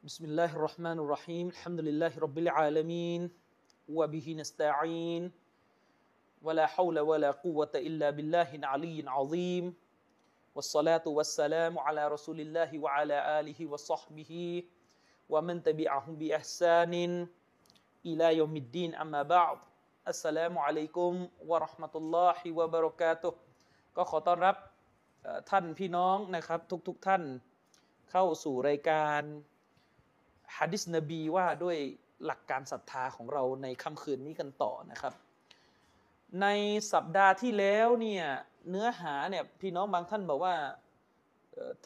بسم الله الرحمن الرحيم الحمد لله رب العالمين وبه نستعين ولا حول ولا قوة إلا بالله العلي العظيم والصلاة والسلام على رسول الله وعلى آله وصحبه ومن تبعهم بإحسان إلى يوم الدين أما بعد السلام عليكم ورحمة الله وبركاته ก็ขอต้อนรับท่านพี่น้องนะครับทุกท่านเข้าสู่รายการหะดีษนบีว่าด้วยหลักการศรัทธาของเราในค่ำคืนนี้กันต่อนะครับในสัปดาห์ที่แล้วเนี่ยเนื้อหาเนี่ยพี่น้องบางท่านบอกว่า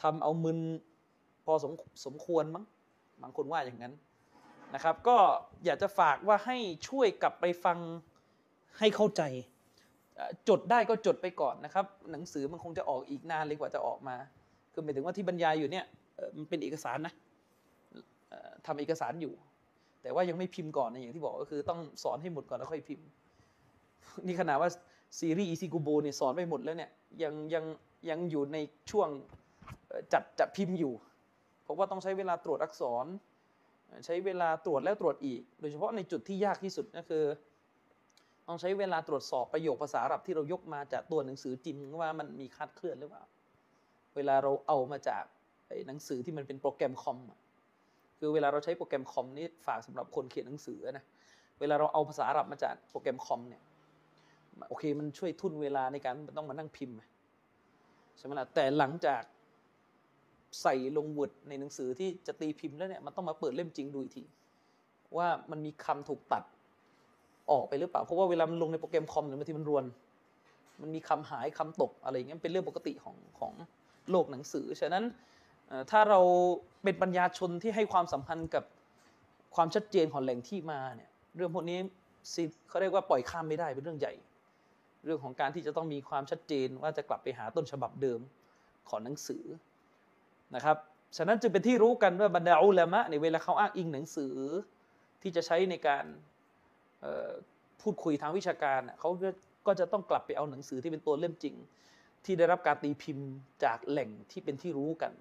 ทำเอามึนพอสมควรมั้งบางคนว่าอย่างนั้นนะครับก็อยากจะฝากว่าให้ช่วยกลับไปฟังให้เข้าใจจดได้ก็จดไปก่อนนะครับหนังสือมันคงจะออกอีกนานเลยกว่าจะออกมาคือหมายถึงว่าที่บรรยายอยู่เนี่ยมันเป็นเอกสารนะทำเอกสารอยู่แต่ว่ายังไม่พิมพ์ก่อนนะอย่างที่บอกก็คือต้องสอนให้หมดก่อนแล้วค่อยพิมพ์นี่ขนาดว่าซีรีส์อิซิกุโบเนี่ยสอนไปหมดแล้วเนี่ยยังอยู่ในช่วงจัดพิมพ์อยู่เพราะว่าต้องใช้เวลาตรวจอักษรใช้เวลาตรวจแล้วตรวจอีกโดยเฉพาะในจุดที่ยากที่สุดก็คือต้องใช้เวลาตรวจสอบประโยคภาษาอาหรับที่เรายกมาจากตัวหนังสือจริงว่ามันมีคลาดเคลื่อนหรือเปล่าเวลาเราเอามาจากหนังสือที่มันเป็นโปรแกรมคอมคือเวลาเราใช้โปรแกรมคอมนี่ฝากสำหรับคนเขียนหนังสือนะเวลาเราเอาภาษาอาหรับมาจากโปรแกรมคอมเนี่ยโอเคมันช่วยทุ่นเวลาในการต้องมานั่งพิมพ์ใช่ไหมล่ะแต่หลังจากใส่ลงWordในหนังสือที่จะตีพิมพ์แล้วเนี่ยมันต้องมาเปิดเล่มจริงดูอีกทีว่ามันมีคำถูกตัดออกไปหรือเปล่าเพราะว่าเวลามันลงในโปรแกรมคอมเนี่ยบางทีมันรวนมันมีคำหายคำตกอะไรอย่างเงี้ยเป็นเรื่องปกติของโลกหนังสือฉะนั้นถ้าเราเป็นปัญญาชนที่ให้ความสำคัญกับความชัดเจนของแหล่งที่มาเนี่ยเรื่องพวกนี้เขาเรียกว่าปล่อยข้ามไม่ได้เป็นเรื่องใหญ่เรื่องของการที่จะต้องมีความชัดเจนว่าจะกลับไปหาต้นฉบับเดิมของหนังสือนะครับฉะนั้นจึงเป็นที่รู้กันว่าบรรดาอุลามะในเวลาเขาอ้างอิงหนังสือที่จะใช้ในการพูดคุยทางวิชาการเขาก็จะต้องกลับไปเอาหนังสือที่เป็นตัวเล่มจริงที่ได้รับการตีพิมพ์จากแหล่งที่เป็นที่รู้กัน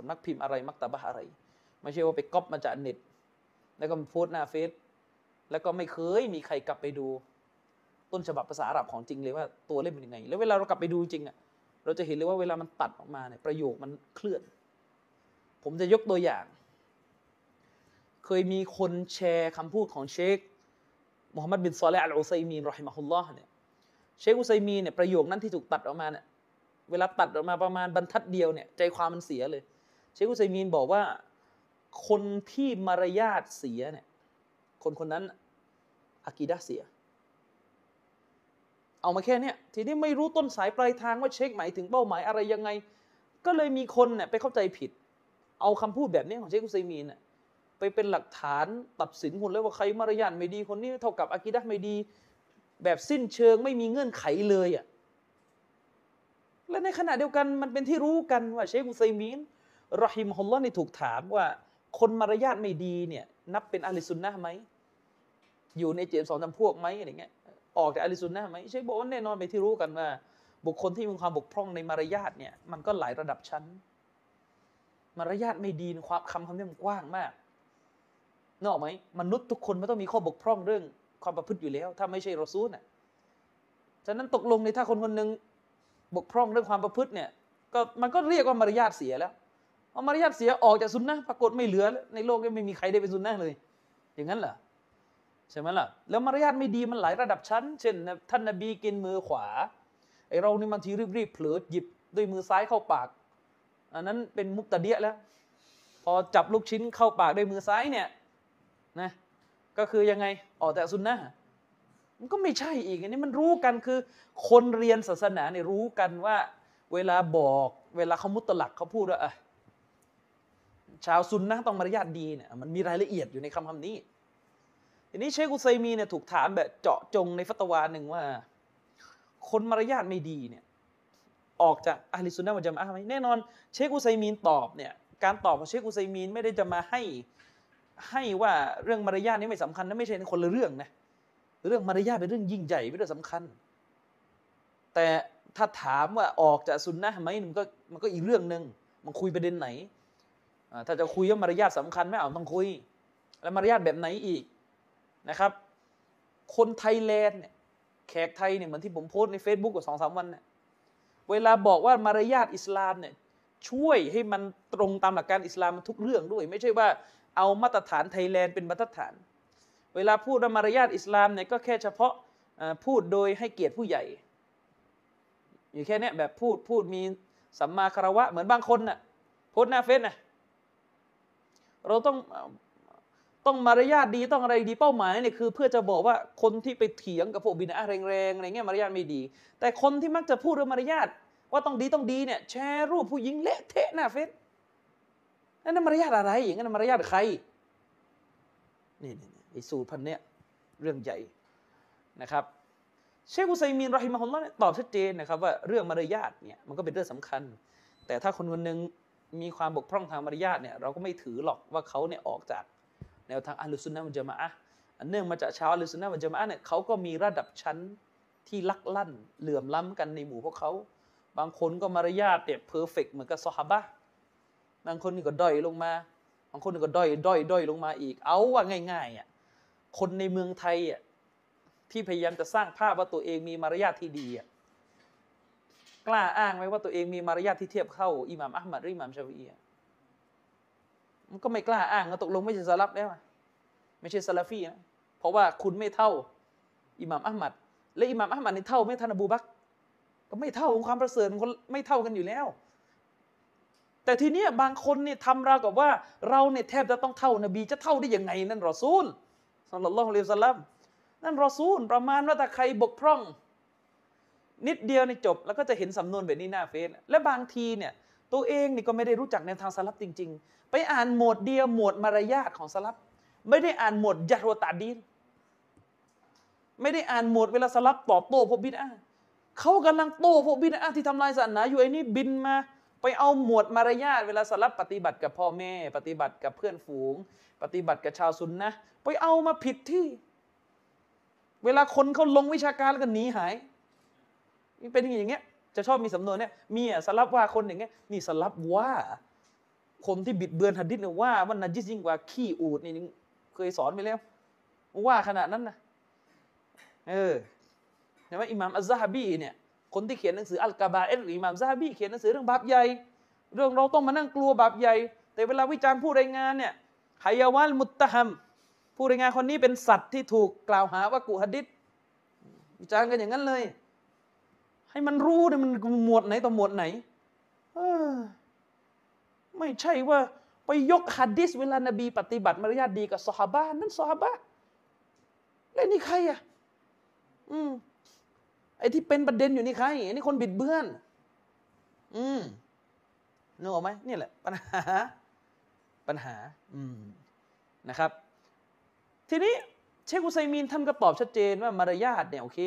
สำนักพิมพ์อะไรมักตะบะอะไรไม่ใช่ว่าไปก๊อปมาจากเน็ตแล้วก็โพสต์หน้าเฟซแล้วก็ไม่เคยมีใครกลับไปดูต้นฉบับภาษาอาหรับของจริงเลยว่าตัวเล่มเป็นยังไงแล้วเวลาเรากลับไปดูจริงอ่ะเราจะเห็นเลยว่าเวลามันตัดออกมาเนี่ยประโยคมันเคลื่อนผมจะยกตัวอย่างเคยมีคนแชร์คำพูดของเชคมูฮัมหมัดบินซอเลห์อัลอุซัยมีนรอฮิมะฮุลลอฮ์เนี่ยเชคอุซัยมีนเนี่ยประโยคนั้นที่ถูกตัดออกมาเนี่ยเวลาตัดออกมาประมาณบรรทัดเดียวเนี่ยใจความมันเสียเลยเชคอุซัยมีนบอกว่าคนที่มารยาทเสียเนี่ยคนนั้นอะกีดะห์เสียเอามาแค่เนี้ยทีนี้ไม่รู้ต้นสายปลายทางว่าเชคหมายถึงเป้าหมายอะไรยังไงก็เลยมีคนเนี่ยไปเข้าใจผิดเอาคำพูดแบบนี้ของเชคอุซัยมีนเนี่ยไปเป็นหลักฐานตัดสินคนเลยว่าใครมารยาทไม่ดีคนนี้เท่ากับอะกีดะห์ไม่ดีแบบสิ้นเชิงไม่มีเงื่อนไขเลยอ่ะและในขณะเดียวกันมันเป็นที่รู้กันว่าเชคอุซัยมีนรอฮิมะฮุลลอฮ์นี่ถูกถามว่าคนมารยาทไม่ดีเนี่ยนับเป็นอะห์ลิสุนนะห์ไหมอยู่ในเจมสองจำพวกไหมอะไรเงี้ยออกจากอะห์ลิสุนนะห์ไหมใช่บอกว่าแน่นอนไปที่รู้กันว่าบุคคลที่มีความบกพร่องในมารยาทเนี่ยมันก็หลายระดับชั้นมารยาทไม่ดีความคำนี้มันกว้างมากนอกไหมมนุษย์ทุกคนมันต้องมีข้อบกพร่องเรื่องความประพฤติอยู่แล้วถ้าไม่ใช่รอซูลน่ะฉะนั้นตกลงในถ้าคนคนหนึ่งบกพร่องเรื่องความประพฤติเนี่ยก็มันก็เรียกว่ามารยาทเสียแล้วเอามารยาทเสียออกจากซุนนะห์ปรากฏไม่เหลือในโลกนี้ไม่มีใครได้เป็นซุนนะห์เลยอย่างนั้นเหรอใช่ไหมล่ะแล้วมารยาทไม่ดีมันหลายระดับชั้นเช่นท่านนบีกินมือขวาไอเรานี่บางทีรีบๆเผลอหยิบด้วยมือซ้ายเข้าปากอันนั้นเป็นมุบตะดีอะห์แล้วพอจับลูกชิ้นเข้าปากด้วยมือซ้ายเนี่ยนะก็คือยังไงออกจากซุนนะห์มันก็ไม่ใช่อีกอันนี้มันรู้กันคือคนเรียนศาสนาเนี่ยรู้กันว่าเวลาบอกเวลาเขามุตลักเขาพูดว่าชาวซุนนะห์ต้องมารยาทดีเนี่ยมันมีรายละเอียดอยู่ในคำนี้ทีนี้เชคอุซัยมีนเนี่ยถูกถามแบบเจาะจงในฟัตวาหนึ่งว่าคนมารยาทไม่ดีเนี่ยออกจากอะห์ลิสซุนนะห์วัลญะมาอะห์ไหมแน่นอนเชคอุซัยมีนตอบเนี่ยการตอบของเชคอุซัยมีนไม่ได้จะมาให้ว่าเรื่องมารยาทนี่ไม่สำคัญนะไม่ใช่คนละเรื่องนะเรื่องมารยาทเป็นเรื่องยิ่งใหญ่เป็นเรื่องสำคัญแต่ถ้าถามว่าออกจากซุนนะห์ไหมมันก็อีกเรื่องนึงมันคุยประเด็นไหน ถ้าจะคุยว่ามารยาทสำคัญไม่เอาต้องคุยแล้วมารยาทแบบไหนอีกนะครับคนไทยแลนด์เนี่ยแขกไทยเนี่ยเหมือนที่ผมโพสต์ใน Facebook กว่า 2-3 วันเนี่ยเวลาบอกว่ามารยาทอิสลามเนี่ยช่วยให้มันตรงตามหลักการอิสลามทุกเรื่องด้วยไม่ใช่ว่าเอามาตรฐานไทยแลนด์เป็นมาตรฐานเวลาพูดมารยาทอิสลามเนี่ยก็แค่เฉพาะพูดโดยให้เกียรติผู้ใหญ่อยู่แค่นี้แบบพูดมีสัมมาคารวะเหมือนบางคนน่ะโพสต์หน้าเฟซนะเราต้องมารยาทดีต้องอะไรดีเป้าหมายเนี่ยคือเพื่อจะบอกว่าคนที่ไปเถียงกับพวกบิดอะห์แรงๆอะไรเงี้ยมารยาทไม่ดีแต่คนที่มักจะพูดเรื่องมารยาทว่าต้องดีเนี่ยแชร์รูปผู้หญิงเละเทะหน้าเฟซนั่นมารยาทอะไรอย่างนั้นมารยาทใครนี่ไอ้สูตรพันเนี้ยเรื่องใหญ่นะครับเชคอุซัยมีนรอฮิมะฮุลลอฮ์ตอบชัดเจนนะครับว่าเรื่องมารยาทเนี่ยมันก็เป็นเรื่องสำคัญแต่ถ้าคนคนหนึ่งมีความบกพร่องทางมารยาทเนี่ยเราก็ไม่ถือหรอกว่าเขาเนี่ยออกจากแนวทางอัลลุซุนนะฮ์วัลญะมาอะฮ์เนื่องมาจากชาวอัลลุซุนนะฮ์วัลญะมาอะฮ์เนี่ยเขาก็มีระดับชั้นที่ลักลั่นเหลื่อมล้ำกันในหมู่พวกเขาบางคนก็มารยาทเนี่ยเพอร์เฟกต์เหมือนกับซอฮาบะห์บางคนนี่ก็ด้อยลงมาบางคนนี่ก็ด้อยลงมาอีกเอาว่าง่ายๆอ่ะคนในเมืองไทยอ่ะที่พยายามจะสร้างภาพว่าตัวเองมีมารยาทที่ดีอ่ะกล้าอ้างไหมว่าตัวเองมีมารยาทที่เทียบเท่าอิหม่ามอะห์มัดหรืออิหม่ามชาฟิอีอ่ะมันก็ไม่กล้าอ้างก็ตกลงไม่ใช่ซะลัฟแล้วไม่ใช่ซะลาฟีนะเพราะว่าคุณไม่เท่าอิหม่ามอะห์มัดและอิหม่ามอะห์มัดนี่เท่าไม่ท่านอบูบักรก็ไม่เท่าของความประเสริฐมันไม่เท่ากันอยู่แล้วแต่ทีนี้บางคนเนี่ยทำราวกับว่าเราเนี่ยแทบจะต้องเท่านบีจะเท่าได้ยังไงนั่นรอซูลศ็อลลัลลอฮุอะลัยฮิวะซัลลัมนั่นรอซูลประมาณว่าถ้าใครบกพร่องนิดเดียวในจบแล้วก็จะเห็นสำนวนแบบนี้หน้าเฟซและบางทีเนี่ยตัวเองนี่ก็ไม่ได้รู้จักแนวทางสลับจริงๆไปอ่านหมวดเดียวหมวดมารยาทของสลับไม่ได้อ่านหมวดยัรวะตัดดีนไม่ได้อ่านหมวดเวลาสลับตอบโต้พวกบิดอะห์เขากำลังโต้พวกบิดอะห์ที่ทำลายศาสนาอยู่ไอ้นี่บินมาไปเอาหมวดมารยาทเวลาสลับปฏิบัติกับพ่อแม่ปฏิบัติกับเพื่อนฝูงปฏิบัติกับชาวซุนนะห์ไปเอามาผิดที่เวลาคนเขาลงวิชาการแล้วก็หนีหายนี่เป็นอย่างเงี้ยจะชอบมีสำนวนเนี่ยมีอ่ะสลับว่าคนอย่างเงี้ยนี่สลับว่าคนที่บิดเบือนหะดีษเนี่ยว่านัจญิสยิ่งกว่าขี้อูฐนี่เคยสอนไปแล้วว่าขนาดนั้นนะเห็นไหมอิหม่ามอัซซะฮะบีเนี่ยคนที่เขียนหนังสืออัลกะบาอิรอิหม่ามซะฮะบีเขียนหนังสือเรื่องบาปใหญ่เรื่องเราต้องมานั่งกลัวบาปใหญ่แต่เวลาวิจารณ์ผู้รายงานเนี่ยฮายาวัลมุตตะฮัมผู้รายงานคนนี้เป็นสัตว์ที่ถูกกล่าวหาว่ากุหะดิษวิจารณ์กันอย่างนั้นเลยให้มันรู้เนี่ยมันหมวดไหนต่อหมวดไหนไม่ใช่ว่าไปยกหะดีษเวลานบีปฏิบัติมารยาทดีกับซอฮาบะห์นั่นซอฮาบะห์แล้วนี่ใครอ่ะไอ้ที่เป็นประเด็นอยู่นี่ใครอันนี้คนบิดเบือนนึกออกไหมนี่แหละปัญหานะครับทีนี้เชคอุซัยมีนท่านก็ตอบชัดเจนว่ามารยาทเนี่ยโอเค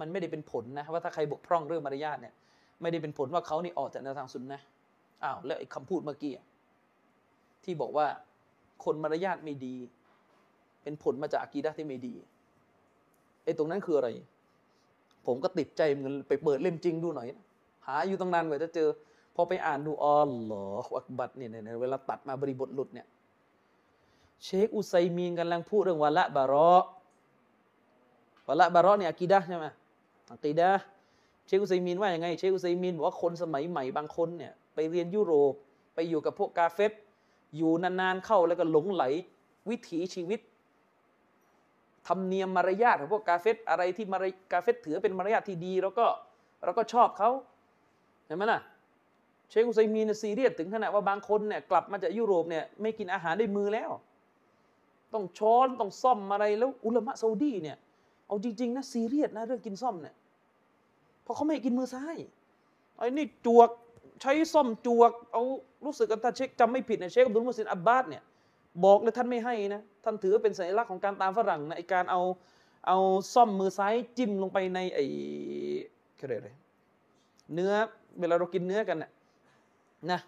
มันไม่ได้เป็นผลนะว่าถ้าใครบกพร่องเรื่องมารยาทเนี่ยไม่ได้เป็นผลว่าเขานี่ออกจากแนวทางซุนนะห์อ้าวแล้วไอ้คำพูดเมื่อกี้ที่บอกว่าคนมารยาทไม่ดีเป็นผลมาจากอากีดะห์ที่ไม่ดีไอ้ตรงนั้นคืออะไรผมก็ติดใจเหมือนไปเปิดเล่มจริงดูหน่อยหาอยู่ตั้งนานกว่าจะเจอพอไปอ่านดูอ๋อเหรออักบัตเนี่ยเวลาตัดมาบริบทหลุดเนี่ยเชคอุซัยมีนกำลังพูดเรื่องวะละบะเราะเนี่ยอากีดะห์ใช่ไหมอากีดะห์เชคอุซัยมีนว่าอย่างไงเชคอุซัยมีนบอกว่าคนสมัยใหม่บางคนเนี่ยไปเรียนยุโรปไปอยู่กับพวกกาเฟรอยู่นานๆเข้าแล้วก็หลงไหลวิถีชีวิตธรรมเนียมมารยาทของพวกกาเฟรอะไรที่กาเฟรถือเป็นมารยาทที่ดีเราก็ชอบเขาเห็นไหมล่ะเชคอุซัยมีนซีเรียสถึงขนาดว่าบางคนเนี่ยกลับมาจากยุโรปเนี่ยไม่กินอาหารด้วยมือแล้วต้องช้อนต้องซ่อมอะไรแล้วอุลามะซาอุดีเนี่ยเอาจริงๆนะซีเรียสนะเรื่องกินซ่อมเนี่ยเพราะเขาไม่กินมือซ้ายไอ้นี่จวกใช้ซ่อมจวกเอารู้สึกกันถ้าเชคจำไม่ผิดนะเชคอับดุลมุสลิมอับบาสเนี่ยบอกเลยท่านไม่ให้นะท่านถือเป็นสัญลักษณ์ของการตามฝรั่งนะไอการเอาซ่อมมือซ้ายจิ้มลงไปในไอเนื้อเวลาเรากินเนื้อกันเนี่ยนะ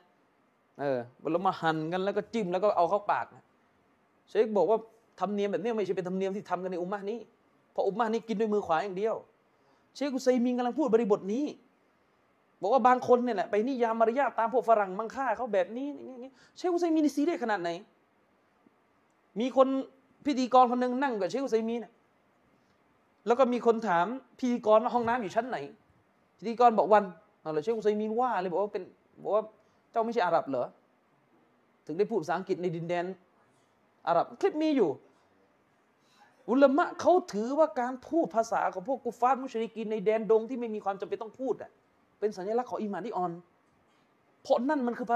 เวลามาหั่นกันแล้วก็จิ้มแล้วก็เอาเข้าปากนะเชคบอกว่าธรรมเนียมแบบนี้ไม่ใช่เป็นธรรมเนียมที่ทำกันในอุมมะห์นี้เพราะอุมมะห์นี้กินด้วยมือขวาอย่างเดียวเชคอุซัยมีนกำลังพูดบริบทนี้ บอกว่าบางคนเนี่ยแหละไปนิยามมารยาทตามพวกฝรั่งมังค่าเขาแบบนี้นี่เชคอุซัยมีนซีเรียสขนาดไหนมีคนพิธีกรคนนึงนั่งกับเชคอุซัยมีนแล้วก็มีคนถามพิธีกรห้องน้ำอยู่ชั้นไหนพิธีกรบอกวันเอาเลยเชคอุซัยมีนว่าเลยบอกว่าเป็นบอกว่าเจ้าไม่ใช่อาหรับเหรอถึงได้พูดภาษาอังกฤษในดินแดนอาหรับคลิปมีอยู่อุลามะเขาถือว่าการพูดภาษาของพวกกุฟาร์มุชริกีนในแดนดงที่ไม่มีความจำเป็นต้องพูดอ่ะเป็นสัญลักษณ์ของอีหม่านที่อ่อนเพราะนั่นมันคือ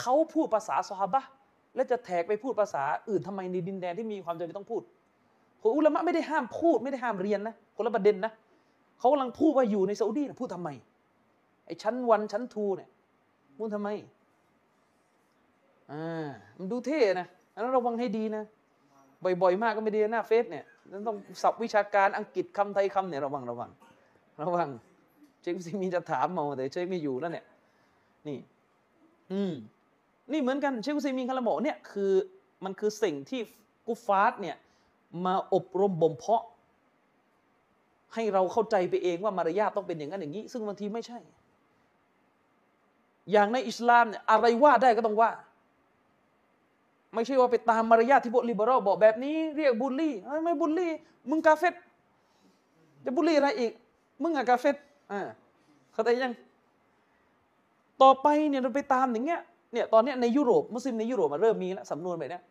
เขาพูดภาษาซอฮาบะห์และจะแทกไปพูดภาษาอื่นทำไมในดินแดนที่มีความจำเป็นต้องพูดคนอุลามะไม่ได้ห้ามพูดไม่ได้ห้ามเรียนนะคนละประเด็นนะเขากำลังพูดว่าอยู่ในซาอุดีพูดทำไมไอ้ชั้นวันชั้นทูเนี่ยพูดทำไมมันดูเท่นะอันนั้นระวังให้ดีนะบ่อยๆมากก็ไม่ดีหน้าเฟซเนี่ยต้องศัพท์วิชาการอังกฤษคำไทยคำเนี่ยระวังเชคซีมีจะถามมาแต่เชคไม่อยู่แล้วเนี่ยนี่นี่เหมือนกันเชคซีมีคาราโมเนี่ยคือมันคือสิ่งที่กุฟาร์ดเนี่ยมาอบรมบ่มเพาะให้เราเข้าใจไปเองว่ามารยาทต้องเป็นอย่างนั้นอย่างนี้ซึ่งบางทีไม่ใช่อย่างในอิสลามเนี่ยอะไรว่าได้ก็ต้องว่าไม่ใช่ว่าไปตามมารยาทที่พวกลิเบอรัลบอกแบบนี้เรียกบูลลี่ไม่บูลลี่มึงกาเฟตจะบูลลี่อะไรอีกมึงอะกาเฟตเข้าใจยังต่อไปเนี่ยเราไปตามอย่างเงี้ยเนี่ยตอนเนี้ยในยุโรปมุสลิมในยุโรปมันเริ่มมีแล้วสำนวนแบบเนี้ย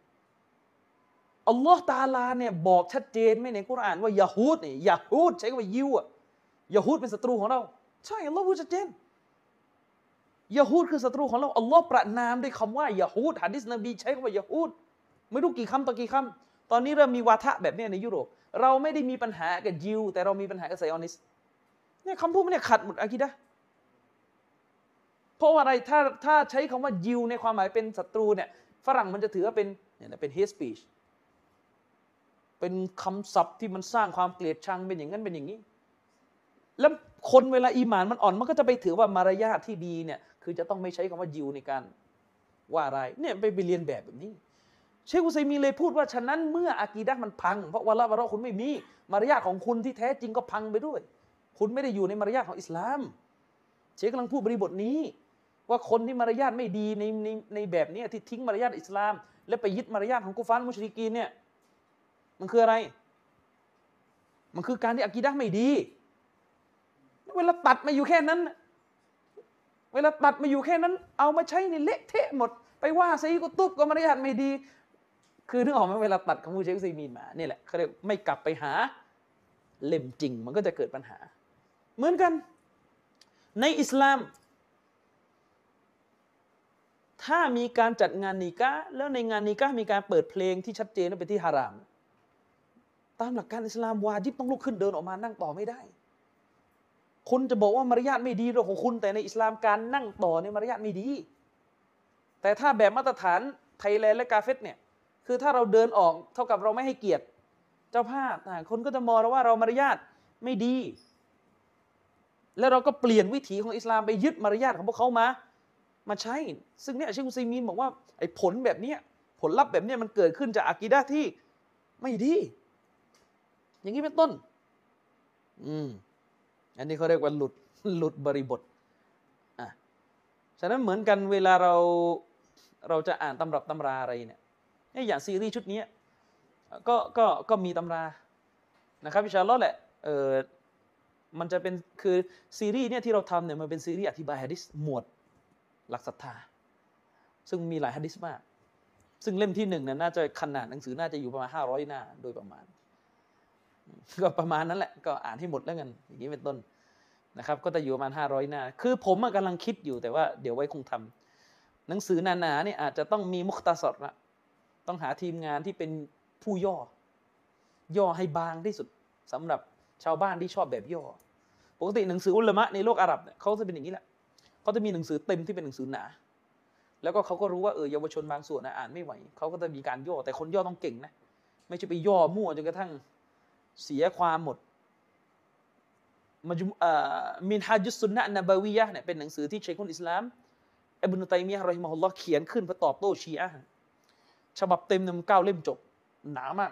อัลลอฮฺตาลาเนี่ยบอกชัดเจนไม่ในกุรอานว่ายะฮูดเนี่ยยะฮูดใช้คำว่ายิวอะยะฮูดเป็นศัตรูของเราใช่อัลลอฮฺพูดชัดเจนยะฮูดคือศัตรูของเราอัลลอฮฺประนามด้วยคำว่ายะฮูดหะดิษนบีใช้คำว่ายะฮูดไม่รู้กี่คำต่อกี่คำตอนนี้เริ่มมีวาทะแบบนี้ในยุโรปเราไม่ได้มีปัญหากับยิวแต่เรามีปัญหากับไซออนิสต์เนี่ยคำพูดมันเนี่ยขัดหมดอะกีดะห์เพราะอะไรถ้าใช้คำว่ายิวในความหมายเป็นศัตรูเนี่ยฝรั่งมันจะถือว่าเป็นhate speech เป็นคำศัพท์ที่มันสร้างความเกลียดชังเป็นอย่างนั้นเป็นอย่างนี้แล้วคนเวลาอีหม่านมันอ่อนมันก็จะไปถือว่ามารยาทที่ดีเนี่ยคือจะต้องไม่ใช้คำว่ายิวในการว่าอะไรเนี่ยไปเรียนแบบนี้เชคอุซัยมีนเลยพูดว่าฉะนั้นเมื่ออะกีดะห์มันพังเพราะวะละวะเราะคุณไม่มีมารยาทของคุณที่แท้จริงก็พังไปด้วยคุณไม่ได้อยู่ในมารยาทของอิสลามเชคกำลังพูดบริบทนี้ว่าคนที่มารยาทไม่ดีในแบบนี้ที่ทิ้งมารยาทอิสลามและไปยึดมารยาทของกุฟาร์มุชริกีนเนี่ยมันคืออะไรมันคือการที่อะกีดะห์ไม่ดีเวลาตัดมาอยู่แค่นั้นเอามาใช้ในเละเทะหมดไปว่าไซกุตุบก็มารยาทไม่ดีคือนึกออกไหมเวลาตัดของผู้เชคซีมีนมานี่แหละเขาเรียกไม่กลับไปหาเล่มจริงมันก็จะเกิดปัญหาเหมือนกันในอิสลามถ้ามีการจัดงานนิกะห์แล้วในงานนิกะห์มีการเปิดเพลงที่ชัดเจนและเป็นที่ฮารามตามหลักการอิสลามวาญิบต้องลุกขึ้นเดินออกมานั่งต่อไม่ได้คุณจะบอกว่ามารยาทไม่ดีเรื่องของคุณแต่ในอิสลามการนั่งต่อเนี่ยมารยาทไม่ดีแต่ถ้าแบบมาตรฐานไทยแลนด์และกาเฟตเนี่ยคือถ้าเราเดินออกเท่ากับเราไม่ให้เกียรติเจ้าภาพคนก็จะมองเราว่าเรามารยาทไม่ดีแล้วเราก็เปลี่ยนวิถีของอิสลามไปยึดมารยาทของพวกเขามาใช้ซึ่งเนี่ยเชคอุซัยมีนบอกว่าไอ้ผลแบบนี้ผลลัพธ์แบบนี้มันเกิดขึ้นจากอะกีดะห์ที่ไม่ดีอย่างนี้เป็นต้นอันนี้เขาเรียกว่าหลุดบริบทฉะนั้นเหมือนกันเวลาเราจะอ่านตำรับตำราอะไรเนี่ยอย่างซีรีส์ชุดนี้ก็มีตำรานะครับอินชาอัลเลาะห์แหละมันจะเป็นคือซีรีส์เนี่ยที่เราทำเนี่ยมันเป็นซีรีส์อธิบายหะดีษหมวดหลักศรัทธาซึ่งมีหลายหะดีษมากซึ่งเล่มที่หนึ่งน่าจะขนาดหนังสือน่าจะอยู่ประมาณ500หน้าโดยประมาณก็ประมาณนั้นแหละก็อ่านให้หมดแล้วกันอย่างนี้เป็นต้นนะครับก็จะอยู่ประมาณ500หน้าคือผมกำลังคิดอยู่แต่ว่าเดี๋ยวไว้คงทำหนังสือหนาๆเนี่ยอาจจะต้องมีมุคตาสอดละต้องหาทีมงานที่เป็นผู้ย่อให้บางที่สุดสำหรับชาวบ้านที่ชอบแบบย่อปกติหนังสืออุลามะในโลกอาหรับเนี่ยเขาจะเป็นอย่างนี้แหละเขาจะมีหนังสือเต็มที่เป็นหนังสือหนาแล้วก็เขาก็รู้ว่าเยาวชนบางส่วนอ่านไม่ไหวเขาก็จะมีการย่อแต่คนย่อต้องเก่งนะไม่ใช่ไปย่อมั่วจนกระทั่งเสียความหมดมินฮาจุสซุนนะห์นะบะวียะห์เนี่ยเป็นหนังสือที่ชัยคุลอิสลามอิบนุตัยมียะห์รอฮิมะฮุลลอฮ์เขียนขึ้นเพื่อตอบโต้ชีอะห์ฉบับเต็มเนี่ยมัน9 เล่มจบหนามาก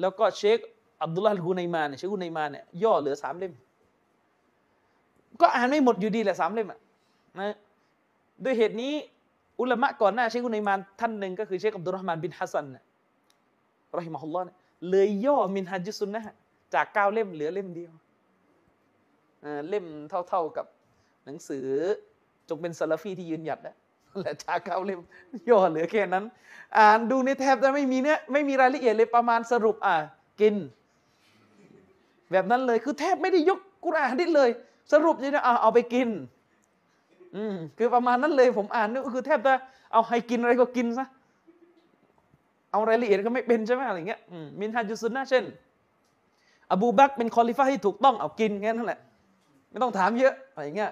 แล้วก็เชคอับดุลลาฮ์กุนัยมานเนี่ยย่อเหลือ3 เล่ม ก็อ่านไม่หมดอยู่ดีแหละสามเล่มอ่ะนะด้วยเหตุนี้อุลามะก่อนหน้าเชคอุนัยมานท่านหนึ่งก็คือเชคอับดุลเราะห์มานบินฮัสซันรอฮิมะฮุลลอฮ์เลยย่อมินฮัจญุสซุนนะฮ์จาก9เล่มเหลือเล่มเดียวเล่มเท่าๆกับหนังสือจงเป็นซะลาฟีที่ยืนหยัดนะและจาก9เล่มย่อเหลือแค่นั้นอ่านดูในแทบจะไม่มีเนื้อไม่มีรายละเอียดเลยประมาณสรุปกินแบบนั้นเลยคือแทบไม่ได้ยกกุรอานนิดเลยสรุปเนี่ยเอาไปกินคือประมาณนั้นเลยผมอ่านนี่คือแทบจะเอาให้กินอะไรก็กินซะเอารายละเอียดก็ไม่เป็นใช่ไหมอะไรเงี้ยมินฮาจุซุนนะเช่นอบูบักรเป็นคอลิฟะห์ที่ถูกต้องเอากินแค่นั้นแหละไม่ต้องถามเยอะอะไรเงี้ย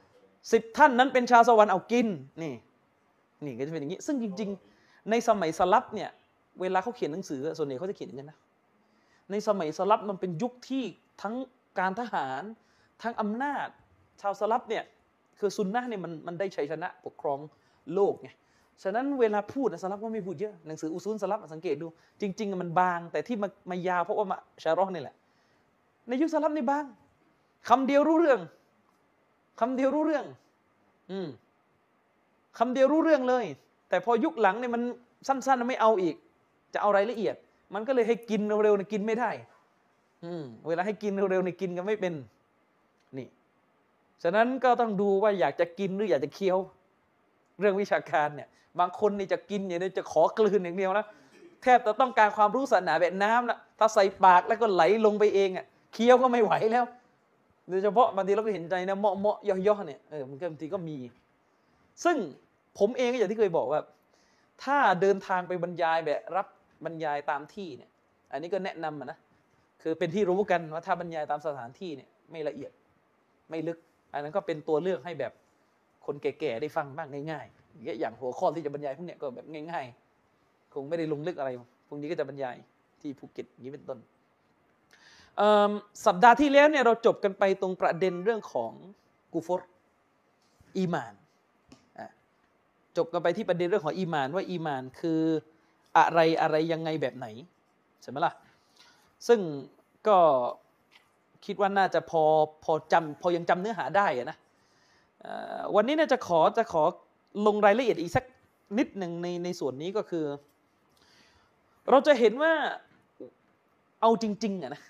10ท่านนั้นเป็นชาวสวรรค์เอากินนี่ก็จะเป็นอย่างนี้ซึ่งจริงๆในสมัยสลับเนี่ยเวลาเขาเขียนหนังสือส่วนใหญ่เขาจะเขียนอย่างนี้นะในสมัยสลับมันเป็นยุคที่ทั้งการทหารทั้งอำนาจชาวสลับเนี่ยคือซุนนะห์เนี่ยมันได้ชัยชนะปกครองโลกไงฉะนั้นเวลาพูดสลับก็ไม่พูดเยอะหนังสืออุซูลสลับสังเกตดูจริงๆมันบางแต่ที่มายาวเพราะว่ามาชาร์รอห์นี่แหละในยุคสลับนี่บางคำเดียวรู้เรื่องคำเดียวรู้เรื่องเลยแต่พอยุคหลังเนี่ยมันสั้นๆไม่เอาอีกจะเอารายละเอียดมันก็เลยให้กินเร็วๆเนี่ยกินไม่ได้เวลาให้กินเร็วๆเนี่ยกินก็ไม่เป็นนี่ฉะนั้นก็ต้องดูว่าอยากจะกินหรืออยากจะเคี้ยวเรื่องวิชาการเนี่ยบางคนนี่จะกินอย่างนี้จะขอกลืนอย่างเดียวนะแทบจะต้องการความรู้ศาสนาแบบน้ำละถ้าใส่ปากแล้วก็ไหลลงไปเองอ่ะเคี้ยวก็ไม่ไหวแล้วโดยเฉพาะบางทีเราก็เห็นใจนะเมาะย่อๆเนี่ยมันก็บางทีก็มีซึ่งผมเองก็อย่างที่เคยบอกว่าถ้าเดินทางไปบรรยายแบบรับบรรยายตามที่เนี่ยอันนี้ก็แนะนำนะคือเป็นที่รู้กันว่าถ้าบรรยายตามสถานที่เนี่ยไม่ละเอียดไม่ลึกอันนั้นก็เป็นตัวเลือกให้แบบคนแก่ๆได้ฟังบ้างง่ายๆอย่างหัวข้อที่จะบรรยายพวกเนี้ยก็แบบง่ายๆคงไม่ได้ลงลึกอะไรพวกนี้ก็จะบรรยายที่ภูเก็ตอย่างนี้เป็นต้นสัปดาห์ที่แล้วเนี่ยเราจบกันไปตรงประเด็นเรื่องของกุฟรอีมานจบกันไปที่ประเด็นเรื่องของอีมานว่าอีมานคืออะไรยังไงแบบไหนใช่ไหมล่ะซึ่งก็คิดว่าน่าจะพอยังจำเนื้อหาได้นะวันนี้น่าจะขอลงรายละเอียดอีกสักนิดหนึ่งในส่วนนี้ก็คือเราจะเห็นว่าเอาจริงๆนะ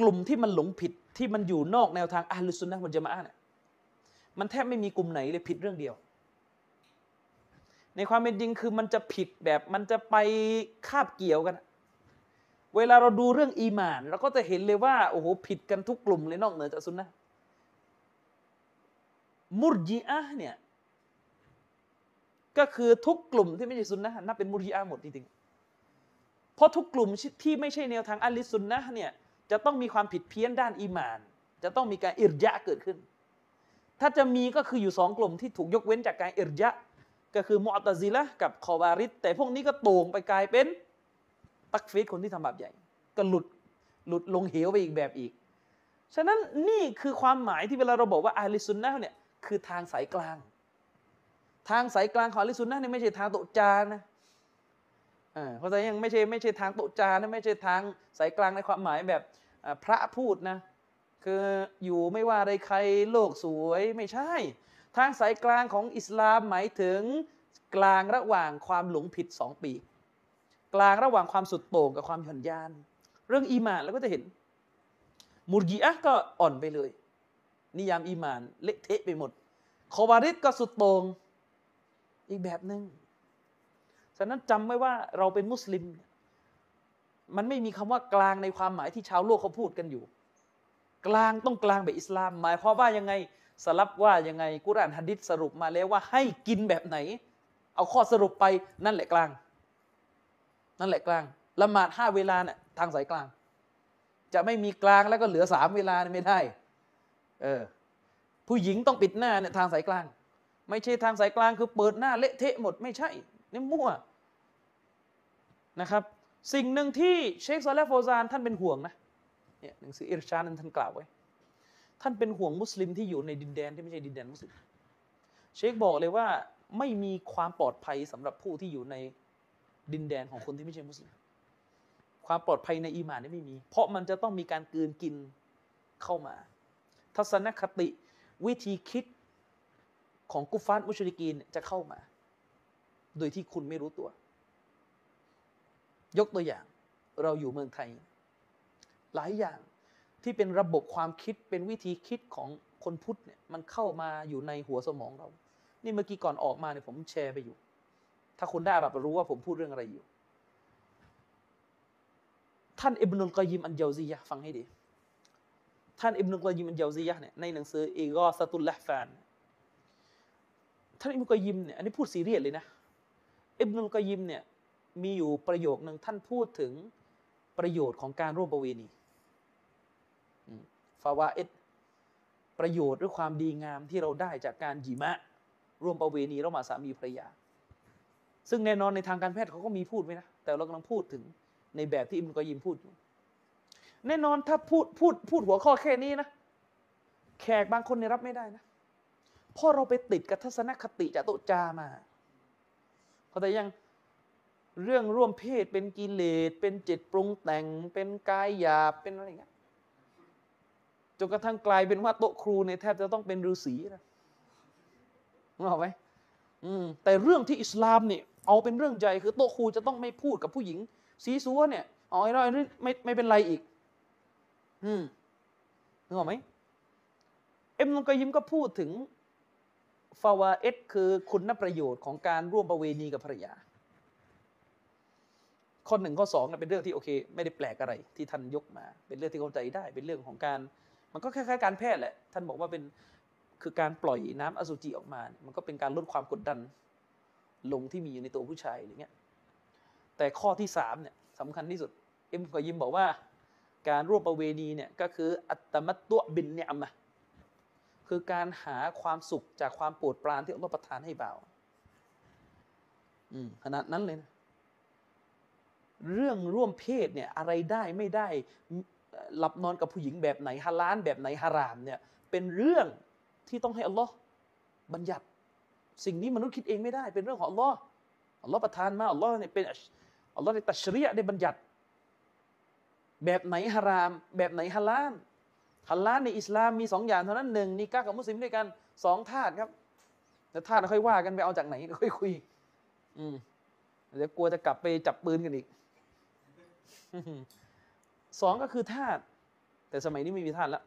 กลุ่มที่มันหลงผิดที่มันอยู่นอกแนวทางอะห์ลุสซุนนะห์วัลญะมาอะห์เนี่ยมันแทบไม่มีกลุ่มไหนเลยผิดเรื่องเดียวในความเป็นจริงคือมันจะผิดแบบมันจะไปคาบเกี่ยวกันเวลาเราดูเรื่องอีหม่านเราก็จะเห็นเลยว่าโอ้โหผิดกันทุกกลุ่มเลยนอกเหนือจากซุนนะห์มุรญิอะห์เนี่ยก็คือทุกกลุ่มที่ไม่ใช่ซุนนะห์นับเป็นมุรญิอะห์หมดจริงๆเพราะทุกกลุ่มที่ไม่ใช่แนวทางอะห์ลิสซุนนะห์เนี่ยจะต้องมีความผิดเพี้ยนด้านอีหม่านจะต้องมีการอิรญะห์เกิดขึ้นถ้าจะมีก็คืออยู่2กลุ่มที่ถูกยกเว้นจากการอิรญะห์ก็คือมุอ์ตะซิละห์กับคอวาริดแต่พวกนี้ก็โต่งไปกลายเป็นตักฟีรคนที่ทำบาปใหญ่ก็หลุดลงเหวไปอีกแบบอีกฉะนั้นนี่คือความหมายที่เวลาเราบอกว่าอะห์ลิสซุนนะห์เนี่ยคือทางสายกลางของอะห์ลิสซุนนะห์เนี่ยไม่ใช่ทางโตจานะเข้าใจยังไม่ใช่ทางโตจานะไม่ใช่ทางสายกลางในความหมายแบบพระพูดนะคืออยู่ไม่ว่าอะไรใครโลกสวยไม่ใช่ทางสายกลางของอิสลามหมายถึงกลางระหว่างความหลงผิด2ปีกลางระหว่างความสุดโต่งกับความหย่อนยานเรื่องอีหม่านเราก็จะเห็นมุรญิอะห์ก็อ่อนไปเลยนิยามอีหม่านเละเทะไปหมดคอวาริดก็สุดโต่งอีกแบบหนึ่งฉะนั้นจำไว้ว่าเราเป็นมุสลิมมันไม่มีคำว่ากลางในความหมายที่ชาวโลกเขาพูดกันอยู่กลางต้องกลางแบบอิสลามหมายความว่ายังไงสลับว่ายังไงกุรอานหะดีษสรุปมาแล้วว่าให้กินแบบไหนเอาข้อสรุปไปนั่นแหละกลางละหมาด5เวลาเนี่ยทางสายกลางจะไม่มีกลางแล้วก็เหลือ3เวลาไม่ได้ผู้หญิงต้องปิดหน้าเนี่ยทางสายกลางไม่ใช่ทางสายกลางคือเปิดหน้าเละเทะหมดไม่ใช่นี่มั่วนะครับสิ่งหนึ่งที่เชคซอเลห์ ฟาวซานท่านเป็นห่วงนะเนี่ยหนังสืออิรชาดนั้นท่านกล่าวไว้ท่านเป็นห่วงมุสลิมที่อยู่ในดินแดนที่ไม่ใช่ดินแดนมุสลิมเชคบอกเลยว่าไม่มีความปลอดภัยสำหรับผู้ที่อยู่ในดินแดนของคนที่ไม่ใช่มุสลิมความปลอดภัยในอีหม่านนี่ไม่มีเพราะมันจะต้องมีการกลืนกินเข้ามา ทัศนคติวิธีคิดของกุฟฟาร์มุชริกีนจะเข้ามาโดยที่คุณไม่รู้ตัวยกตัวอย่างเราอยู่เมืองไทยหลายอย่างที่เป็นระบบความคิดเป็นวิธีคิดของคนพุทธเนี่ยมันเข้ามาอยู่ในหัวสมองเรานี่เมื่อกี้ก่อนออกมาเนี่ยผมแชร์ไปอยู่ถ้าคนได้อาหรับรู้ว่าผมพูดเรื่องอะไรอยู่ท่านอิบนุลกอยยิมอันเยาซียะห์ฟังให้ดีท่านอิบนุลกอยยิมอันเยาซียะห์เนี่ยในหนังสืออิฆอซะตุลละห์ฟานท่านอิบนุลกอยยิมเนี่ยอันนี้พูดซีเรียสเลยนะอิบนุลกอยยิมเนี่ยมีอยู่ประโยคนึงท่านพูดถึงประโยชน์ของการร่วมประเวณีฟาวาอิดประโยชน์หรือความดีงามที่เราได้จากการญิมะร่วมประเวณีระหว่างสามีภรรยาซึ่งแน่นอนในทางการแพทย์เขาก็มีพูดไว้นะแต่เรากำลังพูดถึงในแบบที่อิบนุลกอยยิมพูดแน่นอนถ้าพูดหัวข้อแค่นี้นะแขกบางคนเนี่ยรับไม่ได้นะเพราะเราไปติดกับทัศนคติจากโตจามาเขาแต่ยังเรื่องร่วมเพศเป็นกิเลสเป็นจิตปรุงแต่งเป็นกายหยาบเป็นอะไรอย่างเงี้ยจนกระทั่งกลายเป็นว่าโต๊ะครูในแทบจะต้องเป็นฤาษีนะรู้ไหมแต่เรื่องที่อิสลามเนี่ยเอาเป็นเรื่องใจคือโต๊ะครูจะต้องไม่พูดกับผู้หญิงซีซัวเนี่ยอ๋อไอ้น้อยไม่เป็นไรอีกนึกออกไหมเอ็มนงกอยยิมก็พูดถึงฟาวาเอตคือคุณประโยชน์ของการร่วมประเวณีกับภรรยาข้อหนึ่งข้อสองเป็นเรื่องที่โอเคไม่ได้แปลกอะไรที่ท่านยกมาเป็นเรื่องที่เข้าใจได้เป็นเรื่องของการมันก็คล้ายๆการแพทย์แหละท่านบอกว่าเป็นคือการปล่อยน้ำอสุจิออกมามันก็เป็นการลดความกดดันลงที่มีอยู่ในตัวผู้ชายอย่างเงี้ยแต่ข้อที่สามเนี่ยสำคัญที่สุดเอ็มกอยยิมบอกว่าการร่วมประเวณีเนี่ยก็คืออัตตะมัตตุบินเนี่ยมะคือการหาความสุขจากความโปรดปรานที่อัลเลาะห์ประทานให้บ่าวขนาดนั้นเลยนะเรื่องร่วมเพศเนี่ยอะไรได้ไม่ได้หลับนอนกับผู้หญิงแบบไหนฮาลาลแบบไหนฮารามเนี่ยเป็นเรื่องที่ต้องให้อัลเลาะห์บัญญัติสิ่งนี้มนุษย์คิดเองไม่ได้เป็นเรื่องของอัลเลาะห์อัลเลาะห์ประทานมาอัลเลาะห์เนี่ยเป็นอัลเลาะห์ได้ตัชรีอะห์ได้บัญญัติแบบไหนฮารามแบบไหนฮาลาลในอิสลามมี2อย่างเท่านั้นหนึ่งนิกะห์กับมุสลิมด้วยกัน2ธาตุครับแต่ธาตุเราค่อยว่ากันไปเอาจากไหนเราค่อยคุยเดี๋ยวกลัวจะกลับไปจับปืนกันอีกสองก็คือธาตุแต่สมัยนี้ไม่มีธาตุแล้ว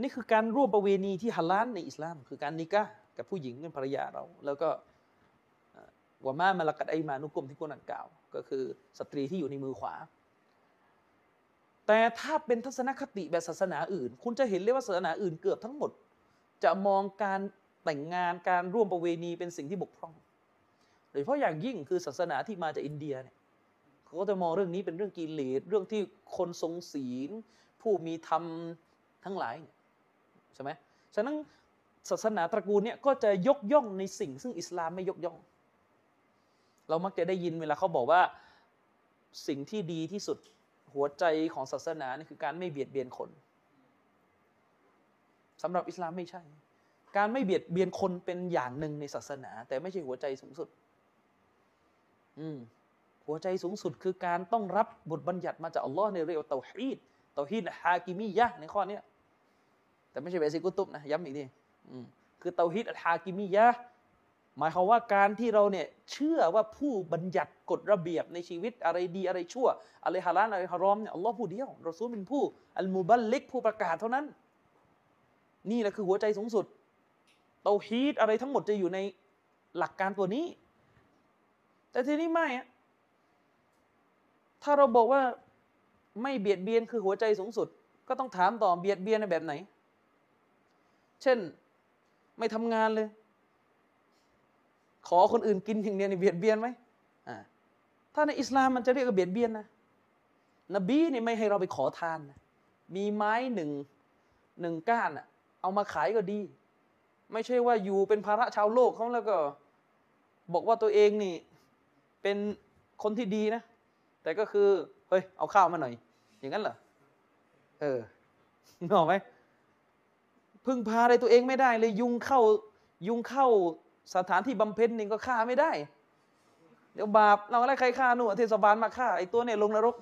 นี่คือการร่วมประเวณีที่ฮาลาลในอิสลามคือการนิกะห์กับผู้หญิงเป็นภรรยาเราแล้วก็วะมามาละกัดไอมานุกุมที่กุรอานกล่าวก็คือสตรีที่อยู่ในมือขวาแต่ถ้าเป็นทัศนคติแบบศาสนาอื่นคุณจะเห็นเลยว่าศาสนาอื่นเกือบทั้งหมดจะมองการแต่งงานการร่วมประเวณีเป็นสิ่งที่บกพร่องโดยเฉพาะอย่างยิ่งคือศาสนาที่มาจากอินเดียเนี่ยเขาก็จะมองเรื่องนี้เป็นเรื่องกิเลสเรื่องที่คนทรงศีลผู้มีธรรมทั้งหลายใช่ไหมฉะนั้นศาสนาตระกูลเนี่ยก็จะยกย่องในสิ่งซึ่งอิสลามไม่ยกย่องเรามักจะได้ยินเวลาเขาบอกว่าสิ่งที่ดีที่สุดหัวใจของศาสนาเนี่ยคือการไม่เบียดเบียนคนสำหรับอิสลามไม่ใช่การไม่เบียดเบียนคนเป็นอย่างหนึ่งในศาสนาแต่ไม่ใช่หัวใจสูงสุดหัวใจสูงสุดคือการต้องรับบทบัญญัติมาจากอัลลอฮ์ในเรื่องเตาฮีดฮากิมียะในข้อนี้แต่ไม่ใช่เบสิกุตุบนะย้ำอีกทีคือเตาฮีดฮากิมียะหมายความว่าการที่เราเนี่ยเชื่อว่าผู้บัญญัติกฎระเบียบในชีวิตอะไรดีอะไรชั่วอะไรฮาลาลอะไรฮารอมเนี่ยอัลลอฮ์ผู้เดียวรอซูลเป็นผู้อัลมุบัลลิกผู้ประกาศเท่านั้นนี่แหละคือหัวใจสูงสุดเตาฮีดอะไรทั้งหมดจะอยู่ในหลักการตัวนี้แต่ทีนี้ไม่ถ้าเราบอกว่าไม่เบียดเบียนคือหัวใจสูงสุดก็ต้องถามต่อเบียดเบียนในแบบไหนเช่นไม่ทำงานเลยขอคนอื่นกินอย่างเดียวนี่เบียดเบียนไหมถ้าในอิสลามมันจะเรียกว่าเบียดเบียนนะนบีนี่ไม่ให้เราไปขอทานนะมีไม้หนึ่งก้านอะเอามาขายก็ดีไม่ใช่ว่าอยู่เป็นภาระชาวโลกเขาแล้วก็บอกว่าตัวเองนี่เป็นคนที่ดีนะแต่ก็คือเฮ้ยเอาข้าวมาหน่อยอย่างนั้นเหรอนึกออกไหมพึ่งพาอะไรตัวเองไม่ได้เลยยุงเข้าสถานที่บำเพ็ญนี่ก็ฆ่าไม่ได้เดี๋ยวบาปเราอะไรใครฆ่าหนูเทศบาลมาฆ่าไอ้ตัวเนี่ยลงนรก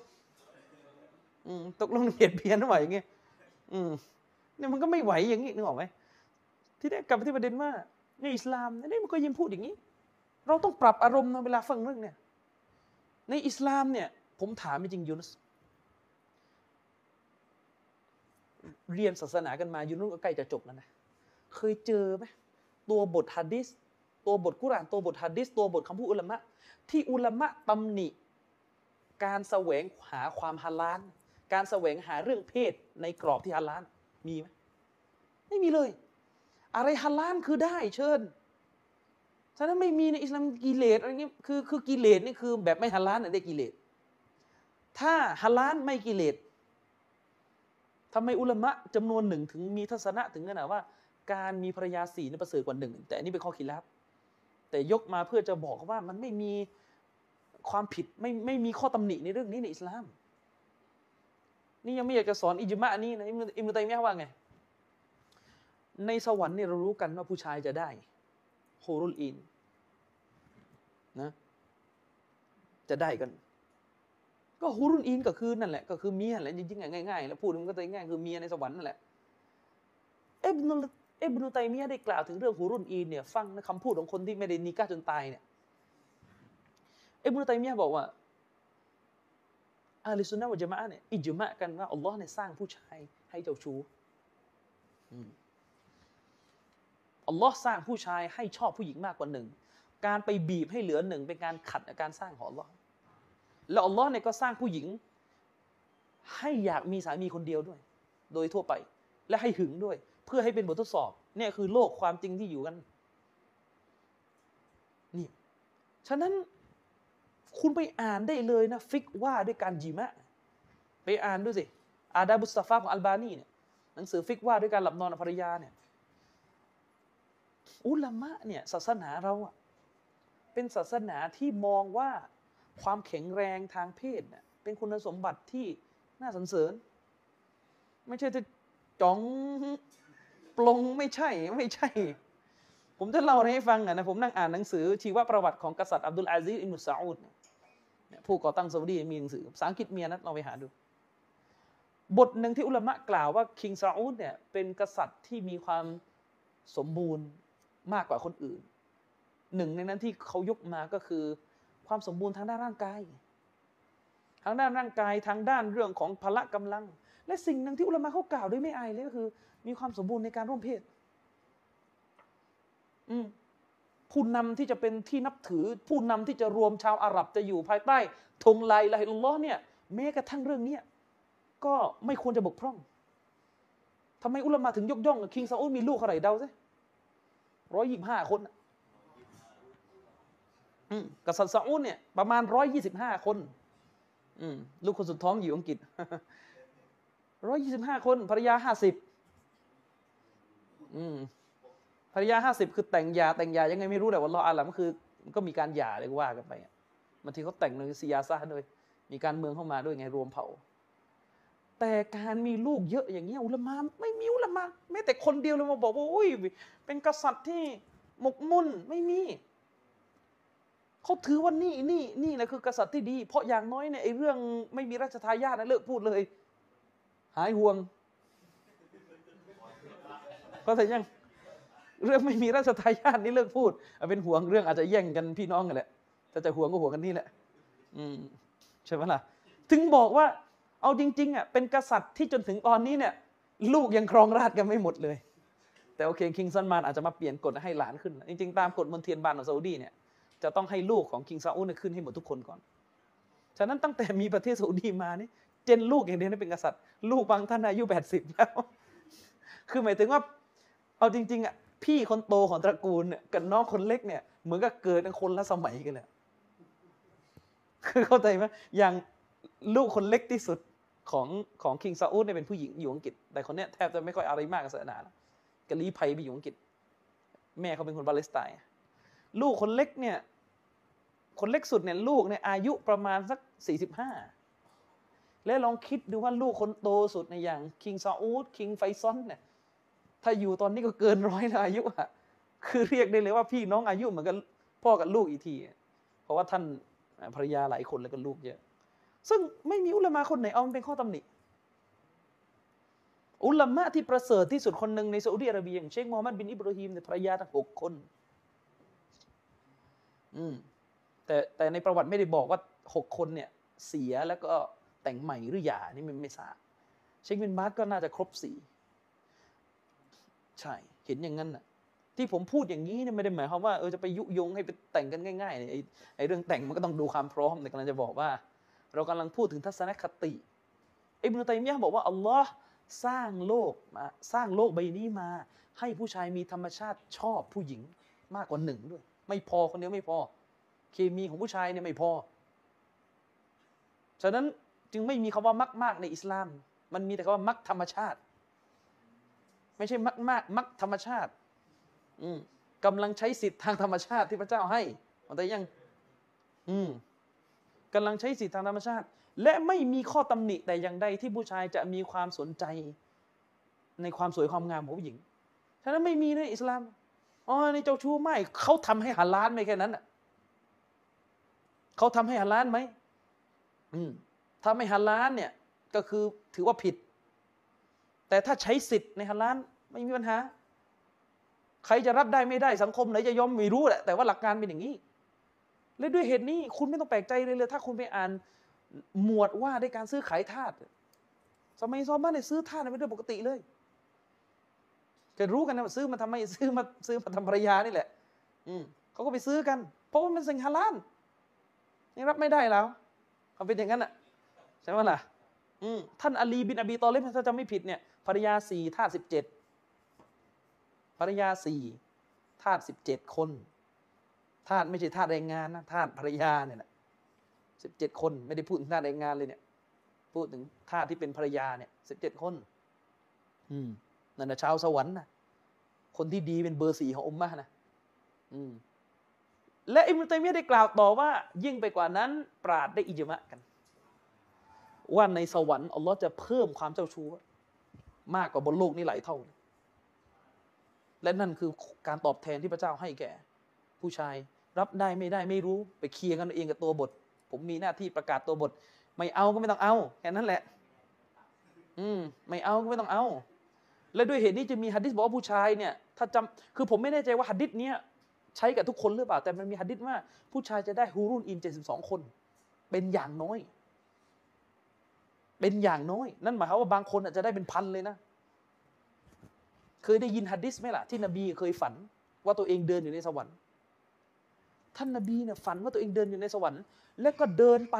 ตกลงเหยียดเพี้ยนหน่อยอย่างเงี้ย เนี่ยมันก็ไม่ไหวอย่างนี้นึกออกไหมที่ได้กลับไปที่ประเด็นว่าในอิสลามเนี่ยมันก็ยังพูดอย่างนี้เราต้องปรับอารมณ์ในเวลาฟังเรื่องเนี่ยในอิสลามเนี่ยผมถามจริงยูนุสเรียนศาสนากันมายูนุสก็ใกล้จะจบแล้วนะเคยเจอไหมตัวบทหะดีษตัวบทกุรอานตัวบทหะดีษตัวบทคำพูดอุลามะที่อุลามะตำหนิการแสวงหาความฮาลาลการแสวงหาเรื่องเพศในกรอบที่ฮาลาลมีไหมไม่มีเลยอะไรฮาลาลคือได้เชิญฉะนั้นไม่มีในอิสลามกิเลสอะไรเงี้ยคือกิเลสนี่คือแบบไม่ฮาลาลเนี่ยได้กิเลสถ้าฮาลาลไม่กิเลสทำไมอุลามะจำนวนหนึ่งถึงมีทัศนะถึงขนาดว่าการมีภรรยา4นี่ประเสริฐกว่าหนึ่งแต่อันนี้เป็นข้อคิดลับแต่ยกมาเพื่อจะบอกว่ามันไม่มีความผิดไม่มีข้อตำหนิในเรื่องนี้ในอิสลามนี่ยังไม่อยากจะสอนอิจมะนี่นะอิมนุตัยมียะห์ว่าไงในสวรรค์เนี่ยเรารู้กันว่าผู้ชายจะได้ฮูรุลอินนะจะได้กันก็ฮูรุลอินก็คือนั่นแหละก็คือเมียแหละจริงๆง่ายๆแล้วพูดมันก็จะง่ายคือเมียในสวรรค์นั่นแหละอิบนุตัยมียะห์ได้กล่าวถึงเรื่องฮูรุลอินเนี่ยฟังนะคำพูดของคนที่ไม่ได้นิกาจนตายเนี่ยอิบนุตัยมียะห์บอกว่าอาลิซุนนะฮ์วัลญะมาอะฮ์เนี่ยอิจมะกันว่าอัลลอฮ์เนี่ยสร้างผู้ชายให้เจ้าชู้อัลลอฮ์สร้างผู้ชายให้ชอบผู้หญิงมากกว่าหนึ่งการไปบีบให้เหลือหนึ่งเป็นการขัดกับการสร้างของอัลลอฮ์แล้วอัลลอฮ์เนี่ยก็สร้างผู้หญิงให้อยากมีสามีคนเดียวด้วยโดยทั่วไปและให้หึงด้วยเพื่อให้เป็นบททดสอบเนี่ยคือโลกความจริงที่อยู่กันนี่ฉะนั้นคุณไปอ่านได้เลยนะฟิกว่าด้วยการจิมะไปอ่านด้วยสิอาดาบุสซาฟาของอัลบานีเนี่ยหนังสือฟิกว่าด้วยการหลับนอนกับภรรยาเนี่ยอุลามะเนี่ยศาสนาเราอะเป็นศาสนาที่มองว่าความแข็งแรงทางเพศเนี่ยเป็นคุณสมบัติที่น่าสรรเสริญไม่ใช่จะจ้องปลงไม่ใช่ผมจะเล่าให้ฟังนะผมนั่งอ่านหนังสือชีวประวัติของกษัตริย์อับดุลอาซีซอิบนุซาอุดผู้ก่อตั้งซาอุดีมีหนังสือภาษาอังกฤษเมียนะเราไปหาดูบทหนึ่งที่อุลามะกล่าวว่าคิงซาอุดเนี่ยเป็นกษัตริย์ที่มีความสมบูรณ์มากกว่าคนอื่นหนึ่งในนั้นที่เขายกมาก็คือความสมบูรณ์ทางด้านร่างกายทางด้านเรื่องของพละกำลังและสิ่งหนึ่งที่อุลามะเขากล่าวด้วยไม่อายเลยก็คือมีความสมบูรณ์ในการร่วมเพศผู้นำที่จะเป็นที่นับถือผู้นำที่จะรวมชาวอาหรับจะอยู่ภายใต้ธงลายละอิลลอฮ์เนี่ยแม้กระทั่งเรื่องนี้ก็ไม่ควรจะบกพร่องทำไมอุลามะถึงยกย่องคิงซาอุดมีลูกเท่าไหร่เดาซิ125 คนกษัตริย์ซาอุดเนี่ยประมาณ125 คนลูกคนสุดท้องอยู่อังกฤษ125 คนภรรยา50ภรรยา50คือแต่งยายังไงไม่รู้แต่ว่าอัลเลาะห์อาลัมคือก็มีการหย่าเลยว่ากันไปบางทีเขาแต่งในซิยาซะห์ด้วยมีการเมืองเข้ามาด้วยไงรวมเผ่าแต่การมีลูกเยอะอย่างเงี้ยอุลามะไม่มีอุลามะแม้แต่คนเดียวเลยมาบอกว่าอุ้ยเป็นกษัตริย์ที่หมกมุ่นไม่มีเขาถือว่านี่แหละคือกษัตริย์ที่ดีเพราะอย่างน้อยเนี่ยไอ้เรื่องไม่มีราชทายาทนะเลิกพูดเลยหายห่วงก็แต่ยังเรื่องไม่มีราชทายาทนี่เลิกพูดเป็นห่วงเรื่องอาจจะแย่งกันพี่น้องกันแหละแต่จะห่วงก็ห่วงกันนี่แหละใช่ไหมล่ะถึงบอกว่าเอาจริงๆอ่ะเป็นกษัตริย์ที่จนถึงตอนนี้เนี่ยลูกยังครองราชกันไม่หมดเลยแต่โอเคคิงซัลมานอาจจะมาเปลี่ยนกฎให้หลานขึ้นจริงๆตามกฎมณฑียนบานของซาอุดีเนี่ยจะต้องให้ลูกของคิงซาอุดขึ้นให้หมดทุกคนก่อนฉะนั้นตั้งแต่มีประเทศซาอุดีมานี่เจนลูกอย่างเดียวนี่เป็นกษัตริย์ลูกบางท่านอายุ80แล้วคือหมายถึงว่าเอาจริงๆอ่ะพี่คนโตของตระกูลเนี่ยกับน้องคนเล็กเนี่ยเหมือนกับเกิดเป็นคนละสมัยกันเลยคือเข้าใจไหมอย่างลูกคนเล็กที่สุดของคิงซาอุดเนี่ยเป็นผู้หญิงอยู่อังกฤษแต่คนเนี้ยแทบจะไม่ค่อยอะไรมากกับศาสนาแล้วกะลีภัยไปอยู่อังกฤษแม่เขาเป็นคนปาเลสไตน์ลูกคนเล็กเนี่ยคนเล็กสุดเนี่ยลูกเนี่ยอายุประมาณสัก45แล้วลองคิดดูว่าลูกคนโตสุดในอย่างคิงซาอุดคิงไฟซอนเนี่ยถ้าอยู่ตอนนี้ก็เกิน100แล้วอายุอะคือเรียกได้เลยว่าพี่น้องอายุเหมือนกันพ่อกับลูกอีกทีเพราะว่าท่านภรรยาหลายคนแล้วก็ลูกเยอะซึ่งไม่มีอุลามะคนไหนเอามันเป็นข้อตำหนิ อุลามะที่ประเสริฐที่สุดคนหนึ่งในซาอุดิอาระเบียอย่างเชคมูฮัมหมัดบินอิบรอฮีมเนี่ยภรรยาทั้ง6 คนแต่ในประวัติไม่ได้บอกว่า6 คนเนี่ยเสียแล้วก็แต่งใหม่หรือหย่านี่ไม่ทราบเชคบินบาซก็น่าจะครบ4ใช่เห็นอย่างนั้นน่ะที่ผมพูดอย่างนี้เนี่ยไม่ได้หมายความว่าจะไปยุยงให้ไปแต่งกันง่ายๆเนี่ยไอ้เรื่องแต่งมันก็ต้องดูความพร้อมแต่กำลังจะบอกว่าเรากำลังพูดถึงทัศนคติอิบนุตัยมียะห์บอกว่าอัลลอฮ์สร้างโลกใบนี้มาให้ผู้ชายมีธรรมชาติชอบผู้หญิงมากกว่า1ด้วยไม่พอคนเดียวไม่พอเคมีของผู้ชายเนี่ยไม่พอฉะนั้นจึงไม่มีคำว่ามักมากในอิสลามมันมีแต่คำว่ามักธรรมชาติไม่ใช่มักธรรมชาติกำลังใช้สิทธิ์ทางธรรมชาติที่พระเจ้าให้แต่ยังกำลังใช้สิทธิ์ทางธรรมชาติและไม่มีข้อตำหนิแต่อย่างใดที่ผู้ชายจะมีความสนใจในความสวยความงามของผู้หญิงฉะนั้นไม่มีในอิสลามอ๋อในเจ้าชู้ไม่เขาทำให้ฮาลาลไหมแค่นั้นอ่ะเขาทำให้ฮาลาลไหมถ้าไม่ฮาลาลเนี่ยก็คือถือว่าผิดแต่ถ้าใช้สิทธิ์ในฮาลาลไม่มีปัญหาใครจะรับได้ไม่ได้สังคมไหนจะยอมไม่รู้แหละแต่ว่าหลักการเป็นอย่างนี้และด้วยเหตุนี้คุณไม่ต้องแปลกใจเลยถ้าคุณไปอ่านหมวดว่าในการซื้อขายทาสสมัยซอบ้านเนี่ยซื้อทาสเป็นเรื่องปกติเลยจะรู้กันนะซื้อมาทำไมซื้อมาทำภรรยานี่แหละเขาก็ไปซื้อกันเพราะว่ามันสิ่งฮาลาลยังรับไม่ได้แล้วเขาเป็นอย่างนั้นอ่ะใช่ไหมล่ะท่านอาลีบินอบีตอลิบถ้าจำไม่ผิดเนี่ยภรรยา4 ทาส 17ภรรยา4 ทาส 17 คนทาสไม่ใช่ทาสแรงงานนะทาสภรรยาเนี่ยนะ17 คนไม่ได้พูดถึงทาสแรงงานเลยเนี่ยพูดถึงทาสที่เป็นภรรยาเนี่ย17 คนนั่นนะชาวสวรรค์นะคนที่ดีเป็นเบอร์4ของอุมมะห์นะและอิบนุตัยมียะห์ได้กล่าวต่อว่ายิ่งไปกว่านั้นปราชญ์ได้อิจมะกันว่าในสวรรค์อัลลอฮ์จะเพิ่มความเจ้าชู้มากกว่าบนโลกนี้หลายเท่าและนั่นคือการตอบแทนที่พระเจ้าให้แก่ผู้ชายรับได้ไม่ได้ไม่รู้ไปเคลียร์กันเองกับตัวบทผมมีหน้าที่ประกาศตัวบทไม่เอาก็ไม่ต้องเอาแค่นั้นแหละไม่เอาก็ไม่ต้องเอาและด้วยเหตุนี้จะมีหะดีษบอกว่าผู้ชายเนี่ยถ้าจำคือผมไม่แน่ใจว่าหะดีษเนี้ยใช้กับทุกคนหรือเปล่าแต่มันมีหะดีษว่าผู้ชายจะได้ฮูรุนอิน72 คนเป็นอย่างน้อยเป็นอย่างน้อยนั่นหมายความว่าบางคนอาจจะได้เป็นพันเลยนะเคยได้ยินหะดีษไหมล่ะที่นบีเคยฝันว่าตัวเองเดินอยู่ในสวรรค์ท่านนบีเนี่ยฝันว่าตัวเองเดินอยู่ในสวรรค์แล้วก็เดินไ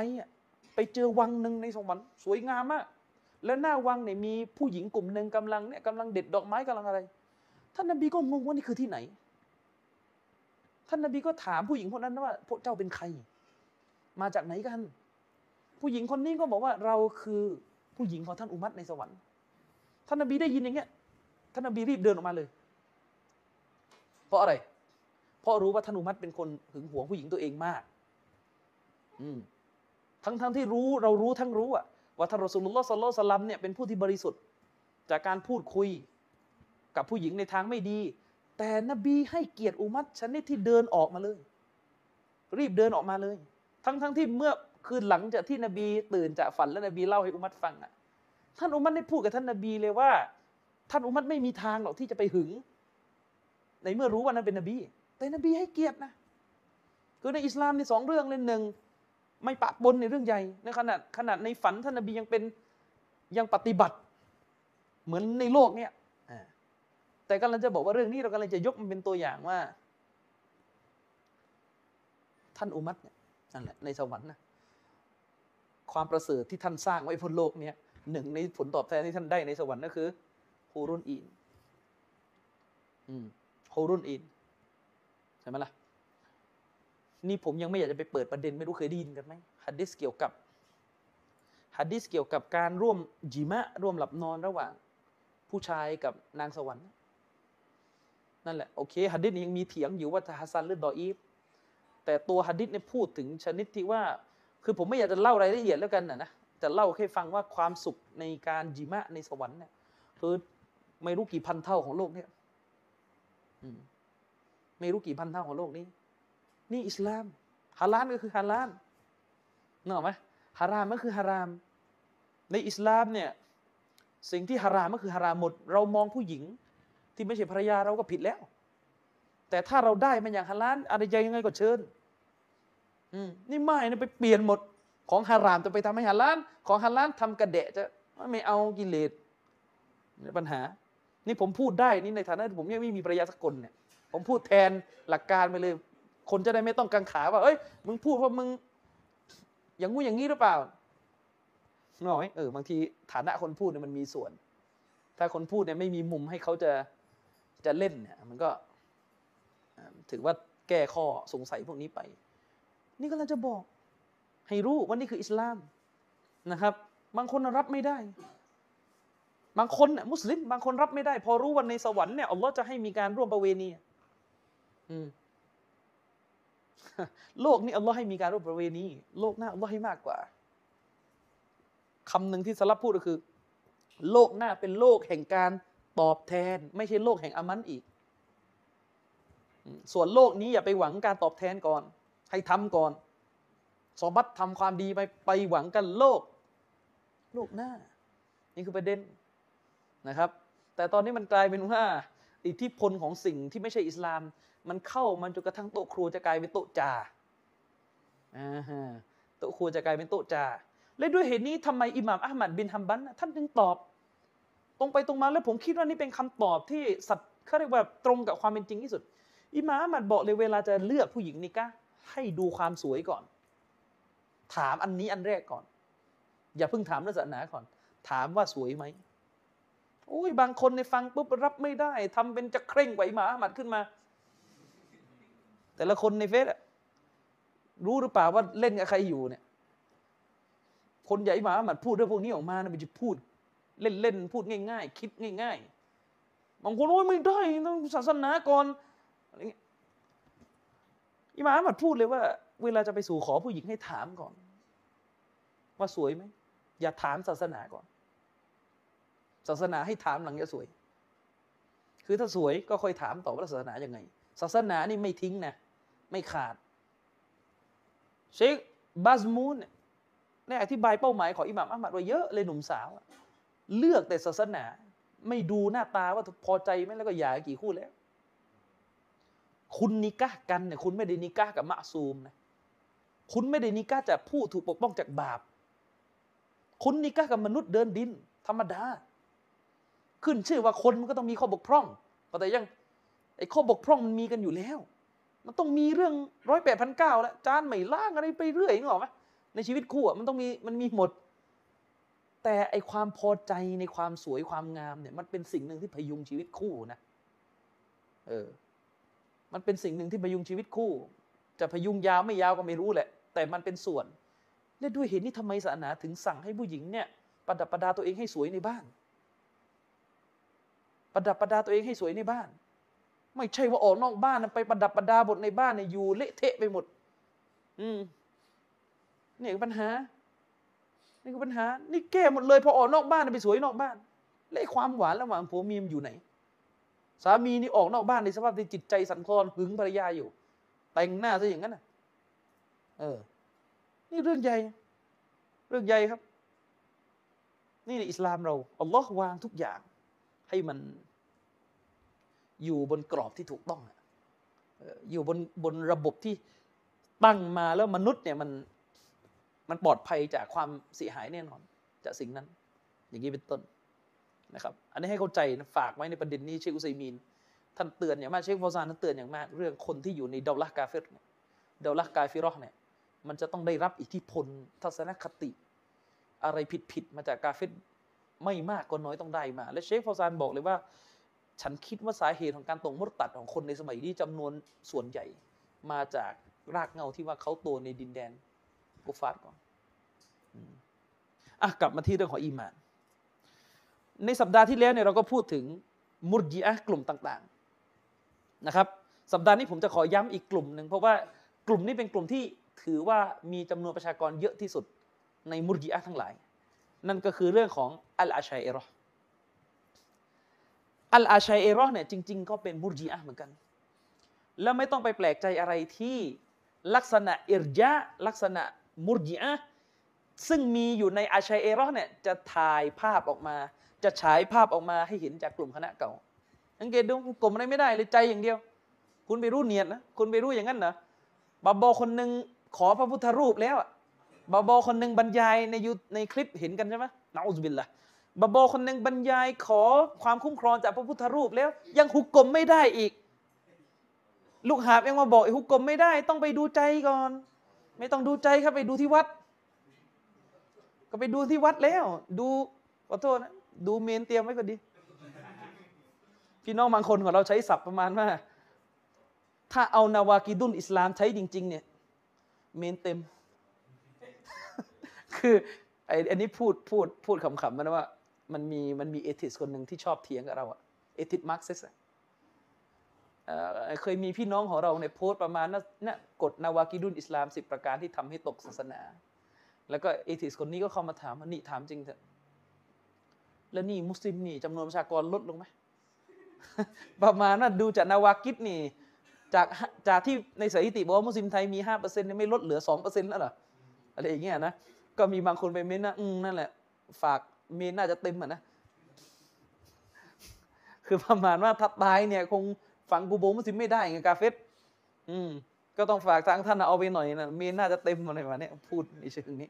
ปเจอวังหนึ่งในสวรรค์สวยงามมากแล้วหน้าวังเนี่ยมีผู้หญิงกลุ่มหนึ่งกำลังเด็ดดอกไม้กำลังอะไรท่านนบีก็งงว่านี่คือที่ไหนท่านนบีก็ถามผู้หญิงคนนั้นว่าพวกเจ้าเป็นใครมาจากไหนกันผู้หญิงคนนี้ก็บอกว่าเราคือผู้หญิงของท่านอุมัตในสวรรค์ท่านนบีได้ยินอย่างเงี้ยท่านนบีรีบเดินออกมาเลยเพราะอะไรเพราะรู้ว่าท่านอุมัตเป็นคนหึงหวงผู้หญิงตัวเองมากทั้งที่รู้เรารู้ทั้งรู้อะว่าท่านรอซูลุลลอฮ์ศ็อลลัลลอฮุอะลัยฮิวะซัลลัมเนี่ยเป็นผู้ที่บริสุทธิ์จากการพูดคุยกับผู้หญิงในทางไม่ดีแต่นบีให้เกียรติอุมัตชนิดที่เดินออกมาเลยรีบเดินออกมาเลยทั้งที่เมื่อคืนหลังจากที่นบีตื่นจากฝันและนบีเล่าให้อุมัตฟังอะท่านอุมัตได้พูดกับท่านนบีเลยว่าท่านอุมัตไม่มีทางหรอกที่จะไปหึงในเมื่อรู้ว่านั้นเป็นนบีแต่นบีให้เกียรตินะคือในอิสลามใน2 เรื่องเลย1ไม่ปะปนในเรื่องใหญ่ในขนาดในฝันท่านนบียังปฏิบัติเหมือนในโลกเนี่ยแต่กำลังจะบอกว่าเรื่องนี้เรากำลังจะยกมันเป็นตัวอย่างว่าท่านอุมัตเนี่ยนั่นแหละในสวรรค์นะความประเสริฐที่ท่านสร้างไว้บนโลกเนี่ย1ในผลตอบแทนที่ท่านได้ในสวรรค์ก็คือฮูรุนอินฮูรุนอินใช่ไหมล่ะนี่ผมยังไม่อยากจะไปเปิดประเด็นไม่รู้เคยได้ยินกันไหมหะดีษเกี่ยวกับการร่วมญิมะร่วมหลับนอนระหว่างผู้ชายกับนางสวรรค์นั่นแหละโอเคหะดีษยังมีเถียงอยู่ว่าจะฮะซันหรือดออีฟแต่ตัวหะดีษเนี่ยพูดถึงชนิดที่ว่าคือผมไม่อยากจะเล่ารายละเอียดแล้วกันนะจะเล่าให้ฟังว่าความสุขในการญิมะในสวรรค์เนี่ยคือไม่รู้กี่พันเท่าของโลกเนี่ยไม่รู้กี่พันเท่าของโลกนี้นี่อิสลามฮาลาลก็คือฮาลาลนึกออกไหมฮารามก็คือฮารามในอิสลามเนี่ย สิ่งที่ฮารามก็คือฮารามหมดเรามองผู้หญิงที่ไม่ใช่ภรรยาเราก็ผิดแล้วแต่ถ้าเราได้มันอย่างฮาลาลอะไรใจยังไงก็เชิญนี่ไม่นะไปเปลี่ยนหมดของฮารามจะไปทำให้ฮาลาลของฮาลาลทำกระเดะจะไม่เอากิเลสปัญหานี่ผมพูดได้นี่ในฐานะผมยังไม่มีภรรยาสักคนเนี่ยผมพูดแทนหลักการไปเลยคนจะได้ไม่ต้องกังขาว่าเอ้ยมึงพูดเพราะมึงอย่างงู้อย่างงี้หรือเปล่าน้อยบางทีฐานะคนพูดเนี่ยมันมีส่วนถ้าคนพูดเนี่ยไม่มีมุมให้เขาจะเล่นเนี่ยมันก็ถือว่าแก้ข้อสงสัยพวกนี้ไปนี่ก็เราจะบอกให้รู้ว่านี่คืออิสลามนะครับบางคนรับไม่ได้บางคนมุสลิมบางคนรับไม่ได้พอรู้วันในสวรรค์เนี่ยอัลลอฮ์จะให้มีการร่วมประเวณีโลกนี้อัลลอฮ์ให้มีการร่วมประเวณีโลกหน้าอัลลอฮ์ให้มากกว่าคำหนึ่งที่สลับพูดก็คือโลกหน้าเป็นโลกแห่งการตอบแทนไม่ใช่โลกแห่งอามันอีกส่วนโลกนี้อย่าไปหวังการตอบแทนก่อนให้ทำก่อนสอบัตทำความดีไปหวังกันโลกหน้านี่คือประเด็นนะครับแต่ตอนนี้มันกลายเป็นว่าอิทธิพลของสิ่งที่ไม่ใช่อิสลามมันเข้ามันจนกระทั่งโต๊ะครัวจะกลายเป็นโต๊ะจ่าโต๊ะครัวจะกลายเป็นโต๊ะจ่าและด้วยเหตุนี้ทำไมอิหม่ามอะห์มัดบินฮัมบัลท่านถึงตอบตรงไปตรงมาแล้วผมคิดว่านี่เป็นคำตอบที่สัตย์เขาเรียกว่าตรงกับความเป็นจริงที่สุดอิหม่ามอะห์มัดบอกเลยเวลาจะเลือกผู้หญิงนิกะห์ให้ดูความสวยก่อนถามอันนี้อันแรกก่อนอย่าเพิ่งถามเรื่องศาสนาก่อนถามว่าสวยไหมโอ้ยบางคนในฟังปุ๊บรับไม่ได้ทำเป็นจะเคร่งกว่าอิหม่ามอะห์มัดขึ้นมาแต่ละคนในเฟซรู้หรือเปล่าว่าเล่นกับใครอยู่เนี่ยคนใหญ่มาหมัดพูดเรื่องพวกนี้ออกมานะมันจะพูดเล่นๆพูดง่ายๆคิดง่ายๆบางคนโอ้ยไม่ได้ต้องศาสนาก่อนอะไรเงี้ยอิหม่ามหมัดพูดเลยว่าเวลาจะไปสู่ขอผู้หญิงให้ถามก่อนว่าสวยไหมอย่าถามศาสนาก่อนศาสนาให้ถามหลังจะสวยคือถ้าสวยก็ค่อยถามต่อว่าศาสนายังไงศาสนานี่ไม่ทิ้งนะไม่ขาดเชคบาซมูนเนี่ยอธิบายเป้าหมายของอิหม่ามอะห์มัดไว้เยอะเลยหนุ่มสาวเลือกแต่ศาสนาไม่ดูหน้าตาว่าพอใจไหมแล้วก็หย่ากี่คู่แล้วคุณนิกะห์กันเนี่ยคุณไม่ได้นิกะห์กับมะซูมนะคุณไม่ได้นิกะห์จากผู้ถูกปกป้องจากบาปคุณนิกะห์กับมนุษย์เดินดินธรรมดาขึ้นชื่อว่าคนมันก็ต้องมีข้อบกพร่องแต่ยังไอ้ข้อบกพร่องมันมีกันอยู่แล้วมันต้องมีเรื่อง108,900แล้วจานไม่ล้างอะไรไปเรื่อยนึกออกไหมในชีวิตคู่มันต้องมีหมดแต่ไอความพอใจในความสวยความงามเนี่ยมันเป็นสิ่งหนึ่งที่พยุงชีวิตคู่นะมันเป็นสิ่งหนึ่งที่พยุงชีวิตคู่จะพยุงยาวไม่ยาวก็ไม่รู้แหละแต่มันเป็นส่วนและด้วยเหตุนี้ทำไมศาสนาถึงสั่งให้ผู้หญิงเนี่ยประดับประดาตัวเองให้สวยในบ้านประดับประดาตัวเองให้สวยในบ้านไม่ใช่ว่าออกนอกบ้านไปประดับประดาบทในบ้านเนี่ยอยู่เละเทะไปหมดนี่คือปัญหานี่แก้หมดเลยพอออกนอกบ้านไปสวยนอกบ้านและความหวานระหว่างผัวเมียอยู่ไหนสามีนี่ออกนอกบ้านในสภาพที่จิตใจสั่นคลอนหึงภรรยาอยู่แต่งหน้าซะอย่างนั้นน่ะนี่เรื่องใหญ่ครับนี่ในอิสลามเราอัลลอฮ์วางทุกอย่างให้มันอยู่บนกรอบที่ถูกต้องอยู่บนระบบที่ตั้งมาแล้วมนุษย์เนี่ยมันปลอดภัยจากความเสียหายแน่นอนจากสิ่งนั้นอย่างนี้เป็นต้นนะครับอันนี้ให้เข้าใจนะฝากไว้ในประเด็นนี้เชคอุซัยมีนท่านเตือนอย่างมากเชคฟาวซานท่านเตือนอย่างมากเรื่องคนที่อยู่ในเดาลักกาเฟรเดาลักกาฟิรอเนี่ยมันจะต้องได้รับอิทธิพลทัศนคติอะไรผิดมาจากกาเฟรไม่มากก็น้อยต้องได้มาและเชคฟาวซานบอกเลยว่าฉันคิดว่าสาเหตุของการตกมุรตัดของคนในสมัยนี้จำนวนส่วนใหญ่มาจากรากเหง้าที่ว่าเขาโตในดินแดนกุฟาร์ก่อนกลับมาที่เรื่องของอีหม่านในสัปดาห์ที่แล้วเนี่ยเราก็พูดถึงมุรญิอะห์กลุ่มต่างๆนะครับสัปดาห์นี้ผมจะขอย้ำอีกกลุ่มหนึ่งเพราะว่ากลุ่มนี้เป็นกลุ่มที่ถือว่ามีจำนวนประชากรเยอะที่สุดในมุรญิอะห์ทั้งหลายนั่นก็คือเรื่องของอัลอาชัยเราะห์เนี่ยจริงๆก็เป็นมุรญิอะห์เหมือนกันและไม่ต้องไปแปลกใจอะไรที่ลักษณะอิรญาลักษณะมุรญิอะห์ซึ่งมีอยู่ในอาชัยเอเราะห์เนี่ยจะถ่ายภาพออกมา จะฉายภาพออกมาให้เห็นจากกลุ่มคณะเก่าสังเกตดูกลุ่มอะไรไม่ได้เลยใจอย่างเดียวคุณไปรู้เนียดนะคุณไปรู้อย่างนั้นนะบาบอคนหนึ่งขอพระพุทธรูปแล้วบาบอคนหนึ่งบรรยายในคลิปเห็นกันใช่ไหมนะอุบิลละบาบอคนหนึ่งบรรยายขอความคุ้มครองจากพระพุทธรูปแล้วยังหุกกลมไม่ได้อีกลูกหาบเองมาบอกไอ้หุกกลมไม่ได้ต้องไปดูใจก่อนไม่ต้องดูใจครับไปดูที่วัดก็ไปดูที่วัดแล้วดูขอโทษนะดูเมนเตรียมไว้ก็ดีพี่น้องบางคนของเราใช้ศัพท์ประมาณว่าถ้าเอานาวากีดุลอิสลามใช้จริงๆเนี่ยเมนเต็ม คืออันนี้พูดขำๆนะว่ามันมีเอทิสคนหนึ่งที่ชอบเถียงกับเราอะเอทิสมาร์กซิสต์เคยมีพี่น้องของเราในโพสต์ประมาณนั้นกฎนาวากีดุลอิสลาม10ประการที่ทำให้ตกศาสนาแล้วก็เอทิสคนนี้ก็เข้ามาถามว่านี่ถามจริงเถอะแล้วนี่มุสลิมนี่จำนวนประชากรลดลงไหม ประมาณนั้นดูจากนาวากิดนี่จากที่ในสถิติบอกว่ามุสลิมไทยมี 5% นี่ไม่ลดเหลือ 2% แล้วเหรออะไรอย่างเงี้ยนะก็มีบางคนไปเม้นนะนั่นแหละฝากเมนน่าจะเต็มอ่ะนะ คือประมาณว่าทับตายเนี่ยคงฝังกูโบมุสลิมไม่ได้ไงกาเฟสก็ต้องฝากทางท่านเอาไปหน่อยนะเมนน่าจะเต็มอะไรมาเนี่ยพูดในเชิงนี้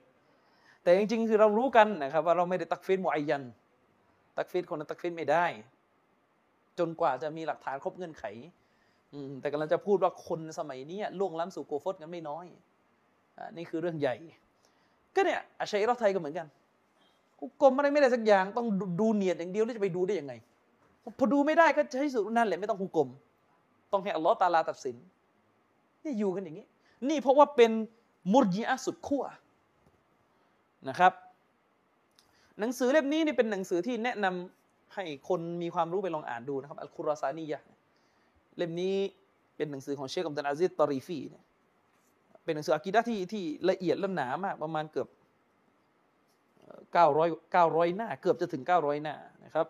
แต่จริงๆคือเรารู้กันนะครับว่าเราไม่ได้ตักฟิรมุอัยยันตักฟิรคนนั้นตักฟิรไม่ได้จนกว่าจะมีหลักฐานครบเงื่อนไขแต่กำลังจะพูดว่าคนสมัยนี้ล่วงล้ำสู่โกฟตกันไม่น้อยนี่คือเรื่องใหญ่ก็เนี่ยอาชัยรอไทยก็เหมือนกันกลมอะไรไม่ได้สักอย่างต้องดูเนียดอย่างเดียวแล้วจะไปดูได้ยังไงพอดูไม่ได้ก็ใช้สูตรนั่นแหละไม่ต้องกลมต้องให้อัลลอฮฺตาลาตัดสินนี่อยู่กันอย่างนี้นี่เพราะว่าเป็นมุรญิอะห์สุดขั้วนะครับหนังสือเล่มนี้นี่เป็นหนังสือที่แนะนำให้คนมีความรู้ไปลองอ่านดูนะครับอัลคุรอซานียะห์เล่มนี้เป็นหนังสือของเชคอับดุลอาซิซตอรีฟีเป็นหนังสืออะกีดะห์ที่ละเอียดและหนามากประมาณเกือบ900หน้าเกือบจะถึง900หน้านะครับ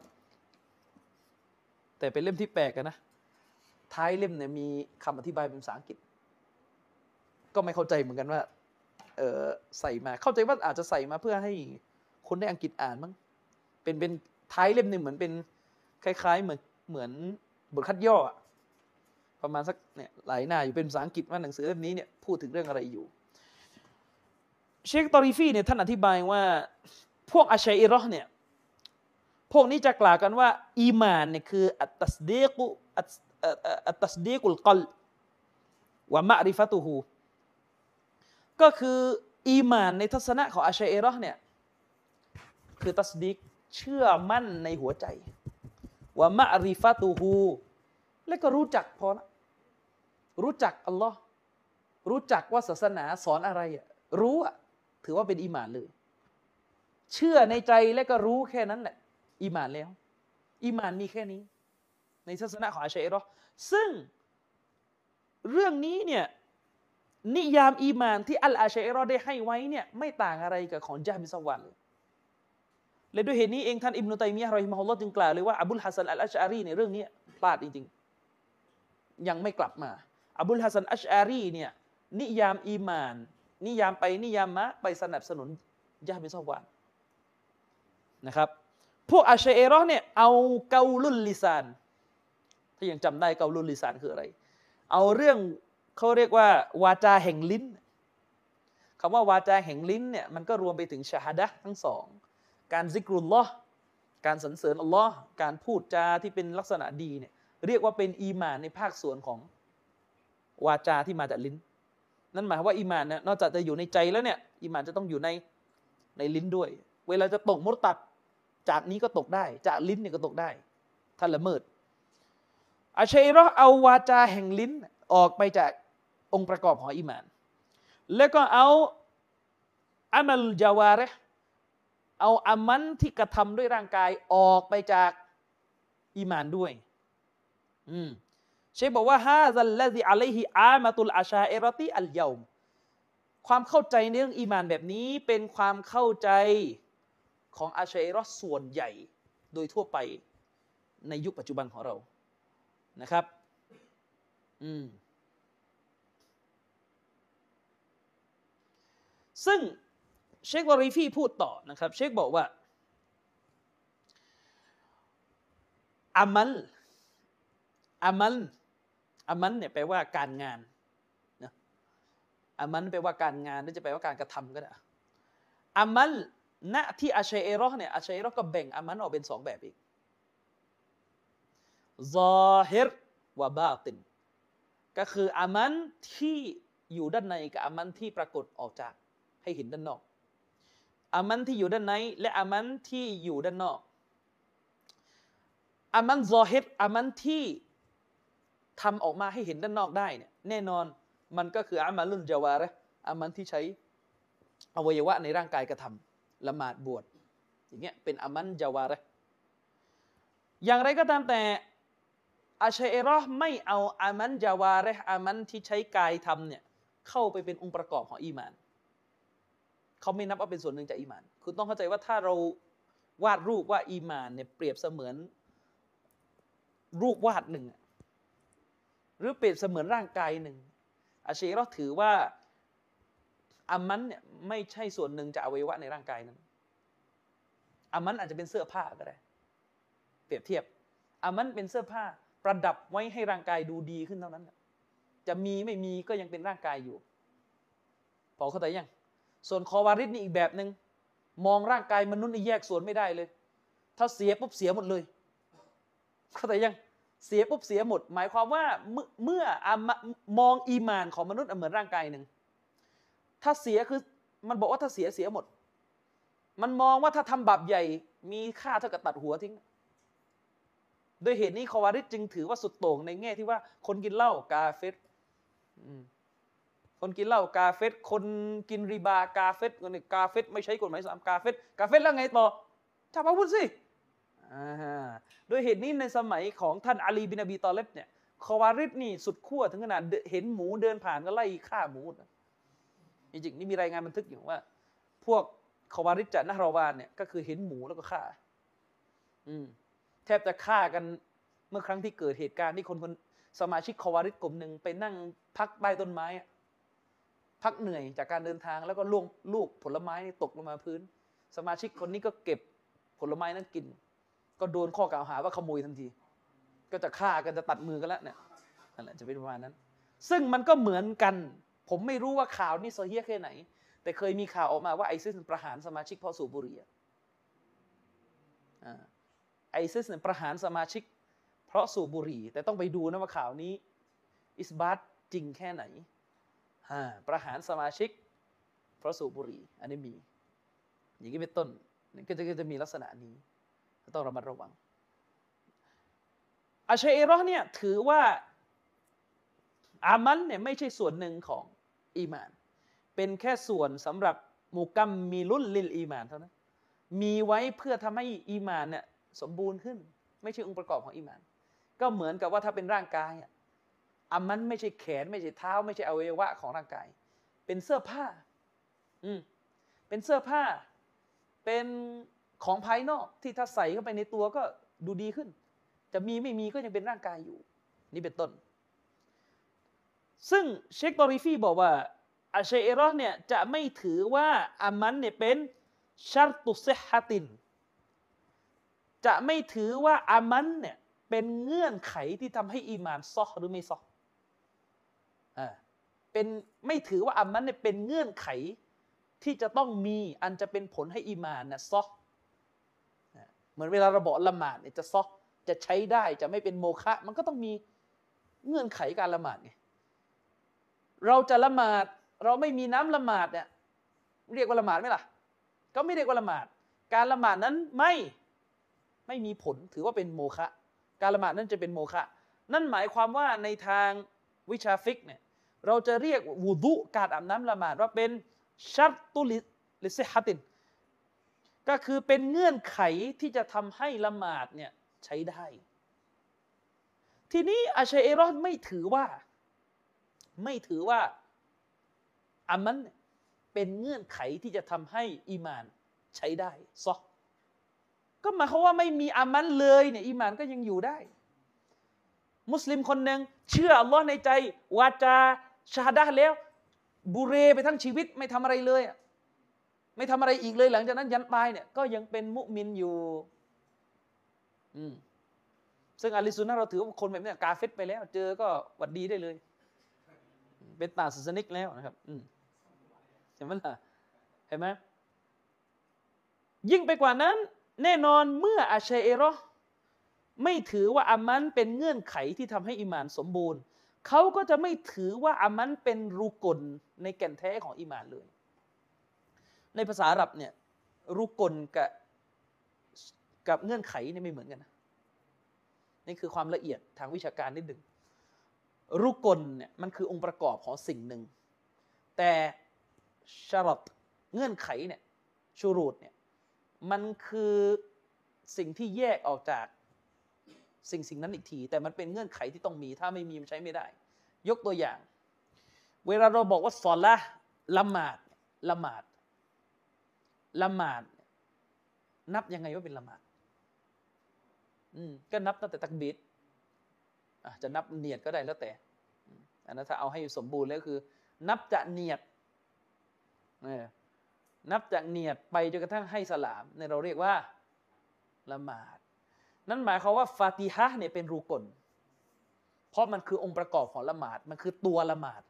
แต่เป็นเล่มที่แปลกนะท้ายเล่มเนี่ยมีคำอธิบายเป็นภาษาอังกฤษก็ไม่เข้าใจเหมือนกันว่าใส่มาเข้าใจว่าอาจจะใส่มาเพื่อให้คนได้อังกฤษอ่านมั้งเป็นท้ายเล่มเนี่ยเหมือนเป็นคล้ายๆเหมือนบทคัดย่อประมาณสักเนี่ยหลายหน้าอยู่เป็นภาษาอังกฤษว่าหนังสือเล่มนี้เนี่ยพูดถึงเรื่องอะไรอยู่เชคตอรีฟีเนี่ยท่านอธิบายว่าพวกอัชอะอิเราะห์เนี่ยพวกนี้จะกล่าวกันว่าอีมานเนี่ยคืออัตตัสดีกุลกัลวะมะริฟะตุฮูก็คืออีมานในทัศนะของอัชอะอิเราะห์เนี่ยคือตัสดีกเชื่อมั่นในหัวใจวะมะริฟะตุฮูและก็รู้จักพอละรู้จักอัลลอฮ์รู้จักว่าศาสนาสอนอะไรรู้อะถือว่าเป็นอีหม่านเลยเชื่อในใจและก็รู้แค่นั้นแหละอีหม่านแล้วอีหม่านมีแค่นี้ในศาสนาของอัชอะอิเราะห์ซึ่งเรื่องนี้เนี่ยนิยามอีหม่านที่อัลอัชอะอิเราะห์ได้ให้ไว้เนี่ยไม่ต่างอะไรกับของญะฮ์บิน ซะวาดและด้วยเหตุนี้เองท่านอิบนุตัยมียะห์รอฮิมะฮุลลอฮ์จึงกล่าวเลยว่าอับดุลฮัสซันอัลอัชอะรีในเรื่องนี้พลาดจริงๆยังไม่กลับมาอับดุลฮัสซันอัชอารีเนี่ยนิยามอีมานนิยามไปนิยามมะไปสนับสนุนญะฮ์บิน ซะวาดนะครับพวกอัชอะอิเราะห์เนี่ยเอาเกาลุลลิซานถ้ายังจำได้เกาลุลลิซานคืออะไรเอาเรื่องเขาเรียกว่าวาจาแห่งลิ้นคำว่าวาจาแห่งลิ้นเนี่ยมันก็รวมไปถึงชะฮาดะห์ทั้งสองการซิกรุลลอฮ์การสรรเสริญอัลลอฮ์การพูดจาที่เป็นลักษณะดีเนี่ยเรียกว่าเป็นอีหม่านในภาคส่วนของวาจาที่มาจากลิ้นนั่นหมายว่าอีหม่านเนี่ยนอกจากจะอยู่ในใจแล้วเนี่ยอีหม่านจะต้องอยู่ในลิ้นด้วยเวลาจะตกมุรตัดจากนี้ก็ตกได้จากลิ้นเนี่ยก็ตกได้ถ้าละเมิดอัชอะอิเราะห์เอาวาจาแห่งลิ้นออกไปจากองค์ประกอบของอีหม่านแล้วก็เอาอามัลญะวาริฮ์เอาอามัลที่กระทำด้วยร่างกายออกไปจากอีหม่านด้วยเชคบอกว่าฮาซัลลาซิอะลัยฮิอามะตุลอัชอะอิเราะห์อัลยอมความเข้าใจในเรื่องอีหม่านแบบนี้เป็นความเข้าใจของอัชอะอิเราะห์ส่วนใหญ่โดยทั่วไปในยุคปัจจุบันของเรานะครับซึ่งเชคตอรีฟีพูดต่อนะครับเชคบอกว่า อามัลเนี่ยแปลว่าการงานนะอามัลแปลว่าการงานหรือจะแปลว่าการกระทำก็ได้อามัลณที่อาชัยเราะห์เนี่ยอาชัยเราะห์ก็แบ่งอามัลออกเป็นสองแบบอีกซอฮิรวะบาตินก็คืออามัลที่อยู่ด้านในกับอามัลที่ปรากฏออกจากให้เห็นด้านนอกอามัลที่อยู่ด้านในและอามัลที่อยู่ด้านนอกอามัลซอฮิรอามัลที่ทำออกมาให้เห็นด้านนอกได้เนี่ยแน่นอนมันก็คืออามัลลุลญาวาริฮ์อามัลที่ใช้อวัยวะในร่างกายกระทำละหมาดบวชอย่างเงี้ยเป็นอามัลญาวาริฮ์อย่างไรก็ตามแต่อาชัยเราะห์ไม่เอาอามัลญาวาริฮ์อามัลที่ใช้กายทำเนี่ยเข้าไปเป็นองค์ประกอบของอีหม่านเขาไม่นับว่าเป็นส่วนหนึ่งจากอีหม่านคุณต้องเข้าใจว่าถ้าเราวาดรูปว่าอีหม่านเนี่ยเปรียบเสมือนรูปวาดหนึ่งหรือเปรียบเสมือนร่างกายหนึ่งอาชัยเราะห์ถือว่าอามันเนี่ยไม่ใช่ส่วนหนึ่งจากอวัยวะในร่างกายนั้นอามันอาจจะเป็นเสื้อผ้าก็ได้เปรียบเทียบอามันเป็นเสื้อผ้าประดับไว้ให้ร่างกายดูดีขึ้นเท่านั้นจะมีไม่มีก็ยังเป็นร่างกายอยู่พอเข้าใจยังส่วนคอวาริดนี่อีกแบบหนึ่งมองร่างกายมนุษย์นี่แยกส่วนไม่ได้เลยถ้าเสียปุ๊บเสียหมดเลยเข้าใจยังเสียปุ๊บเสียหมดหมายความว่าเมื่อมองอีหม่านของมนุษย์เหมือนร่างกายหนึ่งถ้าเสียคือมันบอกว่าถ้าเสียเสียหมดมันมองว่าถ้าทำบาปใหญ่มีค่าเท่ากับตัดหัวทิ้งโดยเหตุนี้คอวาริดจึงถือว่าสุดโต่งในแง่ที่ว่าคนกินเหล้ากาเฟรคนกินเหล้ากาเฟรคนกินริบากาเฟรคนกาเฟรไม่ใช่กฎหมายอิสลามกาเฟรแล้วไงต่อจับอาวุธสิโดยเหตุนี้ในสมัยของท่านอาลีบินอบีตอเลบเนี่ยคอวาริดนี่สุดขั้วถึงขนาดเห็นหมูเดินผ่านก็ไล่ฆ่าหมูจริงๆนี่มีรายงานบันทึกอยู่ว่าพวกคอวาริดจากนะฮ์รอวานเนี่ยก็คือเห็นหมูแล้วก็ฆ่าแทบจะฆ่ากันเมื่อครั้งที่เกิดเหตุการณ์ที่คนสมาชิกคอวาริดกลุ่มหนึ่งไปนั่งพักใต้ต้นไม้พักเหนื่อยจากการเดินทางแล้วก็ล่วงลูกผลไม้ตกลงมาพื้นสมาชิกคนนี้ก็เก็บผลไม้นั้นกินก็โดนข้อกล่าวหาว่าขโมยทันทีก็จะฆ่ากันจะตัดมือกันแล้วเนี่ยนั่นแหละจะเป็นประมาณนั้นซึ่งมันก็เหมือนกันผมไม่รู้ว่าข่าวนี้ซอเฮียแค่ไหนแต่เคยมีข่าวออกมาว่าไอซิสประหารสมาชิกเพราะสูบบุหรี่ไอซิสประหารสมาชิกเพราะสูบบุหรี่แต่ต้องไปดูนะว่าข่าวนี้อิสบัตจริงแค่ไหนประหารสมาชิกเพราะสูบบุหรี่อันนี้มีอย่างนี้เป็นต้นก็จะมีลักษณะนี้ต้องระมัดระวังอาชัยเราะห์เนี่ยถือว่าอามันเนี่ยไม่ใช่ส่วนหนึ่งของอีมานเป็นแค่ส่วนสำหรับมุกัมมิลุลลิลอีมานเท่านั้นมีไว้เพื่อทำให้อีมานเนี่ยสมบูรณ์ขึ้นไม่ใช่องค์ประกอบของอีมานก็เหมือนกับว่าถ้าเป็นร่างกายอามันไม่ใช่แขนไม่ใช่เท้าไม่ใช่อวัยวะของร่างกายเป็นเสื้อผ้าเป็นเสื้อผ้าเป็นของภายนอกที่ถ้าใส่เข้าไปในตัวก็ดูดีขึ้นจะมีไม่มีก็ยังเป็นร่างกายอยู่นี่เป็นต้นซึ่งเชคตอริฟีบอกว่าอาชัยเราะห์เนี่ยจะไม่ถือว่าอามันเนี่ยเป็นชัรตุซิฮะตินจะไม่ถือว่าอามันเนี่ยเป็นเงื่อนไขที่ทำให้อีหม่านซอฮ์หรือไม่ซอฮ์เป็นไม่ถือว่าอามันเนี่ยเป็นเงื่อนไขที่จะต้องมีอันจะเป็นผลให้อีหม่านน่ะซอฮ์เหมือนเวลาเราบอกละหมาดเนี่ยจะซอฮ์จะใช้ได้จะไม่เป็นโมฆะมันก็ต้องมีเงื่อนไขการละหมาดไงเราจะละหมาดเราไม่มีน้ำละหมาดเนี่ยเรียกว่าละหมาดไหมล่ะก็ไม่เรียกว่าละหมาดการละหมาดนั้นไม่มีผลถือว่าเป็นโมฆะการละหมาดนั้นจะเป็นโมฆะนั่นหมายความว่าในทางวิชาฟิกเนี่ยเราจะเรียกวุดุการอาบน้ำละหมาดว่าเป็นชัรตุลิซิฮะตินก็คือเป็นเงื่อนไขที่จะทำให้ละหมาดเนี่ยใช้ได้ทีนี้อาชัยเราะห์ไม่ถือว่าอามันเป็นเงื่อนไขที่จะทำให้อีหม่านใช้ได้ซอก็หมายความว่าไม่มีอามันเลยเนี่ยอีหม่านก็ยังอยู่ได้มุสลิมคนหนึ่งเชื่ออัลลอฮ์ในใจวาจาชาดะห์แล้วบุเรไปทั้งชีวิตไม่ทำอะไรเลยไม่ทำอะไรอีกเลยหลังจากนั้นยันตายเนี่ยก็ยังเป็นมุมินอยู่ ซึ่งอะลิซุนนะห์เราถือว่าคนแบบนี้กาเฟรไปแล้วเจอก็หวัดดีได้เลยเป็นตาศาสนิกแล้วนะครับใช่ไหมล่ะเห็นไหมยิ่งไปกว่านั้นแน่นอนเมื่ออาชัยเราะห์ไม่ถือว่าอามันเป็นเงื่อนไขที่ทำให้อิมานสมบูรณ์เขาก็จะไม่ถือว่าอามันเป็นรุกลในแก่นแท้ของอิมานเลยในภาษาอาหรับเนี่ยรุกลกับเงื่อนไขนี่ไม่เหมือนกันนะนี่คือความละเอียดทางวิชาการนิดหนึ่งรุกลเนี่ยมันคือองค์ประกอบของสิ่งหนึ่งแต่ชะรอตเงื่อนไขเนี่ยชูรูตเนี่ยมันคือสิ่งที่แยกออกจากสิ่งนั้นอีกทีแต่มันเป็นเงื่อนไขที่ต้องมีถ้าไม่มีมันใช้ไม่ได้ยกตัวอย่างเวลาเราบอกว่าศอลาห์ละหมาดนับยังไงว่าเป็นละหมาดก็นับตั้งแต่ตักบีรจะนับเนียดก็ได้แล้วแต่อันนั้นถ้าเอาให้สมบูรณ์แล้วคือนับจากเนียดไปจนกระทั่งให้สลามเนี่ยเราเรียกว่าละหมาดนั่นหมายความว่าฟาติฮะห์เนี่ยเป็นรุกลเพราะมันคือองค์ประกอบของละหมาดมันคือตัวละหมาด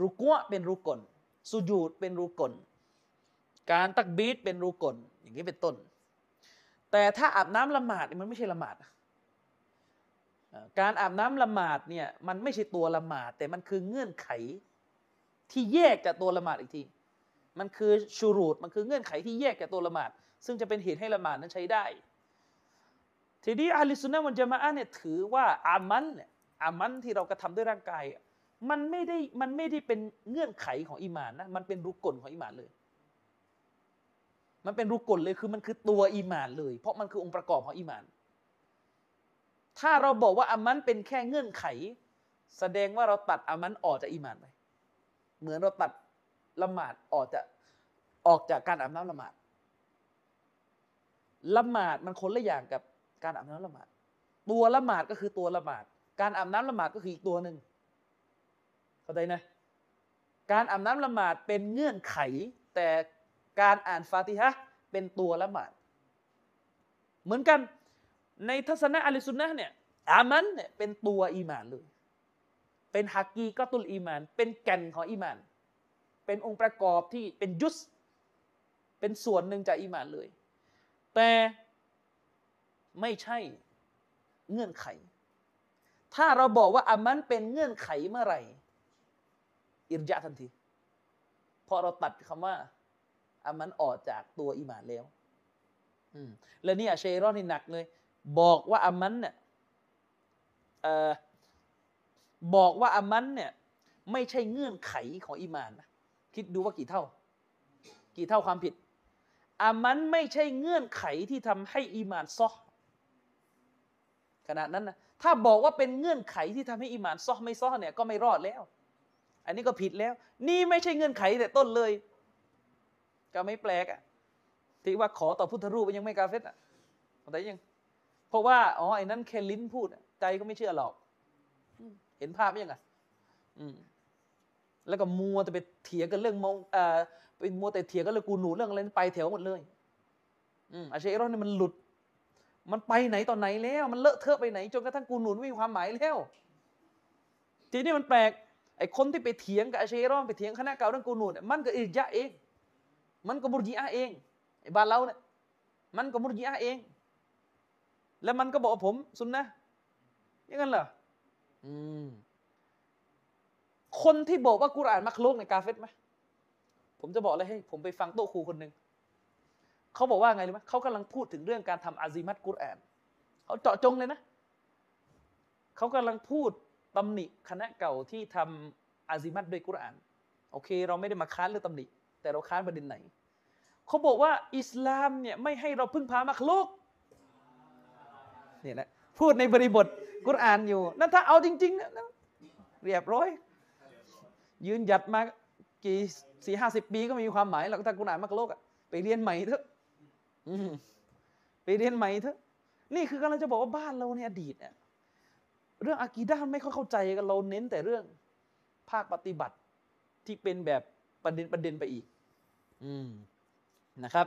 รุกัวเป็นรุกลสุญูดเป็นรุกลการตักบีรเป็นรุกลอย่างนี้เป็นต้นแต่ถ้าอาบน้ำละหมาดมันไม่ใช่ละหมาดการอาบน้ำละหมาดเนี่ยมันไม่ใช่ตัวละหมาดแต่มันคือเงื่อนไขที่แยกจากตัวละหมาดอีกทีมันคือชูรูตมันคือเงื่อนไขที่แยกจากตัวละหมาดซึ่งจะเป็นเหตุให้ละหมาดนั้นใช้ได้ทีนี้อะห์ลิสซุนนะฮ์วัลญะมาอะฮ์เนี่ยถือว่าอามันที่เรากระทำด้วยร่างกายมันไม่ได้เป็นเงื่อนไขของอีหม่านนะมันเป็นรุกลของอีหม่านเลยมันเป็นรุกลเลยคือมันคือตัวอีหม่านเลยเพราะมันคือองค์ประกอบของอีหม่านถ้าเราบอกว่าอามันเป็นแค่เงื่อนไขแสดงว่าเราตัดอามันออกจากอีหม่านไปเหมือนเราตัดละหมาดออกจากการอาบน้ำละหมาดมันคนละอย่างกับการอาบน้ำละหมาดตัวละหมาดก็คือตัวละหมาดการอาบน้ำละหมาดก็คืออีกตัวหนึ่งเข้าใจนะการอาบน้ำละหมาดเป็นเงื่อนไขแต่การอ่านฟาติฮะห์เป็นตัวละหมาดเหมือนกันในทัศนะอะห์ลิสซุนนะฮ์เนี่ยอามันเนี่ยเป็นตัวอีหม่านเลยเป็นฮะกีกะตุลอีหม่านเป็นแก่นของอีหม่านเป็นองค์ประกอบที่เป็นยุสเป็นส่วนหนึ่งจากอีหม่านเลยแต่ไม่ใช่เงื่อนไขถ้าเราบอกว่าอามันเป็นเงื่อนไขเมื่อไหร่อิรญะทันทีเพราะเราตัดคำว่าอามันออกจากตัวอีหม่านแล้วและนี่อะชัยรอนี่หนักเลยบอกว่าอามันเนี่ยไม่ใช่เงื่อนไขของอีหม่านนะคิดดูว่ากี่เท่าความผิดอามันไม่ใช่เงื่อนไขที่ทำให้อีหม่านซอฮ์ขณะนั้นนะถ้าบอกว่าเป็นเงื่อนไขที่ทำให้อีหม่านซอฮ์ไม่ซอฮ์เนี่ยก็ไม่รอดแล้วอันนี้ก็ผิดแล้วนี่ไม่ใช่เงื่อนไขแต่ต้นเลยก็ไม่แปลกอ่ะที่ว่าขอต่อพุทธรูปยังไม่กาเฟรอะแต่ยังเพราะว่าไอ้นั้นแค่ลิ้นพูดใจก็ไม่เชื่อหรอกเห็นภาพยังไงแล้วก็มัวแต่ไปเถียงกันเรื่องเป็นมัวแต่เถียงกันเรื่องกูหนูเรื่องอะไรไปแถวหมดเลยอาชัยรอห์นี่มันหลุดมันไปไหนตอนไหนแล้วมันเลอะเทอะไปไหนจนกระทั่งกูหนูไม่มีความหมายแล้วทีนี้มันแปลกไอ้คนที่ไปเถียงกับอาชัยรอห์ไปเถียงคณะเก่าเรื่องกูหนูมันก็อิรญะห์เองมันก็มุรญิอะห์เองไอ้บ้านเราเนี่ยมันก็มุรญิอะห์เองแล้วมันก็บอกผมซุนนะห์อย่างนั้นเหรอคนที่บอกว่ากุรอานมักลุกในกาเฟรไหมผมจะบอกเลยให้ผมไปฟังโต๊ะครูคนหนึ่งเขาบอกว่าไงรู้ไหมเขากำลังพูดถึงเรื่องการทำอาซิมัตกุรอานเขาเจาะจงเลยนะเขากำลังพูดตำหนิคณะเก่าที่ทำอาซิมัตด้วยกุรอานโอเคเราไม่ได้มาค้านเรื่องตำหนิแต่เราค้านประเด็นไหนเขาบอกว่าอิสลามเนี่ยไม่ให้เราพึ่งพามักลุกเนี่ยนะพูดในบริบทกุรอานอยู่นั่นถ้าเอาจริงๆนะเรียบร้อยยืนหยัดมากี่40-50 ปีก็ไม่มีความหมายหรอกถ้ากุรอานมักลุกไปเรียนใหม่เถอะนี่คือกำลังจะบอกว่าบ้านเราในอดีตเนี่ยเรื่องอากีดะห์ไม่ค่อยเข้าใจกันเราเน้นแต่เรื่องภาคปฏิบัติที่เป็นแบบประเด็นไปอีกนะครับ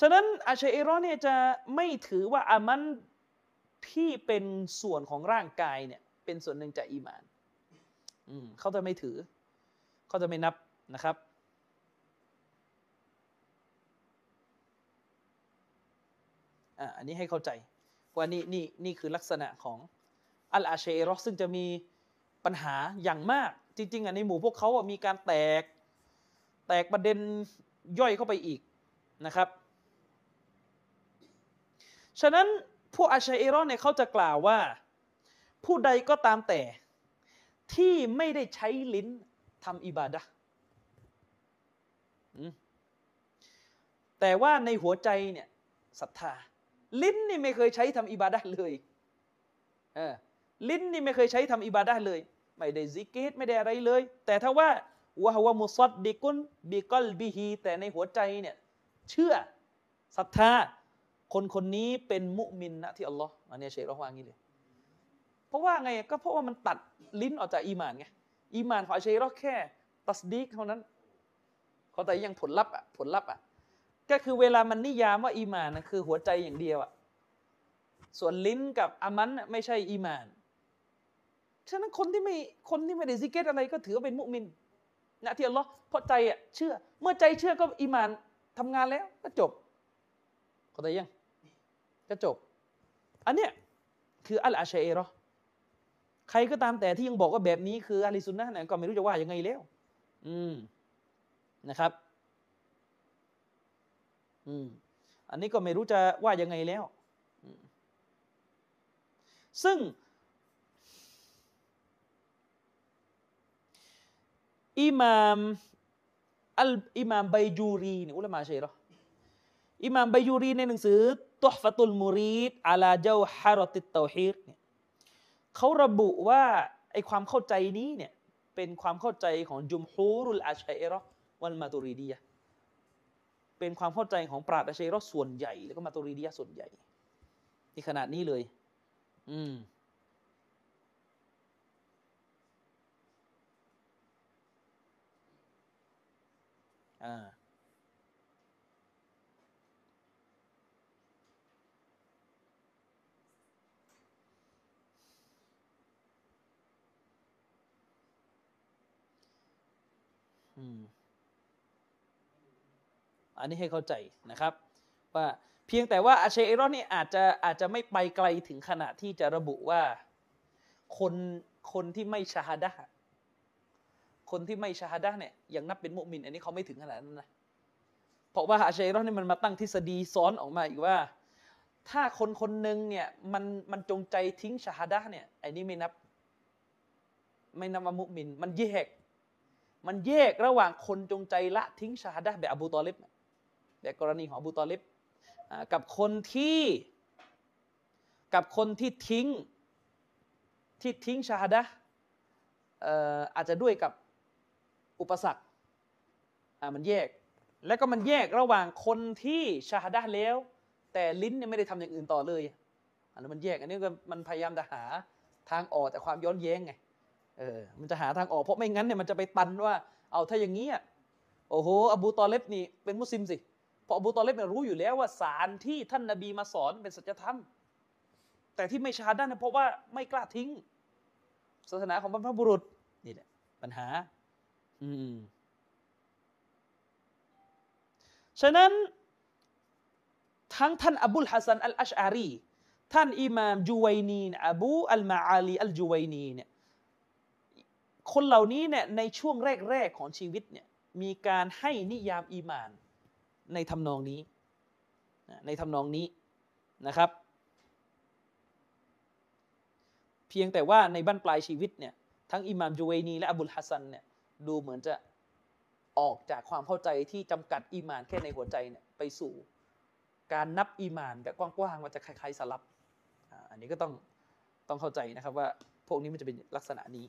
ฉะนั้นอัชอะรีเนี่ยจะไม่ถือว่าอามันที่เป็นส่วนของร่างกายเนี่ยเป็นส่วนหนึ่งจากอีมานเขาจะไม่ถือเขาจะไม่นับนะครับอันนี้ให้เข้าใจว่านี่คือลักษณะของอัลอาชัยเราะห์ซึ่งจะมีปัญหาอย่างมากจริงๆในหมู่พวกเขามีการแตกประเด็นย่อยเข้าไปอีกนะครับฉะนั้นพวกอาชัยเราะห์เนี่ยเขาจะกล่าวว่าผู้ใดก็ตามแต่ที่ไม่ได้ใช้ลิ้นทำอิบาดะห์แต่ว่าในหัวใจเนี่ยศรัทธาลิ้นนี่ไม่เคยใช้ทำอิบาดะห์เลยลิ้นนี่ไม่เคยใช้ทำอิบาดะห์เลยไม่ได้ซิกิรไม่ได้อะไรเลยแต่ถ้าว่าวะฮวะมุซัดดิกุนบิกอลบิฮีแต่ในหัวใจเนี่ยเชื่อศรัทธาคนนี้เป็นมุมินนะที่อัลลอฮ์อันนี้เชคเราว่างี้เลยเพราะว่าไงก็เพราะว่ามันตัดลิ้นออกจากอีหม่านไงอีหม่านของเชคเราแค่ตัสดีกเท่านั้นเขาแต่ยังผลลัพธ์ก็คือเวลามันนิยามว่าอีหม่านคือหัวใจอย่างเดียวอะส่วนลิ้นกับอามันไม่ใช่อีหม่านฉะนั้นคนที่ไม่ได้ซิกเกตอะไรก็ถือเป็นมุมินนะที่อัลลอฮ์เพราะใจอะเชื่อเมื่อใจเชื่อก็อีหม่านทำงานแล้วก็จบเข้าใจยังก็จบอันเนี้ยคืออัลอาชัยเราะห์ใครก็ตามแต่ที่ยังบอกว่าแบบนี้คืออะลิซุนนะห์เนี่ยก็ไม่รู้จะว่ายังไงแล้วนะครับอันนี้ก็ไม่รู้จะว่ายังไงแล้วซึ่งอิหม่ามไบญูรีเนี่ยอุลามะชัยเราะห์อิหม่ามไบญูรีในหนังสือตุห์ฟะตุลมุรีดอะลาเจาฮารติตเตาฮีดเนี่ยเขาระบุว่าไอความเข้าใจนี้เนี่ยเป็นความเข้าใจของจุมฮูรุลอาชัยเราะห์วัลมาตุริดียะห์เป็นความเข้าใจของปราชญ์อาชัยเราะห์ส่วนใหญ่แล้วก็มาตุริดียะห์ส่วนใหญ่ที่ขนาดนี้เลยอันนี้ให้เข้าใจนะครับว่าเพียงแต่ว่าอาชัยเราะห์นี่อาจจะไม่ไปไกลถึงขนาดที่จะระบุว่าคนที่ไม่ชะฮาดะห์คนที่ไม่ชะฮาดะห์เนี่ยยังนับเป็นมุมินอันนี้เขาไม่ถึงขนาดนั้นนะเพราะว่าอาชัยเราะห์นี่มันมาตั้งทฤษฎีซ้อนออกมาอีกว่าถ้าคนนึงเนี่ยมันจงใจทิ้งชะฮาดะห์เนี่ยอันนี้ไม่นับว่ามุมินมันแยกระหว่างคนจงใจละทิ้งชะฮาดะห์แบบอบูตอลิบแบบกรณีของอบูตอลิบกับคนที่ทิ้งชะฮาดะห์อาจจะด้วยกับอุปสรรคมันแยกและก็มันแยกระหว่างคนที่ชะฮาดะห์แล้วแต่ลิ้นเนี่ยไม่ได้ทำอย่างอื่นต่อเลยอันนั้นมันแยกอันนี้ก็มันพยายามจะหาทางออกแต่ความย้อนแย้งไงมันจะหาทางออกเพราะไม่งั้นเนี่ยมันจะไปตันว่าเอาถ้าอย่างนี้โอ้โหอบูตอเลบนี่เป็นมุสลิมสิเพราะอบูตอเลบเนี่ยรู้อยู่แล้วว่าสารที่ท่านนบีมาสอนเป็นสัจธรรมแต่ที่ไม่ชาด้านเนี่ยเพราะว่าไม่กล้าทิ้งศาสนาของบรรพบุรุษนี่แหละปัญหาฉะนั้นทั้งท่านอบุลฮัสซันอัลอัชอารีท่านอิหม่ามจูวัยนีนอบูอัลมาอาลีอัลจูวัยนีเนี่ยคนเหล่านี้เนี่ยในช่วงแรกๆของชีวิตเนี่ยมีการให้นิยามอีหม่านในทำนองนี้นะครับเพียงแต่ว่าในบั้นปลายชีวิตเนี่ยทั้งอิหม่ามจูเวนีและอบุลฮัสซันเนี่ยดูเหมือนจะออกจากความเข้าใจที่จำกัดอีหม่านแค่ในหัวใจเนี่ยไปสู่การนับอีหม่านแบบกว้างๆว่าจะคล้ายๆสลับอันนี้ก็ต้องเข้าใจนะครับว่าพวกนี้มันจะเป็นลักษณะนี้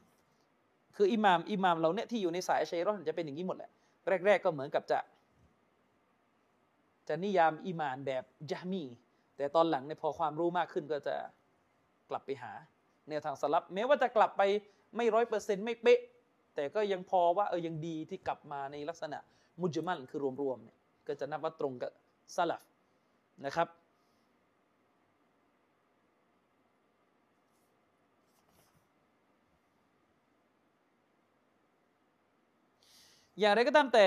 คืออิหม่ามเราเนี่ยที่อยู่ในสายอาชัยเราะห์จะเป็นอย่างนี้หมดแหละแรกๆก็เหมือนกับจะนิยามอีหม่านแบบญะฮ์มีแต่ตอนหลังเนี่ยพอความรู้มากขึ้นก็จะกลับไปหาแนวทางสลัฟแม้ว่าจะกลับไปไม่ 100% ไม่เป๊ะแต่ก็ยังพอว่ายังดีที่กลับมาในลักษณะมุจมัลคือรวมๆเนี่ยก็จะนับว่าตรงกับสลัฟ นะครับอย่างไรก็ตามแต่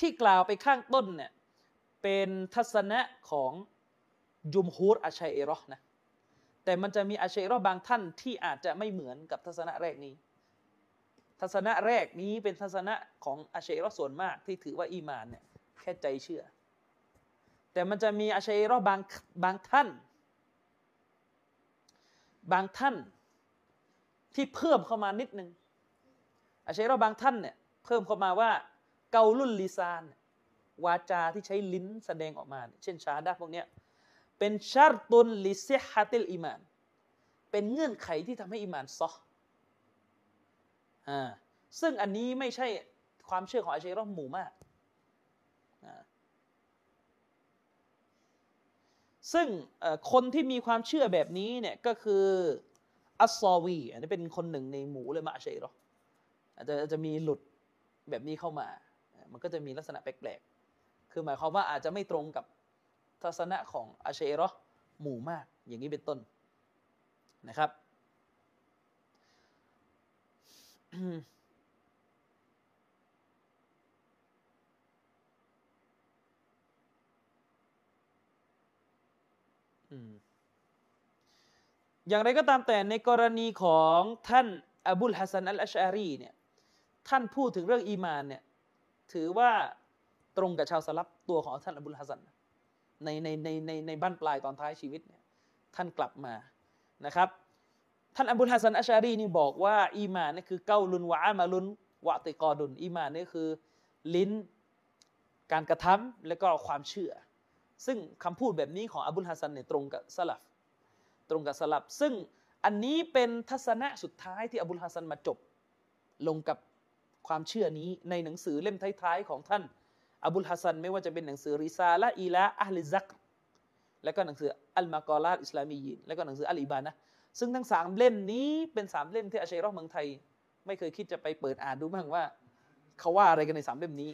ที่กล่าวไปข้างต้นเนี่ยเป็นทัศนะของยุมฮูรอัชอะอิเราะห์นะแต่มันจะมีอัชอะอิเราะห์บางท่านที่อาจจะไม่เหมือนกับทัศนะแรกนี้ทัศนะแรกนี้เป็นทัศนะของอัชอะอิเราะห์ส่วนมากที่ถือว่าอีหม่านเนี่ยแค่ใจเชื่อแต่มันจะมีอัชอะอิเราะห์บางท่านที่เพิ่มเข้ามานิดนึงอัชอะอิเราะห์บางท่านเนี่ยเพิ่มเข้ามาว่าเกาลุลลิซานวาจาที่ใช้ลิ้นแสดงออกมาเช่นชาดะพวกนี้เป็นชัรตุนลิซิฮะติลอีมานเป็นเงื่อนไขที่ทำให้อีมานซอฮ์ซึ่งอันนี้ไม่ใช่ความเชื่อของอัชอะอิเราะห์หมู่มากซึ่งคนที่มีความเชื่อแบบนี้เนี่ยก็คืออัสซอวีอันนี้เป็นคนหนึ่งในหมู่เลยมาอัชอะอิเราะห์อาจจะมีหลุดแบบนี้เข้ามามันก็จะมีลักษณะแปลกๆคือหมายความว่าอาจจะไม่ตรงกับทัศนะของอัชอะอิเราะห์หมู่มากอย่างนี้เป็นต้นนะครับ อย่างไรก็ตามแต่ในกรณีของท่านอบุลฮัสซันอัลอัชอะรีเนี่ยท่านพูดถึงเรื่องอีมานเนี่ยถือว่าตรงกับชาวสลับตัวของท่านอบุลฮัสซันในบั้นปลายตอนท้ายชีวิตเนี่ยท่านกลับมานะครับท่านอบุลฮัสซันอัชอะรีนี่บอกว่าอีมานนี่คือเกาลุนวะอามาลุนวะติกอดุนอีมานนี่คือลิ้นการกระทำและก็ความเชื่อซึ่งคำพูดแบบนี้ของอบุลฮัสซันเนี่ยตรงกับสลับซึ่งอันนี้เป็นทัศนะสุดท้ายที่อบุลฮัสซันมาจบลงกับความเชื่อนี้ในหนังสือเล่มท้ายๆของท่านอบุลฮัสซันไม่ว่าจะเป็นหนังสือริซาละห์อิลาอัลลิซักรและก็หนังสืออัลมากอลาตอิสลามียินและก็หนังสืออัลอิบานะห์ซึ่งทั้ง3เล่มนี้เป็น3เล่มที่อัชอะอิเราะห์เมืองไทยไม่เคยคิดจะไปเปิดอ่านดูบ้างว่าเขาว่าอะไรกันใน3เล่มนี้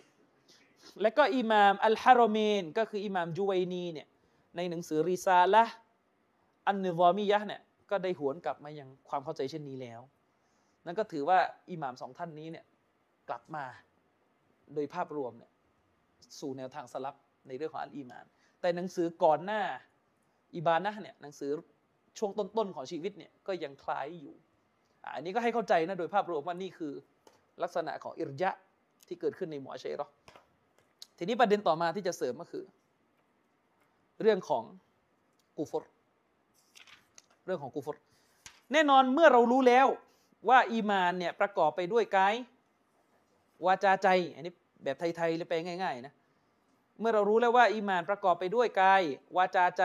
และก็อิหม่ามอัลฮารอมีนก็คืออิหม่ามจุวัยนีเนี่ยในหนังสือริซาละห์อันนิฎอมียะห์เนี่ยก็ได้หวนกลับมายังความเข้าใจเช่นนี้แล้วนั่นก็ถือว่าอิหม่าม2ท่านนี้เนี่ยกลับมาโดยภาพรวมเนี่ยสู่แนวทางสลับในเรื่องของอัลอีมานแต่หนังสือก่อนหน้าอิบานะห์เนี่ยหนังสือช่วงต้นๆของชีวิตเนี่ยก็ยังคล้ายอยู่อันนี้ก็ให้เข้าใจนะโดยภาพรวมว่านี่คือลักษณะของอิรญะห์ที่เกิดขึ้นในหมู่อัชอะอิเราะห์ทีนี้ประเด็นต่อมาที่จะเสริมก็คือเรื่องของกุฟรแน่นอนเมื่อเรารู้แล้วว่าอีมานเนี่ยประกอบไปด้วยกายวาจาใจอันนี้แบบไทยๆเลยไปง่ายๆนะเมื่อเรารู้แล้วว่าอีมานประกอบไปด้วยกายวาจาใจ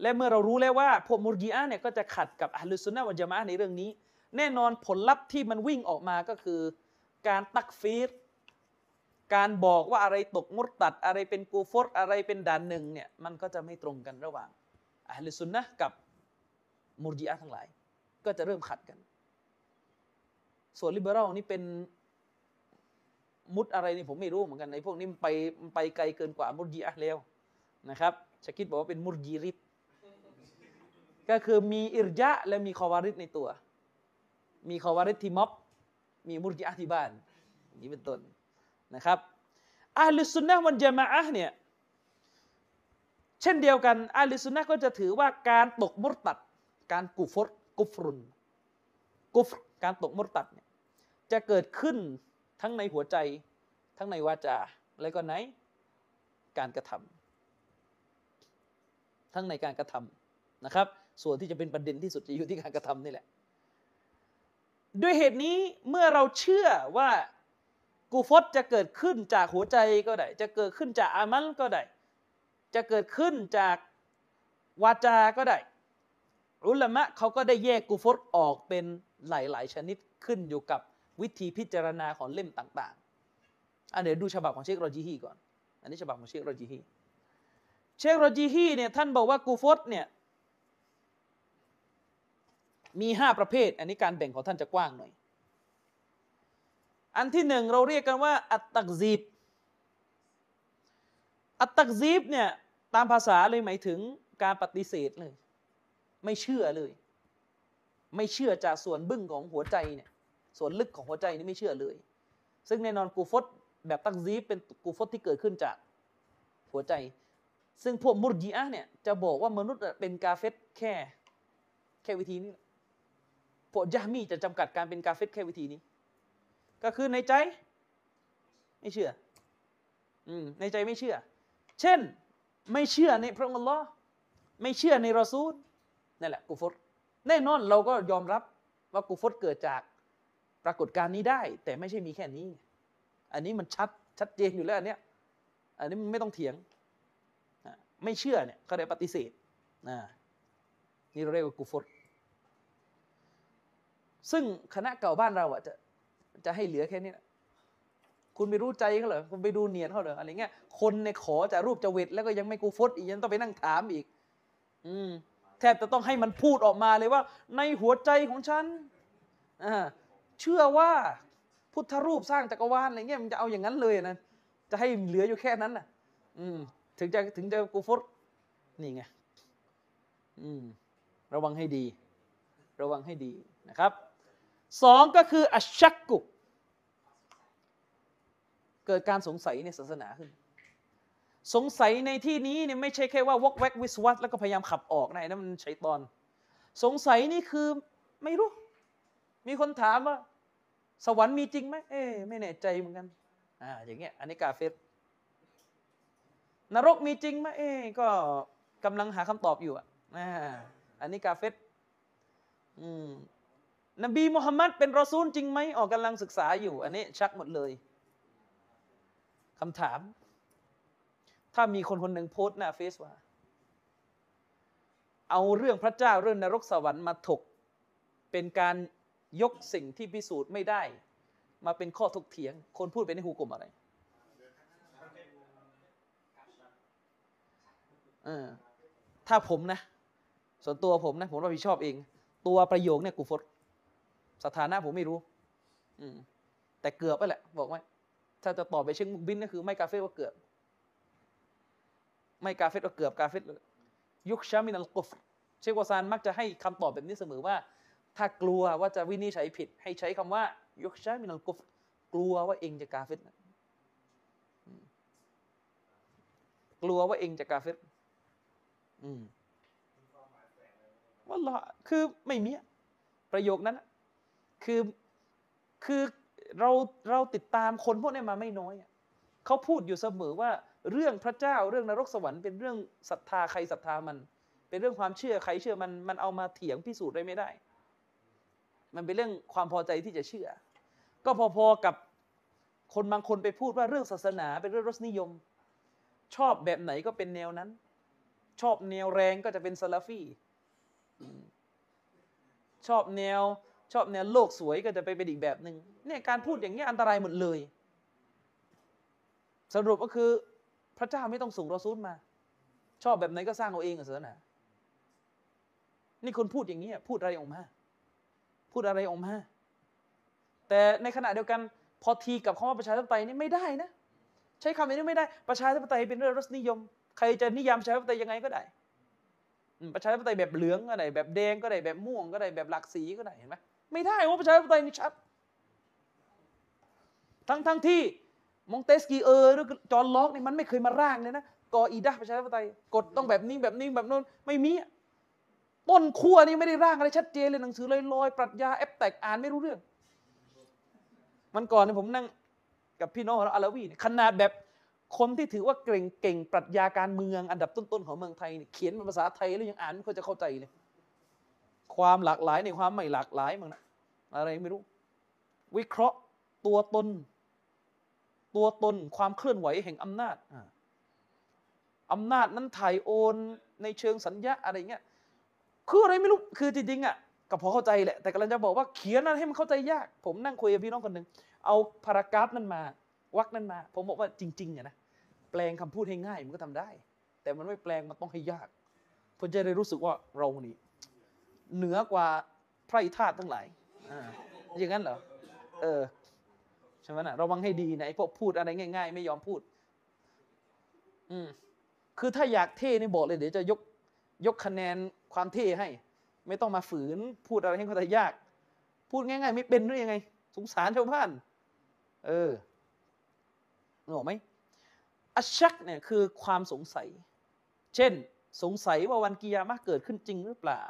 และเมื่อเรารู้แล้วว่าพวกมุรญิอะห์เนี่ยก็จะขัดกับอัลลอฮฺซุนนะวัลญะมาอะห์ในเรื่องนี้แน่นอนผลลัพธ์ที่มันวิ่งออกมาก็คือการตักฟีรการบอกว่าอะไรตกมุรตัดอะไรเป็นกูฟรอะไรเป็นด่านหนึ่งเนี่ยมันก็จะไม่ตรงกันระหว่างอัลลอฮฺซุนนะกับมุรญิอะห์ทั้งหลายก็จะเริ่มขัดกันส่วนลิเบอรัลนี่เป็นมุดอะไรนี่ผมไม่รู้เหมือนกันในพวกนี้มันไปไกลเกินกว่ามุรญิอะห์แล้วนะครับชะคิดบอกว่าเป็นมุรญิริดก็คือมีอิรญะห์และมีคอวาริดในตัวมีคอวาริดที่ม็อบมีมุรญิอะห์ที่บ้านนี่เป็นต้นนะครับอัลลอฮฺซุนนะวัลญะมาอะห์เนี่ยเช่นเดียวกันอัลลอฮฺซุนนะก็จะถือว่าการตกมุรตัดการกุฟรุการตกมุรตัดเนี่ยจะเกิดขึ้นทั้งในหัวใจทั้งในวาจาและก็ในการกระทำทั้งในการกระทำนะครับส่วนที่จะเป็นประเด็นที่สุดจะอยู่ที่การกระทำนี่แหละด้วยเหตุนี้เมื่อเราเชื่อว่ากุฟรจะเกิดขึ้นจากหัวใจก็ได้จะเกิดขึ้นจากอามัลก็ได้จะเกิดขึ้นจากวาจาก็ได้อุลามะเขาก็ได้แยกกุฟรออกเป็นหลายๆชนิดขึ้นอยู่กับวิธีพิจารณาของเล่มต่างๆเดี๋ยวดูฉบับของเชครอจีฮีก่อนอันนี้ฉบับของเชครอจีฮีเนี่ยท่านบอกว่ากูฟรเนี่ยมี5ประเภทอันนี้การแบ่งของท่านจะกว้างหน่อยอันที่หนึ่งเราเรียกกันว่าอัตตักซีบเนี่ย ตามภาษาเลยหมายถึงการปฏิเสธเลยไม่เชื่อเลยไม่เชื่อจากส่วนบึ้งของหัวใจเนี่ยส่วนลึกของหัวใจนี่ไม่เชื่อเลยซึ่งแน่นอนกูฟดแบบตักซีเป็นกูฟดที่เกิดขึ้นจากหัวใจซึ่งพวกมุรญิอะห์เนี่ยจะบอกว่ามนุษย์เป็นกาเฟรแค่วิธีนี้พวกญะห์มีจะจำกัดการเป็นกาเฟรแค่วิธีนี้ก็คือในใจไม่เชื่อในใจไม่เชื่อเช่นไม่เชื่อในพระองค์อัลลอฮ์ไม่เชื่อในรอซูลนั่นแหละกุฟรแน่นอนเราก็ยอมรับว่ากุฟรเกิดจากปรากฏการณ์นี้ได้แต่ไม่ใช่มีแค่นี้อันนี้มันชัดเจนอยู่แล้วอันนี้มันไม่ต้องเถียงไม่เชื่อเนี่ยเขาได้ปฏิเสธนี่เราเรียกว่ากุฟรซึ่งคณะเก่าบ้านเราอ่ะจะให้เหลือแค่นี้นะคุณไม่รู้ใจเขาเหรอคุณไปดูเนียนเขาเหรออะไรเงี้ยคนในขอจะรูปจะเวทแล้วก็ยังไม่กูฟดอีกยังต้องไปนั่งถามอีกแทบจะต้องให้มันพูดออกมาเลยว่าในหัวใจของฉันเชื่อว่าพุทธรูปสร้างจักรวาลอะไรเงี้ยมันจะเอาอย่างนั้นเลยนะจะให้เหลืออยู่แค่นั้นน่ะถึงจะกูฟดนี่ไงระวังให้ดีระวังให้ดีนะครับสองก็คืออัชชักกุเกิดการสงสัยในศาสนาขึ้นสงสัยในที่นี้เนี่ยไม่ใช่แค่ว่าวอกแวกวิสวัสแล้วก็พยายามขับออกนะมันชัยฏอนสงสัยนี่คือไม่รู้มีคนถามว่าสวรรค์มีจริงไหมไม่แน่ใจเหมือนกันอย่างเงี้ยอันนี้กาเฟรนรกมีจริงไหมก็กำลังหาคำตอบอยู่อันนี้กาเฟรนบีมุฮัมมัดเป็นรอซูลจริงไหมออกกำลังศึกษาอยู่อันนี้ชักหมดเลยคำถามถ้ามีคนหนึ่งโพสต์หน้าเฟซว่าเอาเรื่องพระเจ้าเรื่องนรกสวรรค์มาถกเป็นการยกสิ่งที่พิสูจน์ไม่ได้มาเป็นข้อถกเถียงคนพูดไปในหูกลมอะไรถ้าผมนะส่วนตัวผมนะผมรับผิดชอบเองตัวประโยคเนี่ยกูฟดสถานะผมไม่รู้แต่เกือบไปแหละบอกว่าถ้าจะตอบไปเชิงมุกบินก็คือไม่กาเฟรว่าเกือบไม่กาเฟรว่าเกือบกาเฟรยุคชามินัลกุฟรเชควาซานมักจะให้คำตอบแบบนี้เสมอว่าถ้ากลัวว่าจะวินิจฉัยผิดให้ใช้คำว่ายุคชามินัลกุฟรกลัวว่าเองจะกาเฟรกลัวว่าเองจะกาเฟรว่าละคือไม่มีประโยคนั้นคือเราติดตามคนพวกนี้มาไม่น้อยเขาพูดอยู่เสมอว่าเรื่องพระเจ้าเรื่องนรกสวรรค์เป็นเรื่องศรัทธาใครศรัทธามันเป็นเรื่องความเชื่อใครเชื่อมันเอามาเถียงพิสูจน์ได้ไม่ได้มันเป็นเรื่องความพอใจที่จะเชื่อก็พอๆกับคนบางคนไปพูดว่าเรื่องศาสนาเป็นเรื่องรสนิยมชอบแบบไหนก็เป็นแนวนั้นชอบแนวแรงก็จะเป็นซาลาฟีชอบแนวโลกสวยก็จะไปเป็นอีกแบบหนึ่งเนี่ยการพูดอย่างนี้อันตรายหมดเลยสรุปก็คือพระเจ้าไม่ต้องส่งรอซูลมาชอบแบบไหนก็สร้างเอาเองศาสนานี่คนพูดอย่างนี้พูดอะไรออกมาแต่ในขณะเดียวกันพอทีกับคำว่าประชาธิปไตยนี่ไม่ได้นะใช้คำนี้ไม่ได้ประชาธิปไตยเป็นเรื่องรสนิยมใครจะนิยามประชาธิปไตยยังไงก็ได้ประชาธิปไตยแบบเหลืองก็ได้แบบแดงก็ได้แบบม่วงก็ได้แบบหลากสีก็ได้เห็นไหมไม่ได้ว่าประชาธิปไตยนี่ชัดทั้งที่มงเตสกีหรือจอห์นล็อกนี่มันไม่เคยมาร่างเลยนะก่ออีดาประชาธิปไตยกฎต้องแบบนี้แบบโน้นไม่มีต้นขั้วนี่ไม่ได้ร่างอะไรชัดเจนเลยหนังสือลอยๆปรัชญาแอปแตกอ่านไม่รู้เรื่องมันก่อนเนี่ยผมนั่งกับพี่น้องเราอาลาวีขนาดแบบคนที่ถือว่าเก่งปรัชญาการเมืองอันดับต้นๆของเมืองไทยเขียนเป็นภาษาไทยแล้วยังอ่านไม่ค่อยจะเข้าใจเลยความหลากหลายในความไม่หลากหลายมันอะไรไม่รู้วิเคราะห์ตัวตนความเคลื่อนไหวแห่งอำนาจนั้นถ่ายโอนในเชิงสัญญาอะไรเงี้ยคืออะไรไม่รู้คือจริงๆก็พอเข้าใจแหละแต่กำลังจะบอกว่าเขียนนั้นให้มันเข้าใจยากผมนั่งคุยกับพี่น้องคนหนึ่งเอาพารากราฟนั้นมาวรรคนั้นมาผมบอกว่าจริงๆนะแปลงคำพูดให้ง่ายมันก็ทำได้แต่มันไม่แปลงมันต้องให้ยากเพื่อจะได้รู้สึกว่าเรานี่เหนือกว่าไพร่ธาตุทั้งหลายอย่างนั้นเหรอใช่ไหมนะระวังให้ดีนะไอ้พวกพูดอะไรง่ายๆไม่ยอมพูด คือถ้าอยากเท่นี่บอกเลยเดี๋ยวจะยกคะแนนความเท่ให้ไม่ต้องมาฝืนพูดอะไรให้เข้าใจยากพูดง่ายๆไม่เป็นหรือยังไงสงสารชาวบ้านนึกออกไหมอัชชักเนี่ยคือความสงสัยเช่นสงสัยว่าวันกิยามะห์เกิดขึ้นจริงหรือเปล่า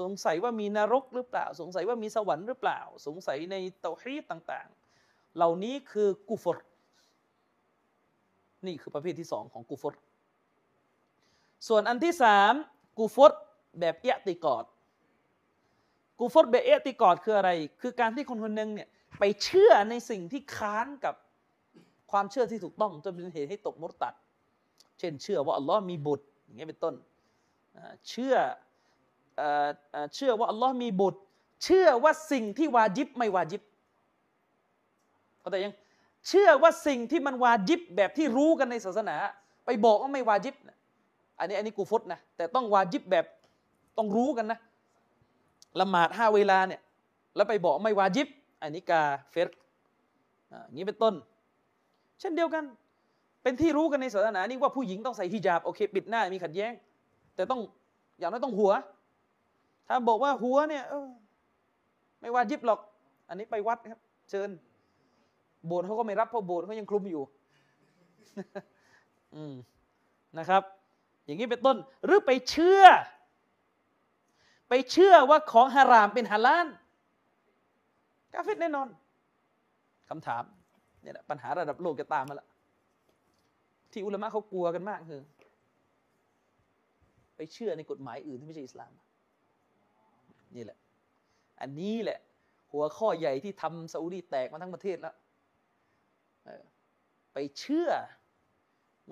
สงสัยว่ามีนรกหรือเปล่าสงสัยว่ามีสวรรค์หรือเปล่าสงสัยในเตาฮีดต่างๆเหล่านี้คือกุฟรนี่คือประเภทที่สองของกุฟรส่วนอันที่สามกุฟรแบบอิอติกอดกุฟรแบบอิอติกอดคืออะไรคือการที่คนคนหนึ่งเนี่ยไปเชื่อในสิ่งที่ค้านกับความเชื่อที่ถูกต้องจนเป็นเหตุให้ตกมุรตัดเช่นเชื่อว่าอัลลอฮ์มีบุตรอย่างนี้เป็นต้นเชื่อว่าอัลลอฮ์มีบุตรเชื่อว่าสิ่งที่วาญิบไม่วาญิบเข้าใจยังเชื่อว่าสิ่งที่มันวาญิบแบบที่รู้กันในศาสนาไปบอกว่าไม่วาญิบอันนี้กูฟดนะแต่ต้องวาญิบแบบต้องรู้กันนะละหมาดห้าเวลาเนี่ยแล้วไปบอกไม่วาญิบอันนี้กาเฟรอย่างนี้เป็นต้นเช่นเดียวกันเป็นที่รู้กันในศาสนานี่ว่าผู้หญิงต้องใส่ฮิญาบโอเคปิดหน้ามีขัดแย้งแต่ต้องอย่างน้อยต้องหัวถ้าบอกว่าหัวเนี่ยไม่วาญิบหรอกอันนี้ไปวัดครับเชิญโบสถ์เขาก็ไม่รับเพราะโบสถ์เขายังคลุมอยู่ นะครับอย่างนี้เป็นต้นหรือไปเชื่อว่าของฮารามเป็นฮาลาลกาเฟรแน่นอนคำถามเนี่ยปัญหาระดับโลกจะตามมาละที่อุลามะเขากลัวกันมากคือไปเชื่อในกฎหมายอื่นที่ไม่ใช่อิสลามนี่แหละอันนี้แหละหัวข้อใหญ่ที่ทำซาอุดีแตกมาทั้งประเทศแล้วไปเชื่อ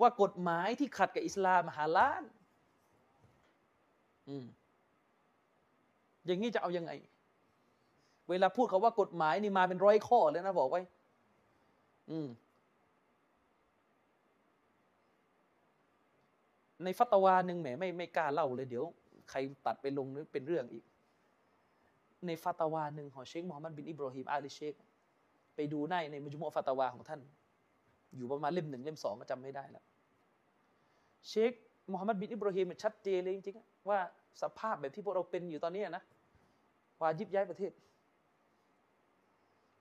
ว่ากฎหมายที่ขัดกับอิสลามฮาลาลอย่างนี้จะเอายังไงเวลาพูดเขาว่ากฎหมายนี่มาเป็นร้อยข้อเลยนะบอกไว้ในฟัตวาหนึ่งแหมไม่กล้าเล่าเลยเดี๋ยวใครตัดไปลงนึกเป็นเรื่องอีกในฟัตวาหนึ่งของเชคมูฮัมหมัดบินอิบรอฮิมอาลีเชคไปดูได้ในมุจมุอ์ฟัตวาของท่านอยู่ประมาณเล่มหนึ่งเล่มสองก็จำไม่ได้แล้วเชคมูฮัมหมัดบินอิบรอฮิมชัดเจนเลยจริงๆว่าสภาพแบบที่พวกเราเป็นอยู่ตอนนี้นะวาญิบย้ายประเทศ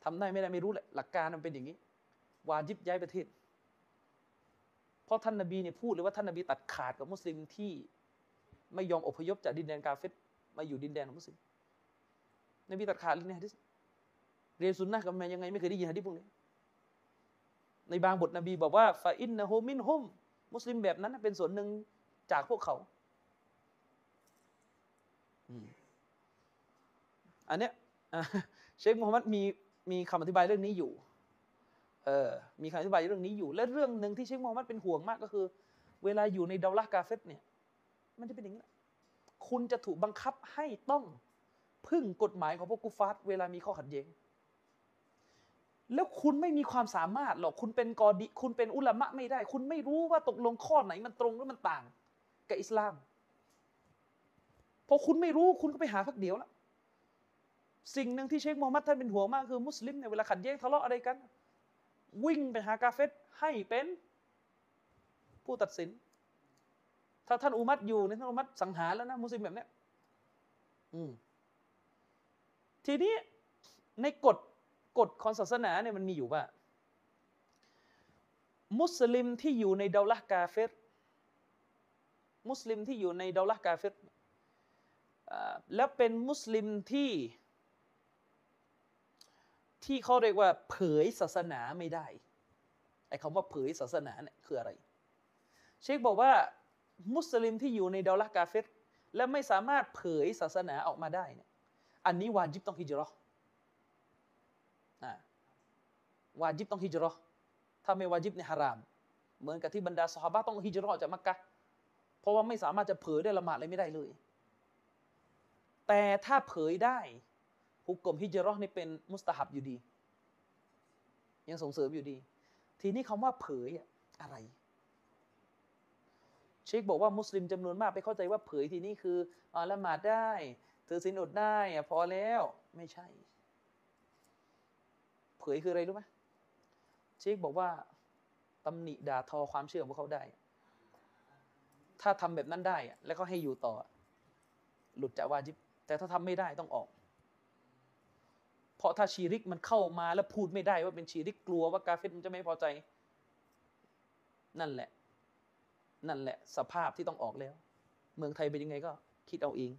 ทำได้ไม่ได้ไม่รู้แหละหลักการมันเป็นอย่างนี้วาญิบย้ายประเทศเพราะท่านนบีเนี่ยพูดเลยว่าท่านนบีตัดขาดกับมุสลิมที่ไม่ยอมอพยพจากดินแดนกาเฟรมาอยู่ดินแดนของมุสลิมนบีตัดขาดเลยเนี่ยฮะดิษเรียนซุนนะห์กันมายังไงไม่เคยได้ยินฮะดิษพวกนี้ในบางบทนบีบอกว่าฟาอินนะฮุมินฮุมมุสลิมแบบนั้นเป็นส่วนหนึ่งจากพวกเขาอันเนี้ยเชคมูฮัมหมัดมีคำอธิบายเรื่องนี้อยู่มีคำอธิบายเรื่องนี้อยู่และเรื่องหนึ่งที่เชคมูฮัมหมัดเป็นห่วงมากก็คือเวลาอยู่ในดาวละกาเฟตเนี่ยมันจะเป็นอย่างนี้คุณจะถูกบังคับให้ต้องพึ่งกฎหมายของพวกกุฟาร์เวลามีข้อขัดแย้งแล้วคุณไม่มีความสามารถหรอกคุณเป็นกอดีคุณเป็นอุลามะไม่ได้คุณไม่รู้ว่าตกลงข้อไหนมันตรงหรือมันต่างกับอิสลามพอคุณไม่รู้คุณก็ไปหาพักเดียวละสิ่งหนึ่งที่เชคมูฮัมหมัดท่านเป็นห่วงมากคือมุสลิมเนี่ยเวลาขัดแย้งทะเลาะอะไรกันวิ่งไปหากาเฟตให้เป็นผู้ตัดสินถ้าท่านอุมัดอยู่ในท่านอุมัดสังหารแล้วนะมุสลิมแบบเนี้ยทีนี้ในกฎของศาสนาเนี่ยมันมีอยู่ว่ามุสลิมที่อยู่ในดาวละกาเฟตมุสลิมที่อยู่ในดาวละกาเฟตแล้วเป็นมุสลิมที่เขาเรียกว่าเผยศาสนาไม่ได้ไอ้คำว่าเผยศาสนาเนี่ยคืออะไรเชคบอกว่ามุสลิมที่อยู่ในดาวละกาเฟตและไม่สามารถเผยศาสนาออกมาได้เนี่ยอันนี้วาญิบต้องฮิจเราะห์วาญิบต้องฮิจเราะห์ถ้าไม่วาญิบเนี่ยฮารามเหมือนกับที่บรรดาซอฮาบะห์ต้องฮิจเราะห์จากมักกะห์เพราะว่าไม่สามารถจะเผยได้ละหมาดอะไรไม่ได้เลยแต่ถ้าเผยได้ฮุกกลมฮิจเราะห์นี่เป็นมุสตะฮับอยู่ดียังส่งเสริมอยู่ดีทีนี้คำว่าเผยอะไรเชคบอกว่ามุสลิมจำนวนมากไปเข้าใจว่าเผยทีนี้คือละหมาดได้ถือศีลอดได้พอแล้วไม่ใช่เผยคืออะไรรู้ไหมเชคบอกว่าตำหนิด่าทอความเชื่อของพวกเขาได้ ถ้าทำแบบนั้นได้แล้วก็ให้อยู่ต่อหลุดจากวาญิบแต่ถ้าทำไม่ได้ต้องออกเพราะถ้าชีริกมันเข้ามาแล้วพูดไม่ได้ว่าเป็นชีริกกลัวว่ากาเฟรมันจะไม่พอใจนั่นแหละสภาพที่ต้องออกแล้วเมืองไทยเป็นยังไงก็คิดเอาเอง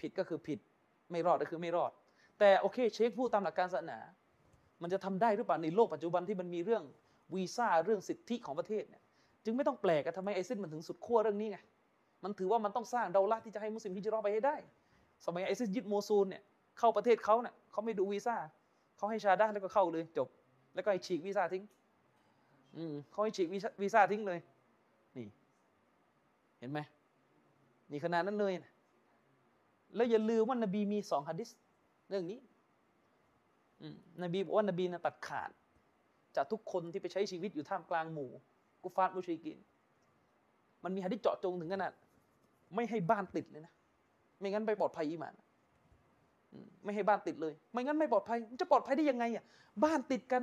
ผิดก็คือผิดไม่รอดก็คือไม่รอดแต่โอเคเชคพูดตามหลักการศาสนามันจะทำได้หรือเปล่าในโลกปัจจุบันที่มันมีเรื่องวีซ่าเรื่องสิทธิของประเทศเนี่ยจึงไม่ต้องแปลกกันทำไมไอซิสมันถึงสุดขั้วเรื่องนี้ไงมันถือว่ามันต้องสร้างดาวลัทธิที่จะให้มุสลิมฮิจเราะห์ไปให้ได้สมัยไอซิสยึดโมซูลเนี่ยเข้าประเทศเขาเนี่ยเขาไม่ดูวีซ่าเขาให้ชาดะแล้วก็เข้าเลยจบแล้วก็ให้ฉีกวีซ่าทิ้งเขาให้ฉีกวีซ่าทิ้งเลยนี่เห็นไหมนี่ขนาดนั้นเลยนะแล้วอย่าลืมว่านบีมี2หะดีษเรื่องนี้นบีบอกว่านบีน่ะตัดขาดจากทุกคนที่ไปใช้ชีวิตอยู่ท่ามกลางหมู่กุฟาร์มุชริกีนมันมีหะดีษเจาะจงถึงขนาดไม่ให้บ้านติดเลยนะไม่งั้นไปปลอดภัยอีหม่านไม่ให้บ้านติดเลยไม่งั้นไม่ปลอดภัยจะปลอดภัยได้ยังไงอ่ะบ้านติดกัน